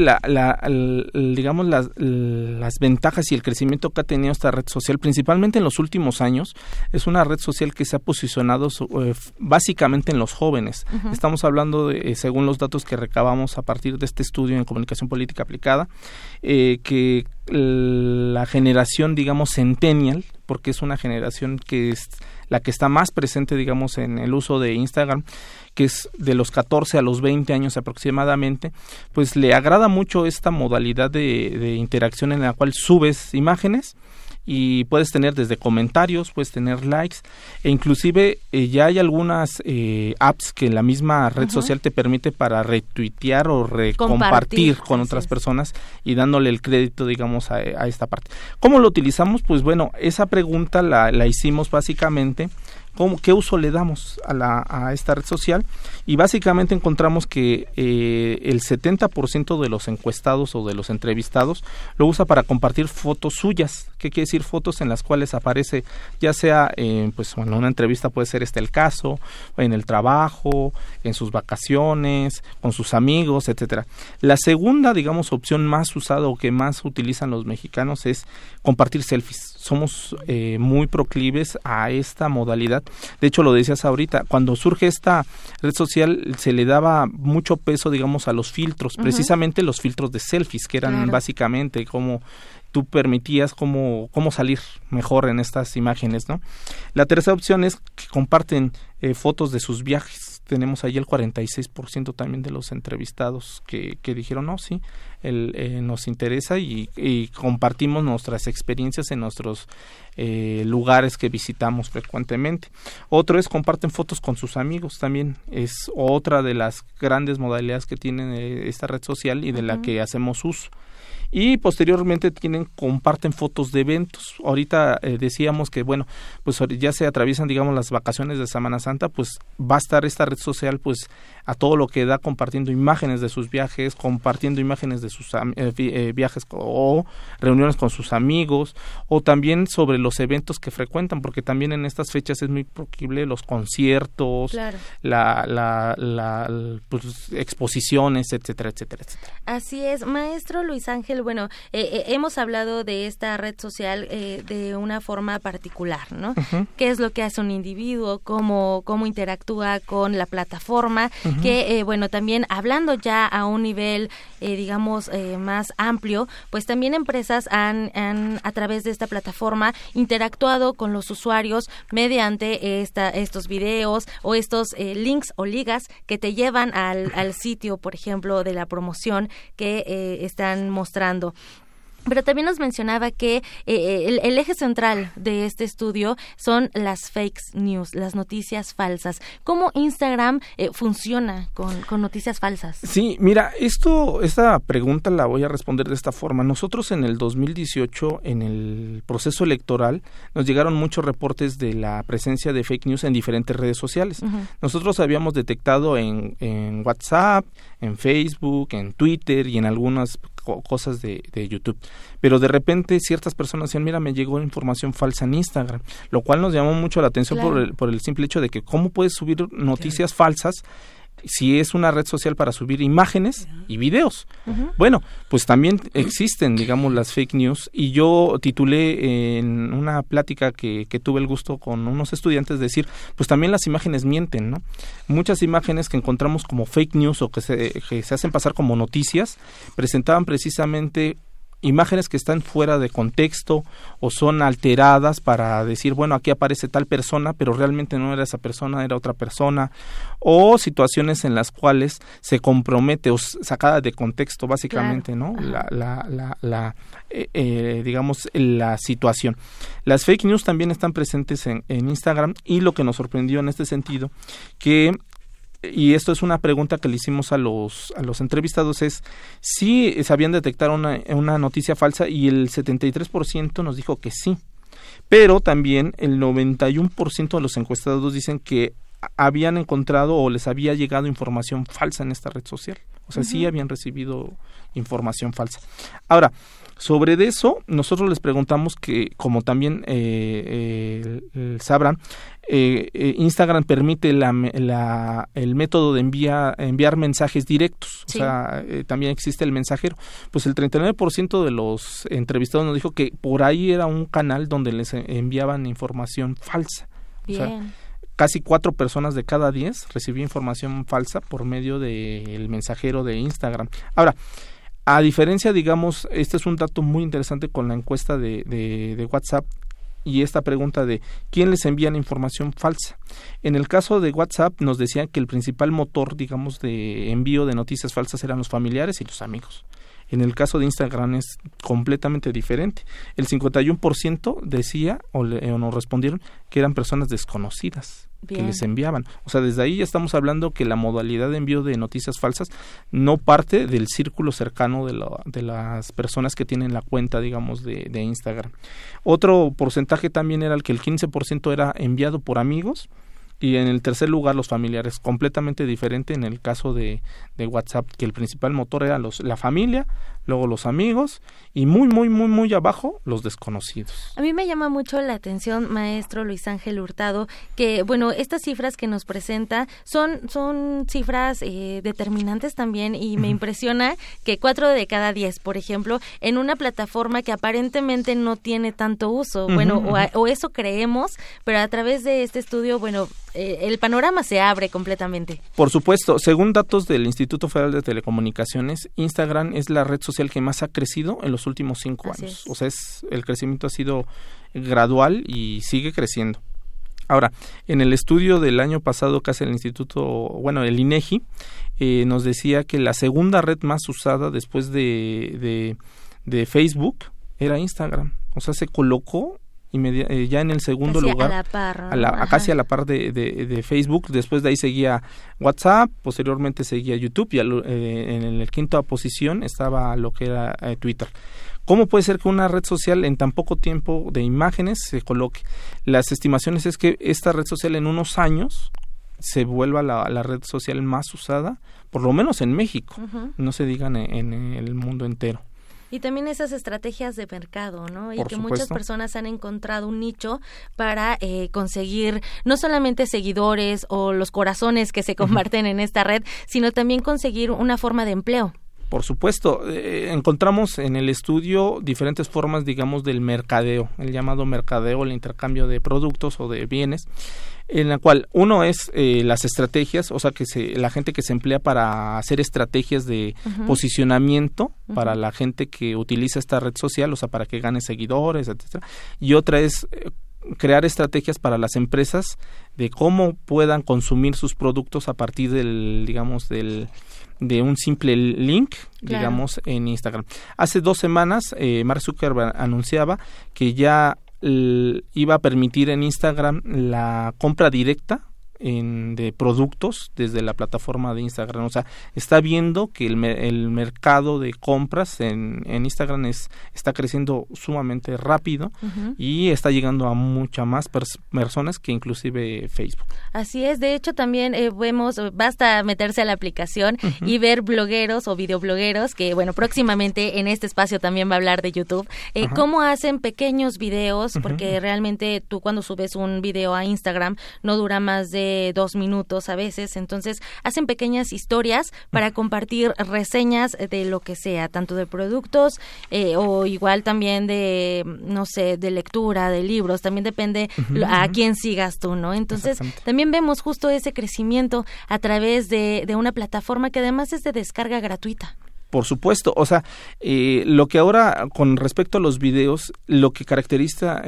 digamos las ventajas y el crecimiento que ha tenido esta red social, principalmente en los últimos años, es una red social que se ha posicionado básicamente en los jóvenes. Uh-huh. Estamos hablando de según los datos que recabamos a partir de este estudio en comunicación política aplicada, que la generación, digamos, centennial, porque es una generación que es la que está más presente, digamos, en el uso de Instagram, que es de los 14 a los 20 años aproximadamente, pues le agrada mucho esta modalidad de interacción en la cual subes imágenes y puedes tener desde comentarios, puedes tener likes e inclusive ya hay algunas apps que la misma red social te permite para retuitear o compartir con otras personas y dándole el crédito, digamos, a esta parte. ¿Cómo lo utilizamos? Pues bueno, esa pregunta la hicimos básicamente, ¿qué uso le damos a esta red social? Y básicamente encontramos que el 70% de los encuestados o de los entrevistados lo usa para compartir fotos suyas. ¿Qué quiere decir? Fotos en las cuales aparece, ya sea pues bueno, una entrevista puede ser el caso, en el trabajo, en sus vacaciones, con sus amigos, etcétera. La segunda, digamos, opción más usada o que más utilizan los mexicanos es compartir selfies. Somos muy proclives a esta modalidad. De hecho, lo decías ahorita, cuando surge esta red social se le daba mucho peso, digamos, a los filtros, precisamente los filtros de selfies, que eran básicamente como tú permitías cómo salir mejor en estas imágenes, ¿no? La tercera opción es que comparten fotos de sus viajes. tenemos ahí el 46% también de los entrevistados que dijeron, no, sí, nos interesa y compartimos nuestras experiencias en nuestros lugares que visitamos frecuentemente. Otro es comparten fotos con sus amigos, también es otra de las grandes modalidades que tiene esta red social y de la que hacemos uso. Y posteriormente comparten fotos de eventos. Ahorita decíamos que, bueno, pues ya se atraviesan, digamos, las vacaciones de Semana Santa, pues va a estar esta red social pues a todo lo que da compartiendo imágenes de sus viajes, compartiendo imágenes de sus viajes o reuniones con sus amigos, o también sobre los eventos que frecuentan, porque también en estas fechas es muy posible los conciertos, claro, pues, exposiciones, etcétera, etcétera, etcétera. Así es, maestro Luis Ángel. Bueno, hemos hablado de esta red social de una forma particular, ¿no? Uh-huh. ¿Qué es lo que hace un individuo? ¿Cómo interactúa con la plataforma? Uh-huh. Que, bueno, también hablando ya a un nivel, digamos, más amplio, pues también empresas han, a través de esta plataforma, interactuado con los usuarios mediante estos videos o estos links o ligas que te llevan al sitio, por ejemplo, de la promoción que están mostrando. Pero también nos mencionaba que el eje central de este estudio son las fake news, las noticias falsas. ¿Cómo Instagram funciona con noticias falsas? Sí, mira, esta pregunta la voy a responder de esta forma. Nosotros en el 2018, en el proceso electoral, nos llegaron muchos reportes de la presencia de fake news en diferentes redes sociales. Uh-huh. Nosotros habíamos detectado en WhatsApp, en Facebook, en Twitter y en algunas cosas de YouTube, pero de repente ciertas personas decían, mira, me llegó información falsa en Instagram, lo cual nos llamó mucho la atención, claro, por el simple hecho de que cómo puedes subir noticias, claro, falsas si es una red social para subir imágenes y videos. Uh-huh. Bueno, pues también existen, digamos, las fake news, y yo titulé en una plática que tuve el gusto con unos estudiantes decir, pues también las imágenes mienten, ¿no? Muchas imágenes que encontramos como fake news o que se hacen pasar como noticias, presentaban precisamente imágenes que están fuera de contexto o son alteradas para decir, bueno, aquí aparece tal persona, pero realmente no era esa persona, era otra persona, o situaciones en las cuales se compromete o sacada de contexto básicamente, claro, ¿no? Digamos, la situación. Las fake news también están presentes en Instagram, y lo que nos sorprendió en este sentido, y esto es una pregunta que le hicimos a los entrevistados, es si sabían detectar una noticia falsa, y el 73% nos dijo que sí, pero también el 91% de los encuestados dicen que habían encontrado o les había llegado información falsa en esta red social. O sea, uh-huh, sí habían recibido información falsa. Ahora, sobre de eso, nosotros les preguntamos que, como también sabrán, Instagram permite el método de enviar mensajes directos. Sí. O sea, también existe el mensajero. Pues el 39% de los entrevistados nos dijo que por ahí era un canal donde les enviaban información falsa. Bien. O sea, casi 4 personas de cada 10 recibían información falsa por medio del mensajero de Instagram. Ahora, a diferencia, digamos, este es un dato muy interesante con la encuesta de WhatsApp y esta pregunta de ¿quién les envía la información falsa? En el caso de WhatsApp nos decían que el principal motor, digamos, de envío de noticias falsas eran los familiares y los amigos. En el caso de Instagram es completamente diferente. El 51% decía o nos respondieron que eran personas desconocidas. Bien. Que les enviaban. O sea, desde ahí ya estamos hablando que la modalidad de envío de noticias falsas no parte del círculo cercano de las personas que tienen la cuenta, digamos, de Instagram. Otro porcentaje también era el que el 15% era enviado por amigos, y en el tercer lugar los familiares, completamente diferente en el caso de WhatsApp, que el principal motor era la familia, luego los amigos y muy, muy, muy, muy abajo los desconocidos. A mí me llama mucho la atención, maestro Luis Ángel Hurtado, que, bueno, estas cifras que nos presenta son cifras determinantes también, y me impresiona que 4 de cada 10, por ejemplo, en una plataforma que aparentemente no tiene tanto uso, bueno, o eso creemos, pero a través de este estudio, bueno, el panorama se abre completamente. Por supuesto, según datos del Instituto Federal de Telecomunicaciones, Instagram es la red social que más ha crecido en los últimos 5 años. O sea, el crecimiento ha sido gradual y sigue creciendo. Ahora, en el estudio del año pasado que hace el Instituto, bueno, el INEGI, nos decía que la segunda red más usada después de Facebook era Instagram. O sea, se colocó ya en el segundo lugar, a la par, ¿no? Casi a la par de Facebook. Después de ahí seguía WhatsApp, posteriormente seguía YouTube y en la quinta posición estaba lo que era Twitter. ¿Cómo puede ser que una red social en tan poco tiempo de imágenes se coloque? Las estimaciones es que esta red social en unos años se vuelva la red social más usada, por lo menos en México, no se digan en el mundo entero. Y también esas estrategias de mercado, ¿no? Y que muchas personas han encontrado un nicho para conseguir no solamente seguidores o los corazones que se comparten en esta red, sino también conseguir una forma de empleo. Por supuesto, encontramos en el estudio diferentes formas, digamos, del mercadeo, el llamado mercadeo, el intercambio de productos o de bienes, en la cual uno es las estrategias, o sea, que la gente que se emplea para hacer estrategias de posicionamiento para la gente que utiliza esta red social, o sea, para que gane seguidores, etcétera. Y otra es crear estrategias para las empresas de cómo puedan consumir sus productos a partir de un simple link, digamos, en Instagram. Hace 2 semanas Mark Zuckerberg anunciaba que ya iba a permitir en Instagram la compra directa de productos desde la plataforma de Instagram. O sea, está viendo que el mercado de compras en Instagram está creciendo sumamente rápido y está llegando a muchas más personas que inclusive Facebook. Así es. De hecho, también vemos, basta meterse a la aplicación y ver blogueros o videoblogueros que, bueno, próximamente en este espacio también va a hablar de YouTube. Cómo hacen pequeños videos, porque realmente tú cuando subes un video a Instagram no dura más de 2 minutos a veces, entonces hacen pequeñas historias para compartir reseñas de lo que sea, tanto de productos o igual también de, no sé, de lectura, de libros, también depende a quién sigas tú, ¿no? Entonces también vemos justo ese crecimiento a través de una plataforma que además es de descarga gratuita. Por supuesto, o sea, lo que ahora con respecto a los videos, lo que caracteriza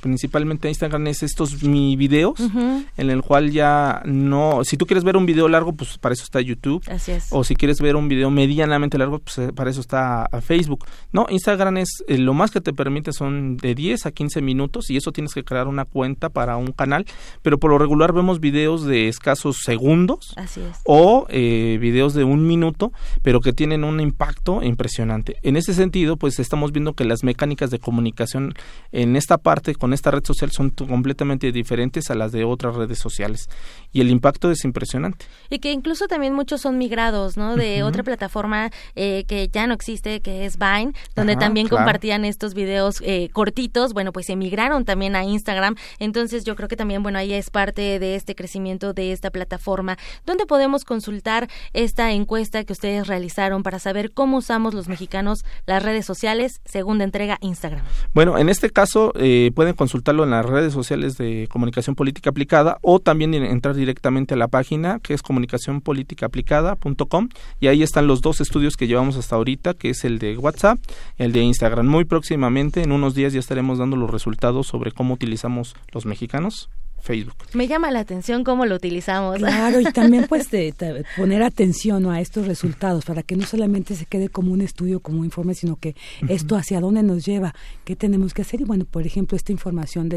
principalmente a Instagram es estos videos, en el cual ya no, si tú quieres ver un video largo, pues para eso está YouTube. Así es. O si quieres ver un video medianamente largo, pues para eso está Facebook. No, Instagram es, lo más que te permite son de 10 a 15 minutos y eso tienes que crear una cuenta para un canal, pero por lo regular vemos videos de escasos segundos. Así es. O videos de 1 minuto, pero que tienen un impacto impresionante. En ese sentido, pues estamos viendo que las mecánicas de comunicación en esta parte, con esta red social, son completamente diferentes a las de otras redes sociales. Y el impacto es impresionante. Y que incluso también muchos son migrados, ¿no? De otra plataforma que ya no existe, que es Vine, donde también compartían estos videos cortitos. Bueno, pues se migraron también a Instagram. Entonces yo creo que también, bueno, ahí es parte de este crecimiento de esta plataforma. ¿Dónde podemos consultar esta encuesta que ustedes realizaron para saber cómo usamos los mexicanos las redes sociales? Segunda entrega, Instagram. Bueno, en este caso pueden consultarlo en las redes sociales de Comunicación Política Aplicada o también entrar directamente a la página que es comunicacionpoliticaaplicada.com y ahí están los 2 estudios que llevamos hasta ahorita, que es el de WhatsApp y el de Instagram. Muy próximamente, en unos días, ya estaremos dando los resultados sobre cómo utilizamos los mexicanos Facebook. Me llama la atención cómo lo utilizamos. Claro, y también pues de poner atención, ¿no?, a estos resultados para que no solamente se quede como un estudio, como un informe, sino que esto hacia dónde nos lleva, qué tenemos que hacer. Y bueno, por ejemplo, esta información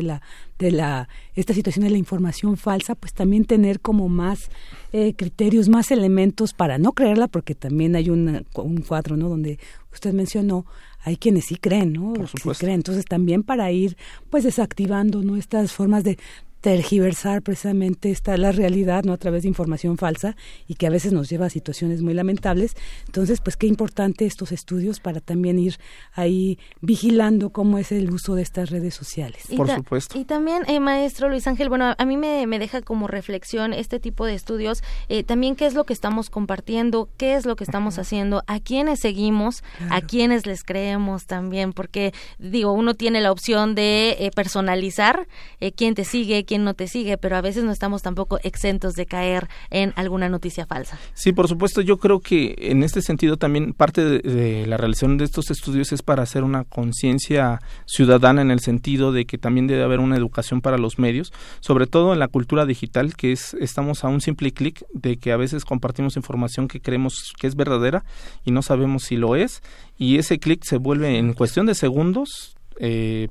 esta situación de la información falsa, pues también tener como más criterios, más elementos para no creerla, porque también hay un cuadro, ¿no?, donde usted mencionó, hay quienes sí creen, ¿no? Por supuesto. Sí creen. Entonces también para ir pues desactivando, ¿no?, estas formas de tergiversar precisamente la realidad, ¿no?, a través de información falsa y que a veces nos lleva a situaciones muy lamentables. Entonces, pues qué importante estos estudios para también ir ahí vigilando cómo es el uso de estas redes sociales. Por supuesto. Y también, maestro Luis Ángel, bueno, a mí me deja como reflexión este tipo de estudios, también qué es lo que estamos compartiendo, qué es lo que estamos haciendo, a quiénes seguimos, a quiénes les creemos también, porque digo, uno tiene la opción de personalizar quién te sigue, quién quién no te sigue, pero a veces no estamos tampoco exentos de caer en alguna noticia falsa. Sí, por supuesto, yo creo que en este sentido también parte de la realización de estos estudios es para hacer una conciencia ciudadana, en el sentido de que también debe haber una educación para los medios, sobre todo en la cultura digital, que es, estamos a un simple clic de que a veces compartimos información que creemos que es verdadera y no sabemos si lo es, y ese clic se vuelve en cuestión de segundos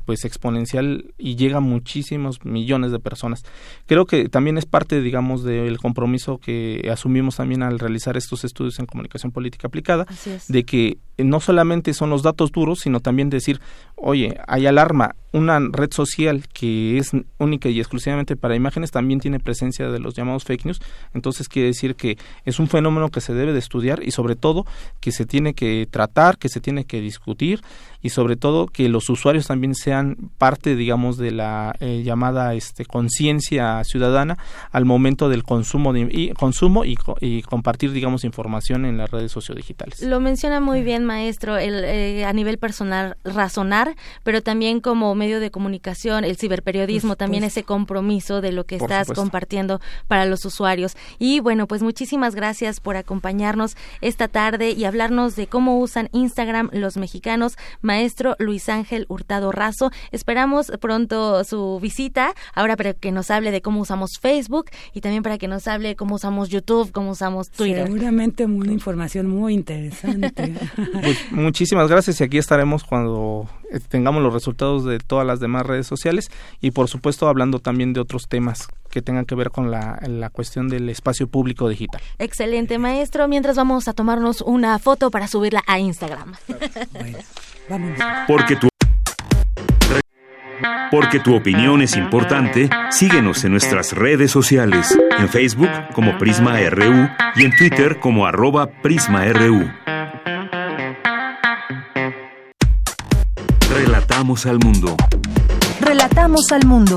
pues exponencial y llega a muchísimos millones de personas. Creo que también es parte, digamos, del compromiso que asumimos también al realizar estos estudios en comunicación política aplicada, de que no solamente son los datos duros, sino también decir, oye, hay alarma, una red social que es única y exclusivamente para imágenes también tiene presencia de los llamados fake news, entonces quiere decir que es un fenómeno que se debe de estudiar y sobre todo que se tiene que tratar, que se tiene que discutir y sobre todo que los usuarios también sean parte, digamos, de la llamada conciencia ciudadana al momento del consumo y compartir, digamos, información en las redes sociodigitales. Lo menciona muy bien, maestro, a nivel personal razonar, pero también como medio de comunicación, el ciberperiodismo, también ese compromiso de lo que estás compartiendo para los usuarios. Y bueno, pues muchísimas gracias por acompañarnos esta tarde y hablarnos de cómo usan Instagram los mexicanos, maestro Luis Ángel Hurtado Razo. Esperamos pronto su visita, ahora para que nos hable de cómo usamos Facebook y también para que nos hable cómo usamos YouTube, cómo usamos Twitter. Seguramente una información muy interesante. Pues muchísimas gracias y aquí estaremos cuando tengamos los resultados de todas las demás redes sociales y por supuesto hablando también de otros temas que tengan que ver con la cuestión del espacio público digital. Excelente, maestro. Mientras vamos a tomarnos una foto para subirla a Instagram. Bueno, vámonos. Porque tu opinión es importante, síguenos en nuestras redes sociales, en Facebook como Prisma RU y en Twitter como @PrismaRU. Relatamos al mundo. Relatamos al mundo.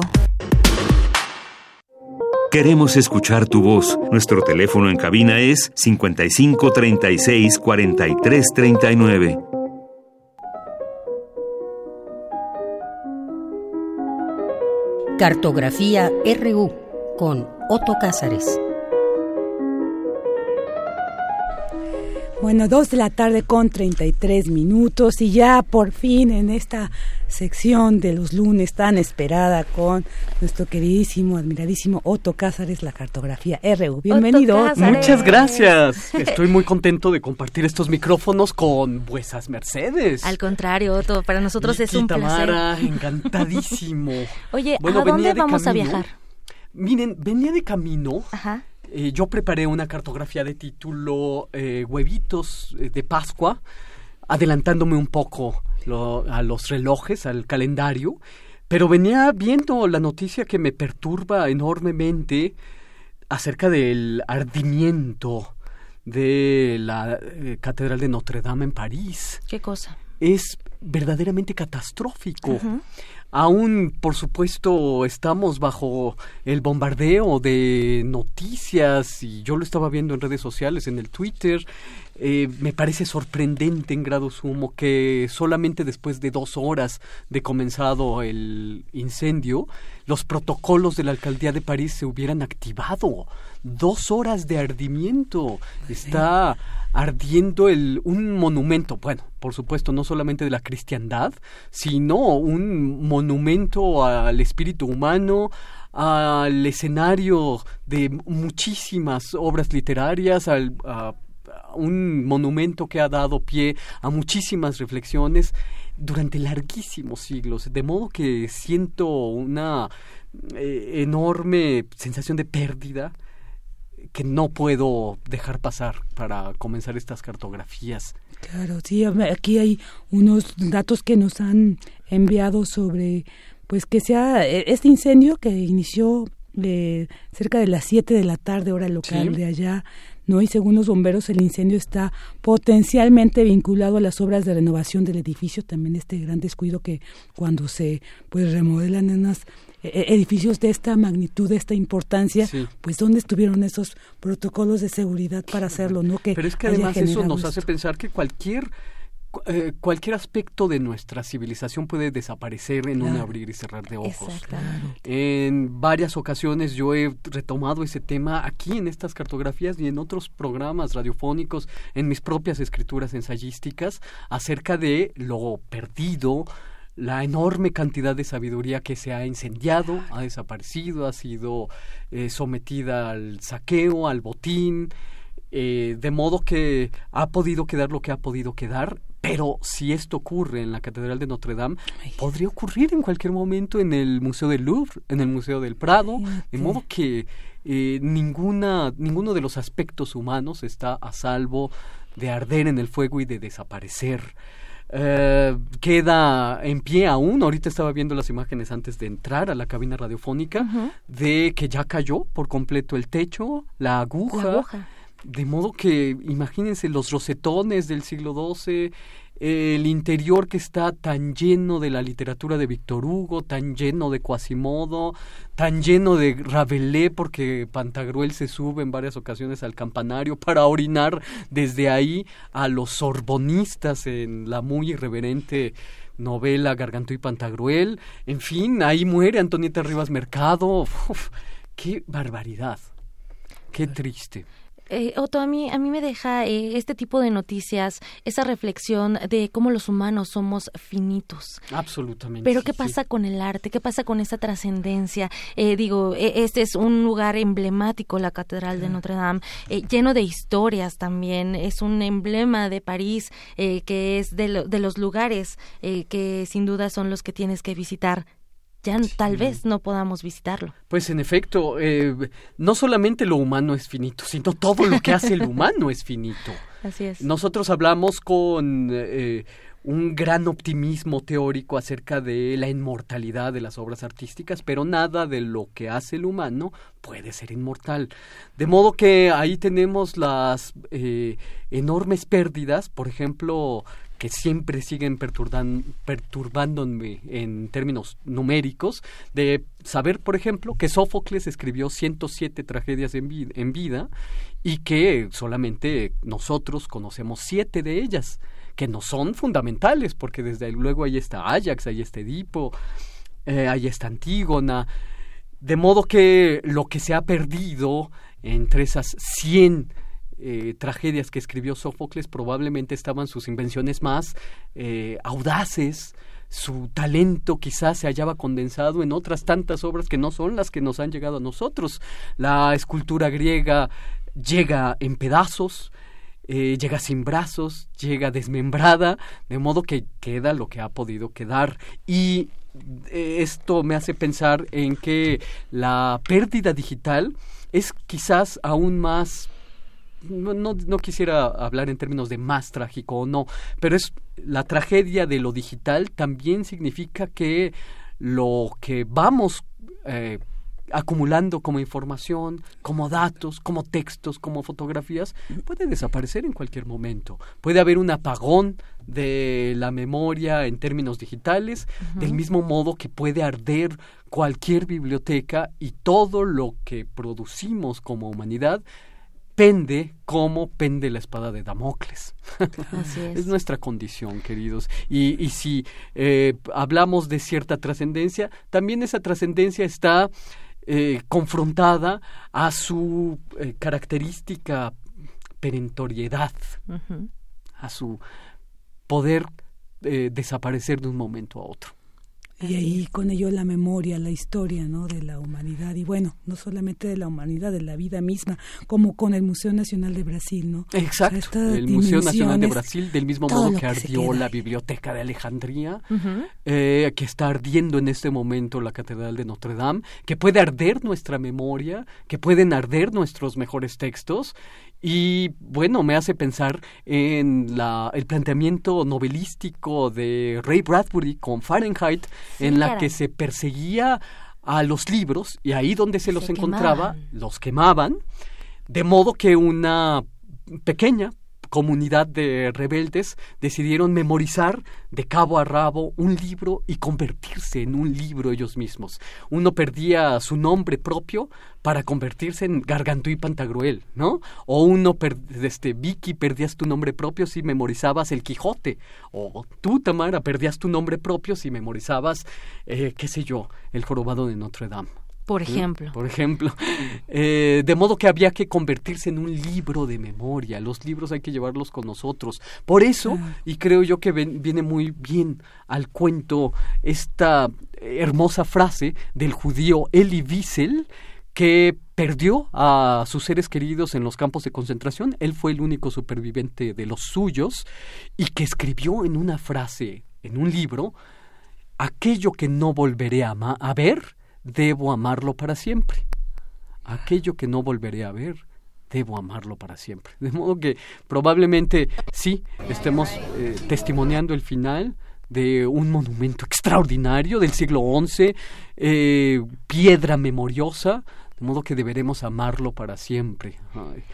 Queremos escuchar tu voz. Nuestro teléfono en cabina es 55 36 43 39. Cartografía RU con Otto Cázares. Bueno, 2:33 PM y ya por fin en esta sección de los lunes tan esperada con nuestro queridísimo, admiradísimo Otto Cázares, la cartografía RU. Bienvenido. Muchas gracias. Estoy muy contento de compartir estos micrófonos con vuestras mercedes. Al contrario, Otto, para nosotros es un placer. Tamara, encantadísimo. Oye, bueno, ¿a dónde vamos a viajar? Miren, venía de camino. Ajá. Yo preparé una cartografía de título Huevitos de Pascua, adelantándome un poco a los relojes, al calendario, pero venía viendo la noticia que me perturba enormemente acerca del ardimiento de la Catedral de Notre Dame en París. ¿Qué cosa? Es verdaderamente catastrófico. Uh-huh. Aún, por supuesto, estamos bajo el bombardeo de noticias y yo lo estaba viendo en redes sociales, en el Twitter. Me parece sorprendente en grado sumo que solamente después de 2 horas de comenzado el incendio, los protocolos de la alcaldía de París se hubieran activado. 2 horas de ardimiento. Está ardiendo un monumento, bueno, por supuesto, no solamente de la cristiandad, sino un monumento al espíritu humano, al escenario de muchísimas obras literarias, a un monumento que ha dado pie a muchísimas reflexiones durante larguísimos siglos, de modo que siento una enorme sensación de pérdida que no puedo dejar pasar para comenzar estas cartografías. Claro, sí, aquí hay unos datos que nos han enviado sobre pues que sea este incendio que inició cerca de las 7:00 p.m, hora local, de allá, ¿no? Y según los bomberos, el incendio está potencialmente vinculado a las obras de renovación del edificio, también este gran descuido que cuando se pues remodelan unos edificios de esta magnitud, de esta importancia, pues ¿dónde estuvieron esos protocolos de seguridad para hacerlo, no? Pero es que además eso nos hace pensar que cualquier cualquier aspecto de nuestra civilización puede desaparecer en un abrir y cerrar de ojos. Exactamente. En varias ocasiones yo he retomado ese tema aquí en estas cartografías y en otros programas radiofónicos, en mis propias escrituras ensayísticas, acerca de lo perdido, la enorme cantidad de sabiduría que se ha incendiado, ha desaparecido, ha sido sometida al saqueo, al botín, de modo que ha podido quedar lo que ha podido quedar. Pero si esto ocurre en la Catedral de Notre Dame, podría ocurrir en cualquier momento en el Museo del Louvre, en el Museo del Prado, de modo que ninguno de los aspectos humanos está a salvo de arder en el fuego y de desaparecer. Queda en pie aún, ahorita estaba viendo las imágenes antes de entrar a la cabina radiofónica, de que ya cayó por completo el techo, la aguja. De modo que, imagínense, los rosetones del siglo XII, el interior que está tan lleno de la literatura de Víctor Hugo, tan lleno de Quasimodo, tan lleno de Rabelais, porque Pantagruel se sube en varias ocasiones al campanario para orinar desde ahí a los sorbonistas en la muy irreverente novela Gargantúa y Pantagruel. En fin, ahí muere Antonieta Rivas Mercado. Uf, ¡qué barbaridad! ¡Qué triste! Otto, a mí me deja este tipo de noticias, esa reflexión de cómo los humanos somos finitos. Absolutamente. Pero ¿qué pasa con el arte? ¿Qué pasa con esa trascendencia? Este es un lugar emblemático, la Catedral de Notre Dame, lleno de historias también. Es un emblema de París, que es de los lugares que sin duda son los que tienes que visitar. Ya tal vez no podamos visitarlo. Pues en efecto, no solamente lo humano es finito, sino todo lo que hace el humano es finito. Así es. Nosotros hablamos con un gran optimismo teórico acerca de la inmortalidad de las obras artísticas, pero nada de lo que hace el humano puede ser inmortal. De modo que ahí tenemos las enormes pérdidas, por ejemplo, que siempre siguen perturbándome en términos numéricos, de saber, por ejemplo, que Sófocles escribió 107 tragedias en vida y que solamente nosotros conocemos 7 de ellas, que no son fundamentales, porque desde luego ahí está Áyax, ahí está Edipo, ahí está Antígona, de modo que lo que se ha perdido entre esas 100 tragedias que escribió Sófocles probablemente estaban sus invenciones más audaces, su talento quizás se hallaba condensado en otras tantas obras que no son las que nos han llegado a nosotros. La escultura griega llega en pedazos, llega sin brazos, llega desmembrada, de modo que queda lo que ha podido quedar. Y esto me hace pensar en que la pérdida digital es quizás aún más... No quisiera hablar en términos de más trágico o no, pero es la tragedia de lo digital. También significa que lo que vamos acumulando como información, como datos, como textos, como fotografías, puede desaparecer en cualquier momento. Puede haber un apagón de la memoria en términos digitales, del mismo modo que puede arder cualquier biblioteca, y todo lo que producimos como humanidad pende como pende la espada de Damocles. Así es. Es nuestra condición, queridos. Y si hablamos de cierta trascendencia, también esa trascendencia está confrontada a su característica perentoriedad, a su poder desaparecer de un momento a otro. Y ahí con ello la memoria, la historia, ¿no?, de la humanidad. Y bueno, no solamente de la humanidad, de la vida misma, como con el Museo Nacional de Brasil, ¿no? Exacto, o sea, el Museo Nacional de Brasil, del mismo modo que ardió la Biblioteca de Alejandría, que está ardiendo en este momento la Catedral de Notre Dame, que puede arder nuestra memoria, que pueden arder nuestros mejores textos. Y bueno, me hace pensar en el planteamiento novelístico de Ray Bradbury con Fahrenheit, que se perseguía a los libros, y ahí donde se los encontraba, los quemaban, de modo que una pequeña comunidad de rebeldes decidieron memorizar de cabo a rabo un libro y convertirse en un libro ellos mismos. Uno perdía su nombre propio para convertirse en Gargantú y Pantagruel, ¿no? O uno, Vicky, perdías tu nombre propio si memorizabas El Quijote. O tú, Tamara, perdías tu nombre propio si memorizabas, qué sé yo, El Jorobado de Notre Dame. Por ejemplo. De modo que había que convertirse en un libro de memoria. Los libros hay que llevarlos con nosotros. Por eso, y creo yo que viene muy bien al cuento esta hermosa frase del judío Elie Wiesel, que perdió a sus seres queridos en los campos de concentración. Él fue el único superviviente de los suyos y que escribió en una frase, en un libro, aquello que no volveré a ver, debo amarlo para siempre. Aquello que no volveré a ver, debo amarlo para siempre. De modo que probablemente sí estemos testimoniando el final de un monumento extraordinario del siglo XI, piedra memoriosa, de modo que deberemos amarlo para siempre.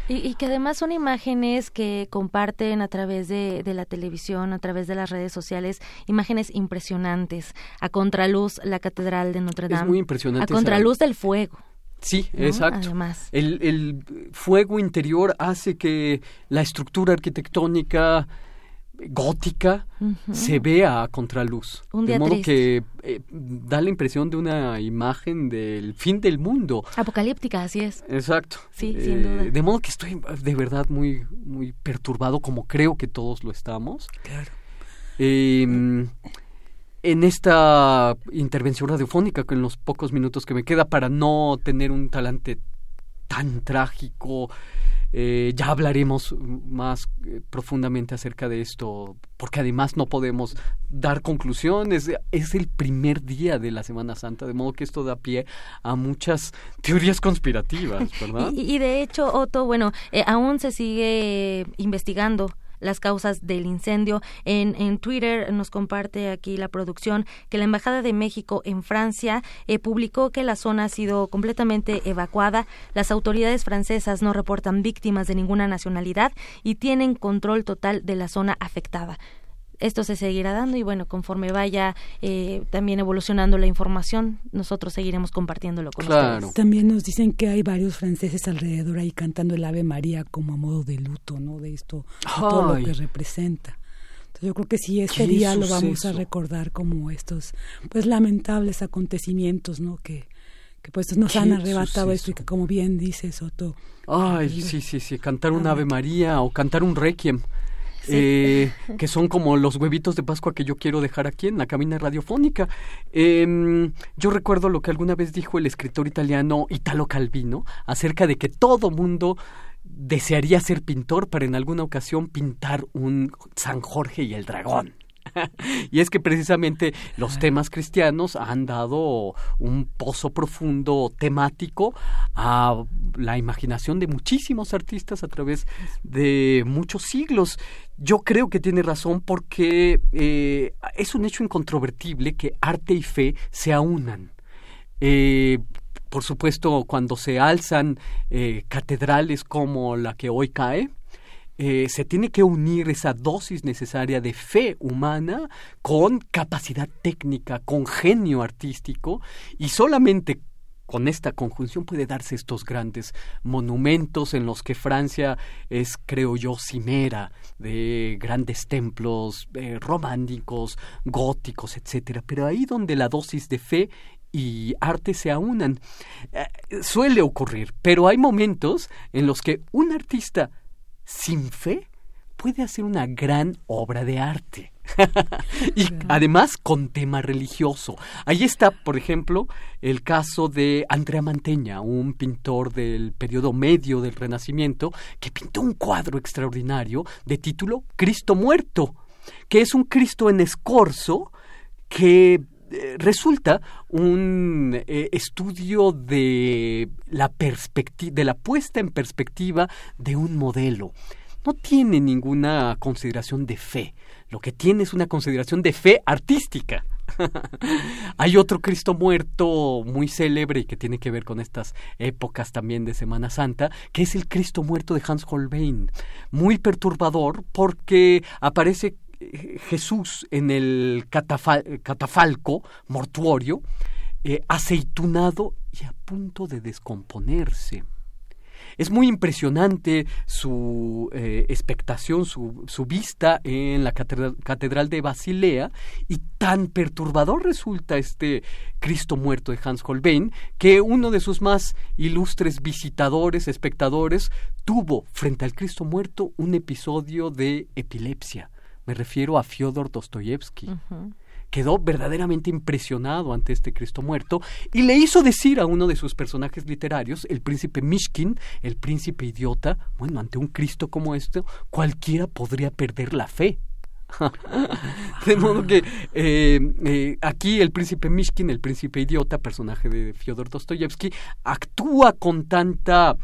Y que además son imágenes que comparten a través de la televisión, a través de las redes sociales, imágenes impresionantes. A contraluz, la Catedral de Notre Dame. Es muy impresionante. A contraluz del fuego. Sí, ¿no? Exacto. Además. El fuego interior hace que la estructura arquitectónica gótica se vea a contraluz, de modo triste, que da la impresión de una imagen del fin del mundo. Apocalíptica, así es. Exacto. Sí, sin duda. De modo que estoy de verdad muy, muy perturbado, como creo que todos lo estamos. Claro. En esta intervención radiofónica, con los pocos minutos que me queda, para no tener un talante tan trágico, ya hablaremos más profundamente acerca de esto, porque además no podemos dar conclusiones. Es el primer día de la Semana Santa, de modo que esto da pie a muchas teorías conspirativas, ¿verdad? Y de hecho, Otto, aún se sigue investigando las causas del incendio. En Twitter nos comparte aquí la producción que la Embajada de México en Francia publicó que la zona ha sido completamente evacuada. Las autoridades francesas no reportan víctimas de ninguna nacionalidad y tienen control total de la zona afectada. Esto se seguirá dando y conforme vaya también evolucionando la información, nosotros seguiremos compartiéndolo con ustedes. También nos dicen que hay varios franceses alrededor ahí cantando el Ave María como a modo de luto, ¿no? De esto, todo lo que representa. Entonces yo creo que sí, este día lo vamos a recordar como estos lamentables acontecimientos, ¿no? Que nos han arrebatado esto y que, como bien dices, Otto. Cantar un Ave María o cantar un Requiem. Que son como los huevitos de Pascua que yo quiero dejar aquí en la cabina radiofónica. Yo recuerdo lo que alguna vez dijo el escritor italiano Italo Calvino acerca de que todo mundo desearía ser pintor para en alguna ocasión pintar un San Jorge y el Dragón. Y es que precisamente los temas cristianos han dado un pozo profundo temático a la imaginación de muchísimos artistas a través de muchos siglos. Yo creo que tiene razón, porque es un hecho incontrovertible que arte y fe se aunan. Por supuesto, cuando se alzan catedrales como la que hoy cae, se tiene que unir esa dosis necesaria de fe humana con capacidad técnica, con genio artístico, y solamente con esta conjunción puede darse estos grandes monumentos en los que Francia es, creo yo, cimera de grandes templos románicos, góticos, etcétera. Pero ahí donde la dosis de fe y arte se aunan, suele ocurrir, pero hay momentos en los que un artista sin fe puede hacer una gran obra de arte y además con tema religioso. Ahí está, por ejemplo, el caso de Andrea Mantegna, un pintor del periodo medio del Renacimiento, que pintó un cuadro extraordinario de título Cristo Muerto, que es un Cristo en escorzo que resulta un estudio de la puesta en perspectiva de un modelo. No tiene ninguna consideración de fe. Lo que tiene es una consideración de fe artística, Hay otro Cristo muerto muy célebre y que tiene que ver con estas épocas también de Semana Santa, que es el Cristo muerto de Hans Holbein, muy perturbador porque aparece Jesús en el catafalco mortuorio, aceitunado y a punto de descomponerse. Es muy impresionante su expectación, su vista en la Catedral de Basilea, y tan perturbador resulta este Cristo muerto de Hans Holbein que uno de sus más ilustres espectadores, tuvo frente al Cristo muerto un episodio de epilepsia. Me refiero a Fiódor Dostoyevski. Uh-huh. Quedó verdaderamente impresionado ante este Cristo muerto y le hizo decir a uno de sus personajes literarios, el príncipe Mishkin, el príncipe idiota, bueno, ante un Cristo como este, cualquiera podría perder la fe. De modo que aquí el príncipe Mishkin, el príncipe idiota, personaje de Fiódor Dostoyevski, actúa con tanta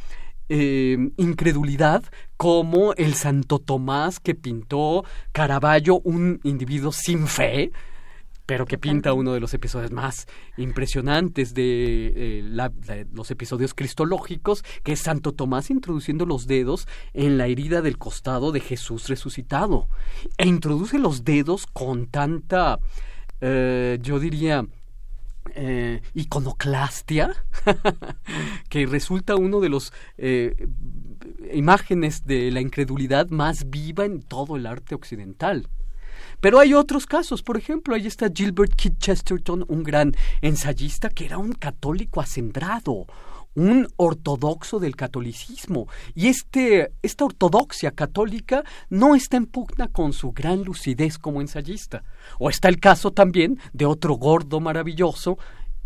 incredulidad como el Santo Tomás que pintó Caravaggio, un individuo sin fe, pero que pinta uno de los episodios más impresionantes de los episodios cristológicos, que es Santo Tomás introduciendo los dedos en la herida del costado de Jesús resucitado. E introduce los dedos con tanta, iconoclastia, que resulta uno de los imágenes de la incredulidad más viva en todo el arte occidental. Pero hay otros casos. Por ejemplo, ahí está Gilbert Keith Chesterton, un gran ensayista que era un católico acendrado, un ortodoxo del catolicismo. Y esta ortodoxia católica no está en pugna con su gran lucidez como ensayista. O está el caso también de otro gordo maravilloso,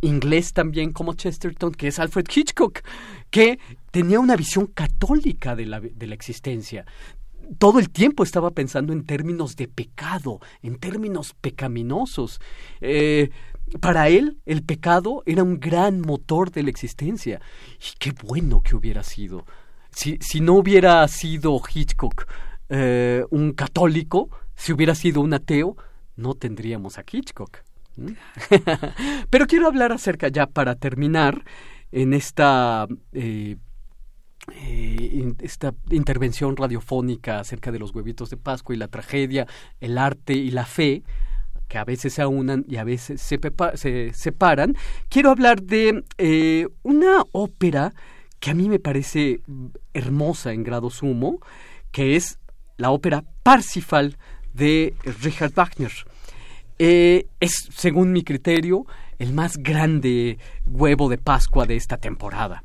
inglés también como Chesterton, que es Alfred Hitchcock, que tenía una visión católica de la existencia. Todo el tiempo estaba pensando en términos de pecado, en términos pecaminosos. Para él, el pecado era un gran motor de la existencia. Y qué bueno que hubiera sido. Si no hubiera sido Hitchcock un católico, si hubiera sido un ateo, no tendríamos a Hitchcock. ¿Mm? Pero quiero hablar acerca, ya para terminar, en esta intervención radiofónica acerca de los huevitos de Pascua y la tragedia, el arte y la fe, que a veces se aunan y a veces se separan. Quiero hablar de una ópera que a mí me parece hermosa en grado sumo, que es la ópera Parsifal de Richard Wagner. Es, según mi criterio, el más grande huevo de Pascua de esta temporada.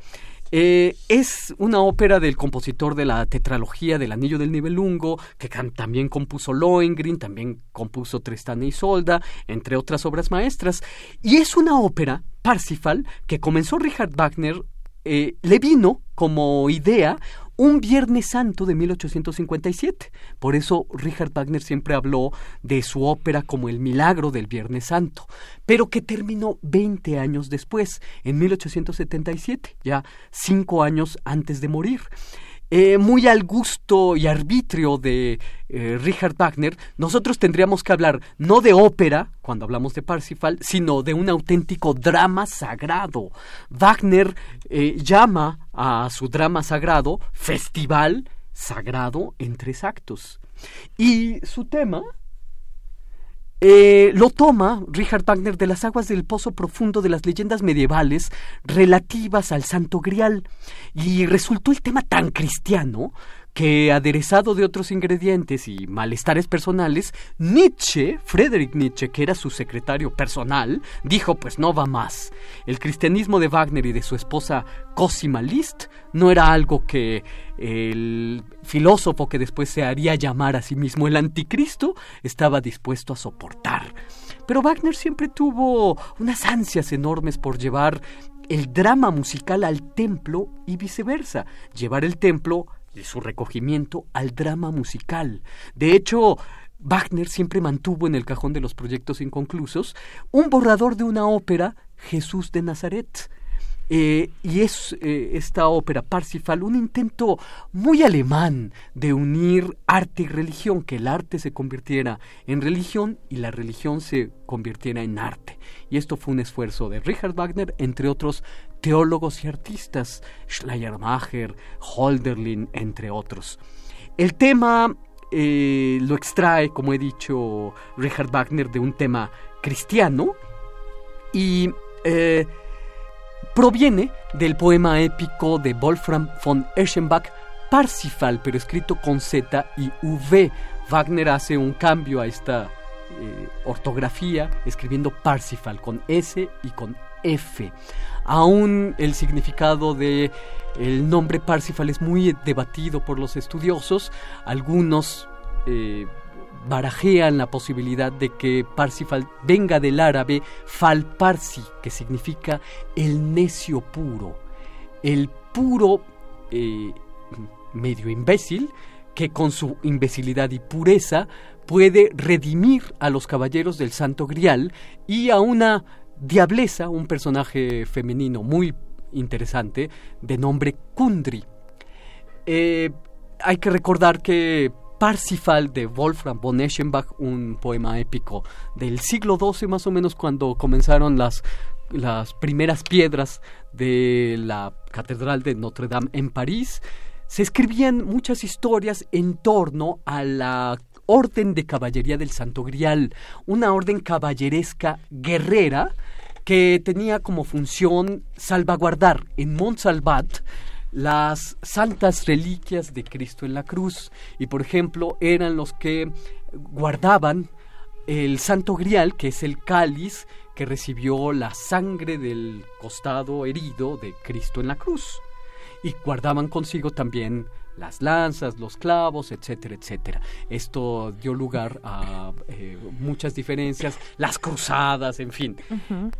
Es una ópera del compositor de la tetralogía del Anillo del Nibelungo, que también compuso Lohengrin, también compuso Tristán e Isolda, entre otras obras maestras. Y es una ópera, Parsifal, que comenzó Richard Wagner, le vino como idea un Viernes Santo de 1857. Por eso Richard Wagner siempre habló de su ópera como el milagro del Viernes Santo, pero que terminó 20 años después, en 1877, ya 5 años antes de morir. Muy al gusto y arbitrio de Richard Wagner, nosotros tendríamos que hablar no de ópera, cuando hablamos de Parsifal, sino de un auténtico drama sagrado. Wagner llama a su drama sagrado Festival Sagrado en 3 actos. Y su tema lo toma Richard Wagner de las aguas del pozo profundo de las leyendas medievales relativas al Santo Grial, y resultó el tema tan cristiano que, aderezado de otros ingredientes y malestares personales, Nietzsche, Friedrich Nietzsche, que era su secretario personal, dijo: pues no va más. El cristianismo de Wagner y de su esposa Cosima Liszt no era algo que el filósofo que después se haría llamar a sí mismo el anticristo estaba dispuesto a soportar. Pero Wagner siempre tuvo unas ansias enormes por llevar el drama musical al templo y viceversa, llevar el templo de su recogimiento al drama musical. De hecho, Wagner siempre mantuvo en el cajón de los proyectos inconclusos un borrador de una ópera, Jesús de Nazaret, Y es esta ópera Parsifal un intento muy alemán de unir arte y religión, que el arte se convirtiera en religión y la religión se convirtiera en arte. Y esto fue un esfuerzo de Richard Wagner, entre otros teólogos y artistas, Schleiermacher, Hölderlin, entre otros. El tema lo extrae, como he dicho, Richard Wagner, de un tema cristiano y proviene del poema épico de Wolfram von Eschenbach, Parsifal, pero escrito con Z y V. Wagner hace un cambio a esta ortografía, escribiendo Parsifal con S y con F. Aún el significado de el nombre Parsifal es muy debatido por los estudiosos. Algunos barajean la posibilidad de que Parsifal venga del árabe fal parsi, que significa el necio puro, el puro medio imbécil, que con su imbecilidad y pureza puede redimir a los caballeros del Santo Grial, y a una diableza, un personaje femenino muy interesante de nombre Kundry. Hay que recordar que Parsifal de Wolfram von Eschenbach, un poema épico del siglo XII, más o menos cuando comenzaron las primeras piedras de la Catedral de Notre Dame en París, se escribían muchas historias en torno a la Orden de Caballería del Santo Grial, una orden caballeresca guerrera que tenía como función salvaguardar en Montsalvat las santas reliquias de Cristo en la cruz, y por ejemplo eran los que guardaban el Santo Grial, que es el cáliz que recibió la sangre del costado herido de Cristo en la cruz, y guardaban consigo también las lanzas, los clavos, etcétera, etcétera. Esto dio lugar a muchas diferencias, las cruzadas, en fin. Uh-huh.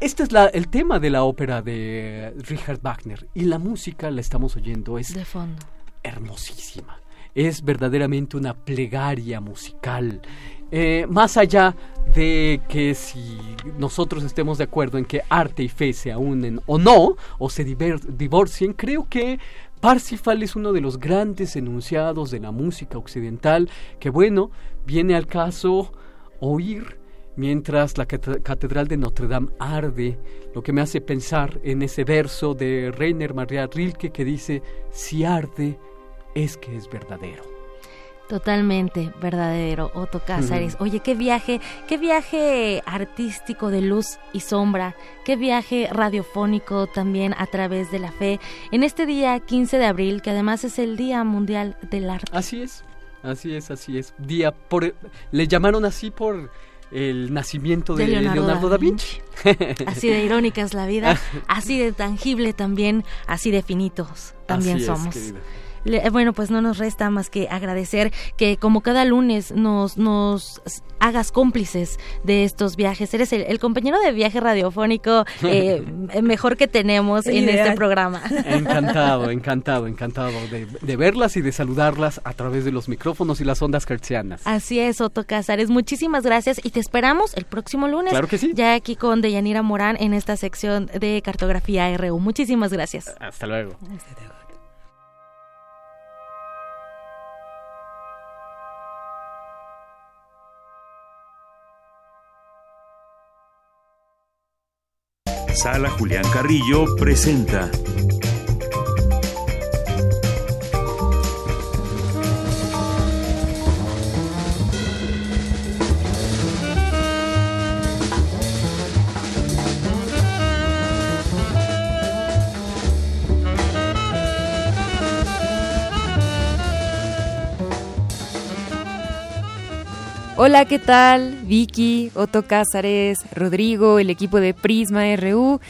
Este es el tema de la ópera de Richard Wagner, y la música, la estamos oyendo, es de fondo. Hermosísima. Es verdaderamente una plegaria musical. Más allá de que si nosotros estemos de acuerdo en que arte y fe se unen o no, o se divorcien, creo que Parsifal es uno de los grandes enunciados de la música occidental que, bueno, viene al caso oír mientras la Catedral de Notre Dame arde, lo que me hace pensar en ese verso de Rainer Maria Rilke que dice: si arde, es que es verdadero. Totalmente verdadero, Otto Cázares. Oye, qué viaje artístico de luz y sombra, qué viaje radiofónico también a través de la fe, en este día 15 de abril, que además es el Día Mundial del Arte. Así es. Le llamaron así por el nacimiento de Leonardo da Vinci. Así de irónica es la vida, así de tangible también, así de finitos también así somos. Es, bueno, pues no nos resta más que agradecer que, como cada lunes, nos hagas cómplices de estos viajes. Eres el compañero de viaje radiofónico mejor que tenemos en este programa. Encantado de verlas y de saludarlas a través de los micrófonos y las ondas hertzianas. Así es, Otto Cázares, muchísimas gracias y te esperamos el próximo lunes. Claro que sí. Ya aquí con Deyanira Morán en esta sección de Cartografía RU. Muchísimas gracias. Hasta luego. Hasta luego. Sala Julián Carrillo presenta Hola, ¿qué tal? Vicky, Otto Cázares, Rodrigo, el equipo de Prisma RU.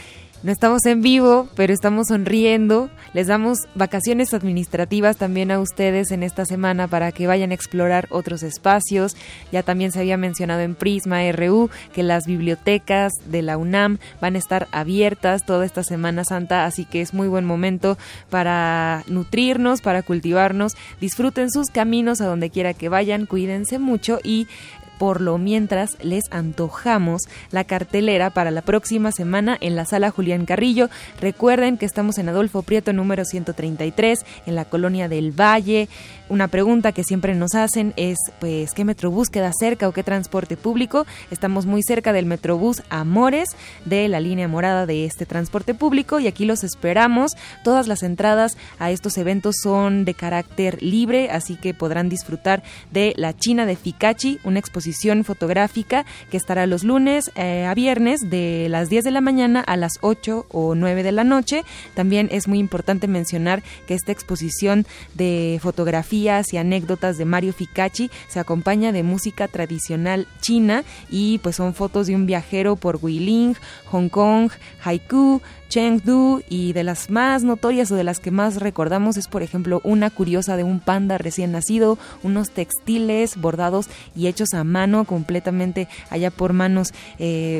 No estamos en vivo, pero estamos sonriendo. Les damos vacaciones administrativas también a ustedes en esta semana para que vayan a explorar otros espacios. Ya también se había mencionado en Prisma RU que las bibliotecas de la UNAM van a estar abiertas toda esta Semana Santa, así que es muy buen momento para nutrirnos, para cultivarnos. Disfruten sus caminos a donde quiera que vayan, cuídense mucho y Por lo mientras, les antojamos la cartelera para la próxima semana en la Sala Julián Carrillo. Recuerden que estamos en Adolfo Prieto número 133, en la Colonia del Valle. Una pregunta que siempre nos hacen es, pues, ¿qué metrobús queda cerca o qué transporte público? Estamos muy cerca del Metrobús Amores, de la línea morada de este transporte público, y aquí los esperamos. Todas las entradas a estos eventos son de carácter libre, así que podrán disfrutar de La China de Fikachi, una exposición fotográfica que estará los lunes a viernes de las 10 de la mañana a las 8 o 9 de la noche. También es muy importante mencionar que esta exposición de fotografías y anécdotas de Mario Fikachi se acompaña de música tradicional china, y pues son fotos de un viajero por Guilin, Hong Kong, Haikou, Chengdu, y de las más notorias o de las que más recordamos es, por ejemplo, una curiosa de un panda recién nacido, unos textiles bordados y hechos a mano completamente allá por manos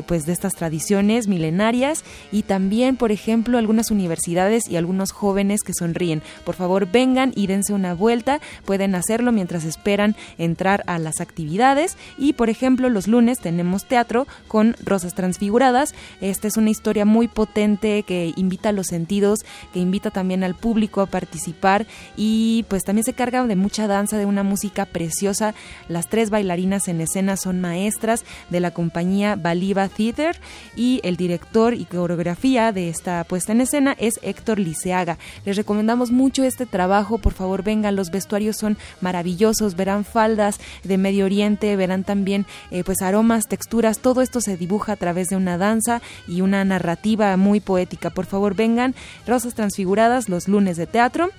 pues de estas tradiciones milenarias, y también, por ejemplo, algunas universidades y algunos jóvenes que sonríen. Por favor, vengan y dense una vuelta, pueden hacerlo mientras esperan entrar a las actividades. Y, por ejemplo, los lunes tenemos teatro con Rosas Transfiguradas. Esta es una historia muy potente que invita a los sentidos, que invita también al público a participar, y pues también se carga de mucha danza, de una música preciosa. Las tres bailarinas en escena son maestras de la compañía Baliba Theater, y el director y coreografía de esta puesta en escena es Héctor Liceaga. Les recomendamos mucho este trabajo, por favor vengan, los vestuarios son maravillosos, verán faldas de Medio Oriente, verán también pues aromas, texturas, todo esto se dibuja a través de una danza y una narrativa muy poética. Por favor, vengan. Rosas Transfiguradas, los lunes de teatro.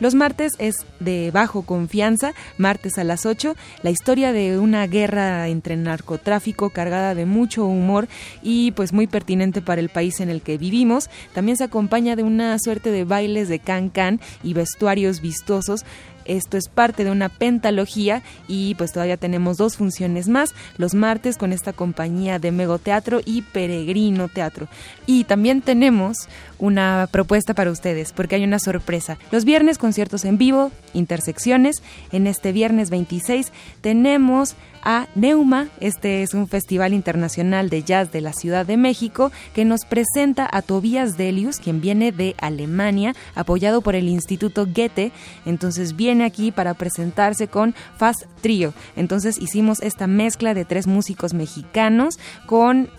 Los martes es de Bajo Confianza, martes a las 8, la historia de una guerra entre narcotráfico cargada de mucho humor y pues muy pertinente para el país en el que vivimos. También se acompaña de una suerte de bailes de can-can y vestuarios vistosos. Esto es parte de una pentalogía y pues todavía tenemos dos funciones más los martes con esta compañía de Megoteatro y Peregrino Teatro. Y también tenemos una propuesta para ustedes porque hay una sorpresa. Los viernes conciertos en vivo, Intersecciones. En este viernes 26 tenemos a Neuma. Este es un festival internacional de jazz de la Ciudad de México que nos presenta a Tobias Delius, quien viene de Alemania, apoyado por el Instituto Goethe. Entonces viene aquí para presentarse con Fast Trio. Entonces hicimos esta mezcla de tres músicos mexicanos con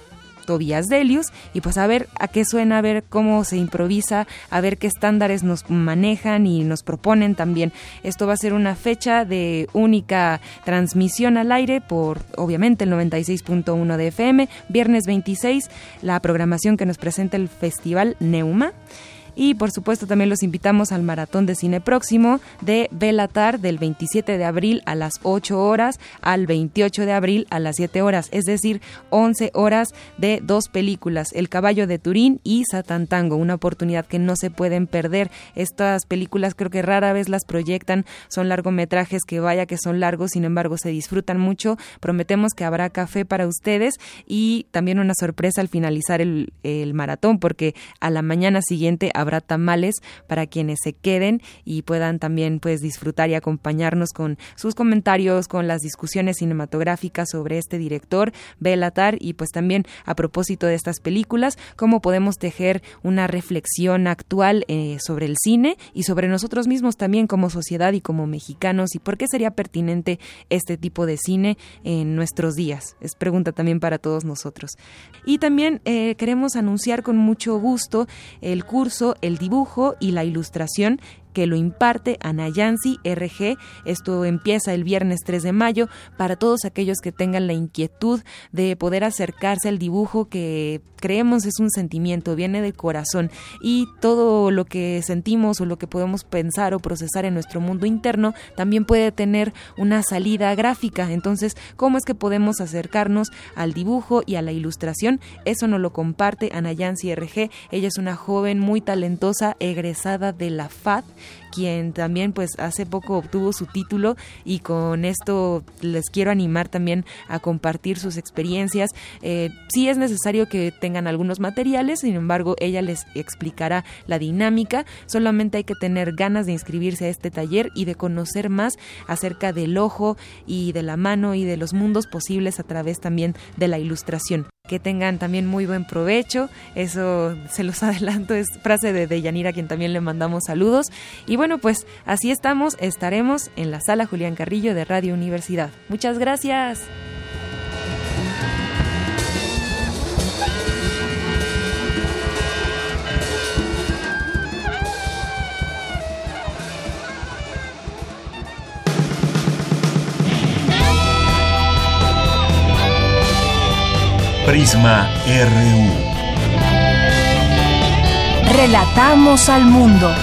Tobias Delius, y pues a ver a qué suena, a ver cómo se improvisa, a ver qué estándares nos manejan y nos proponen también. Esto va a ser una fecha de única transmisión al aire por, obviamente, el 96.1 de FM, viernes 26, la programación que nos presenta el Festival Neuma. Y por supuesto también los invitamos al Maratón de Cine Próximo de Belatar del 27 de abril a las 8 horas al 28 de abril a las 7 horas, es decir, 11 horas de dos películas, El Caballo de Turín y Satán Tango, una oportunidad que no se pueden perder. Estas películas creo que rara vez las proyectan, son largometrajes que vaya que son largos, sin embargo se disfrutan mucho. Prometemos que habrá café para ustedes y también una sorpresa al finalizar el maratón, porque a la mañana siguiente habrá tamales para quienes se queden y puedan también pues disfrutar y acompañarnos con sus comentarios, con las discusiones cinematográficas sobre este director, Belatar, y pues también a propósito de estas películas, cómo podemos tejer una reflexión actual sobre el cine y sobre nosotros mismos también como sociedad y como mexicanos, y por qué sería pertinente este tipo de cine en nuestros días. Es pregunta también para todos nosotros. Y también queremos anunciar con mucho gusto el curso El Dibujo y la Ilustración, que lo imparte Anayansi RG. Esto empieza el viernes 3 de mayo para todos aquellos que tengan la inquietud de poder acercarse al dibujo, que creemos es un sentimiento, viene del corazón, y todo lo que sentimos o lo que podemos pensar o procesar en nuestro mundo interno también puede tener una salida gráfica. Entonces, ¿cómo es que podemos acercarnos al dibujo y a la ilustración? Eso nos lo comparte Anayansi RG. Ella es una joven muy talentosa, egresada de la FAD, quien también pues hace poco obtuvo su título, y con esto les quiero animar también a compartir sus experiencias. Sí es necesario que tengan algunos materiales, sin embargo ella les explicará la dinámica. Solamente hay que tener ganas de inscribirse a este taller y de conocer más acerca del ojo y de la mano y de los mundos posibles a través también de la ilustración. Que tengan también muy buen provecho, eso se los adelanto, es frase de Deyanira, a quien también le mandamos saludos. Y bueno, pues así estamos, estaremos en la Sala Julián Carrillo de Radio Universidad. Muchas gracias. Prisma RU. Relatamos al mundo.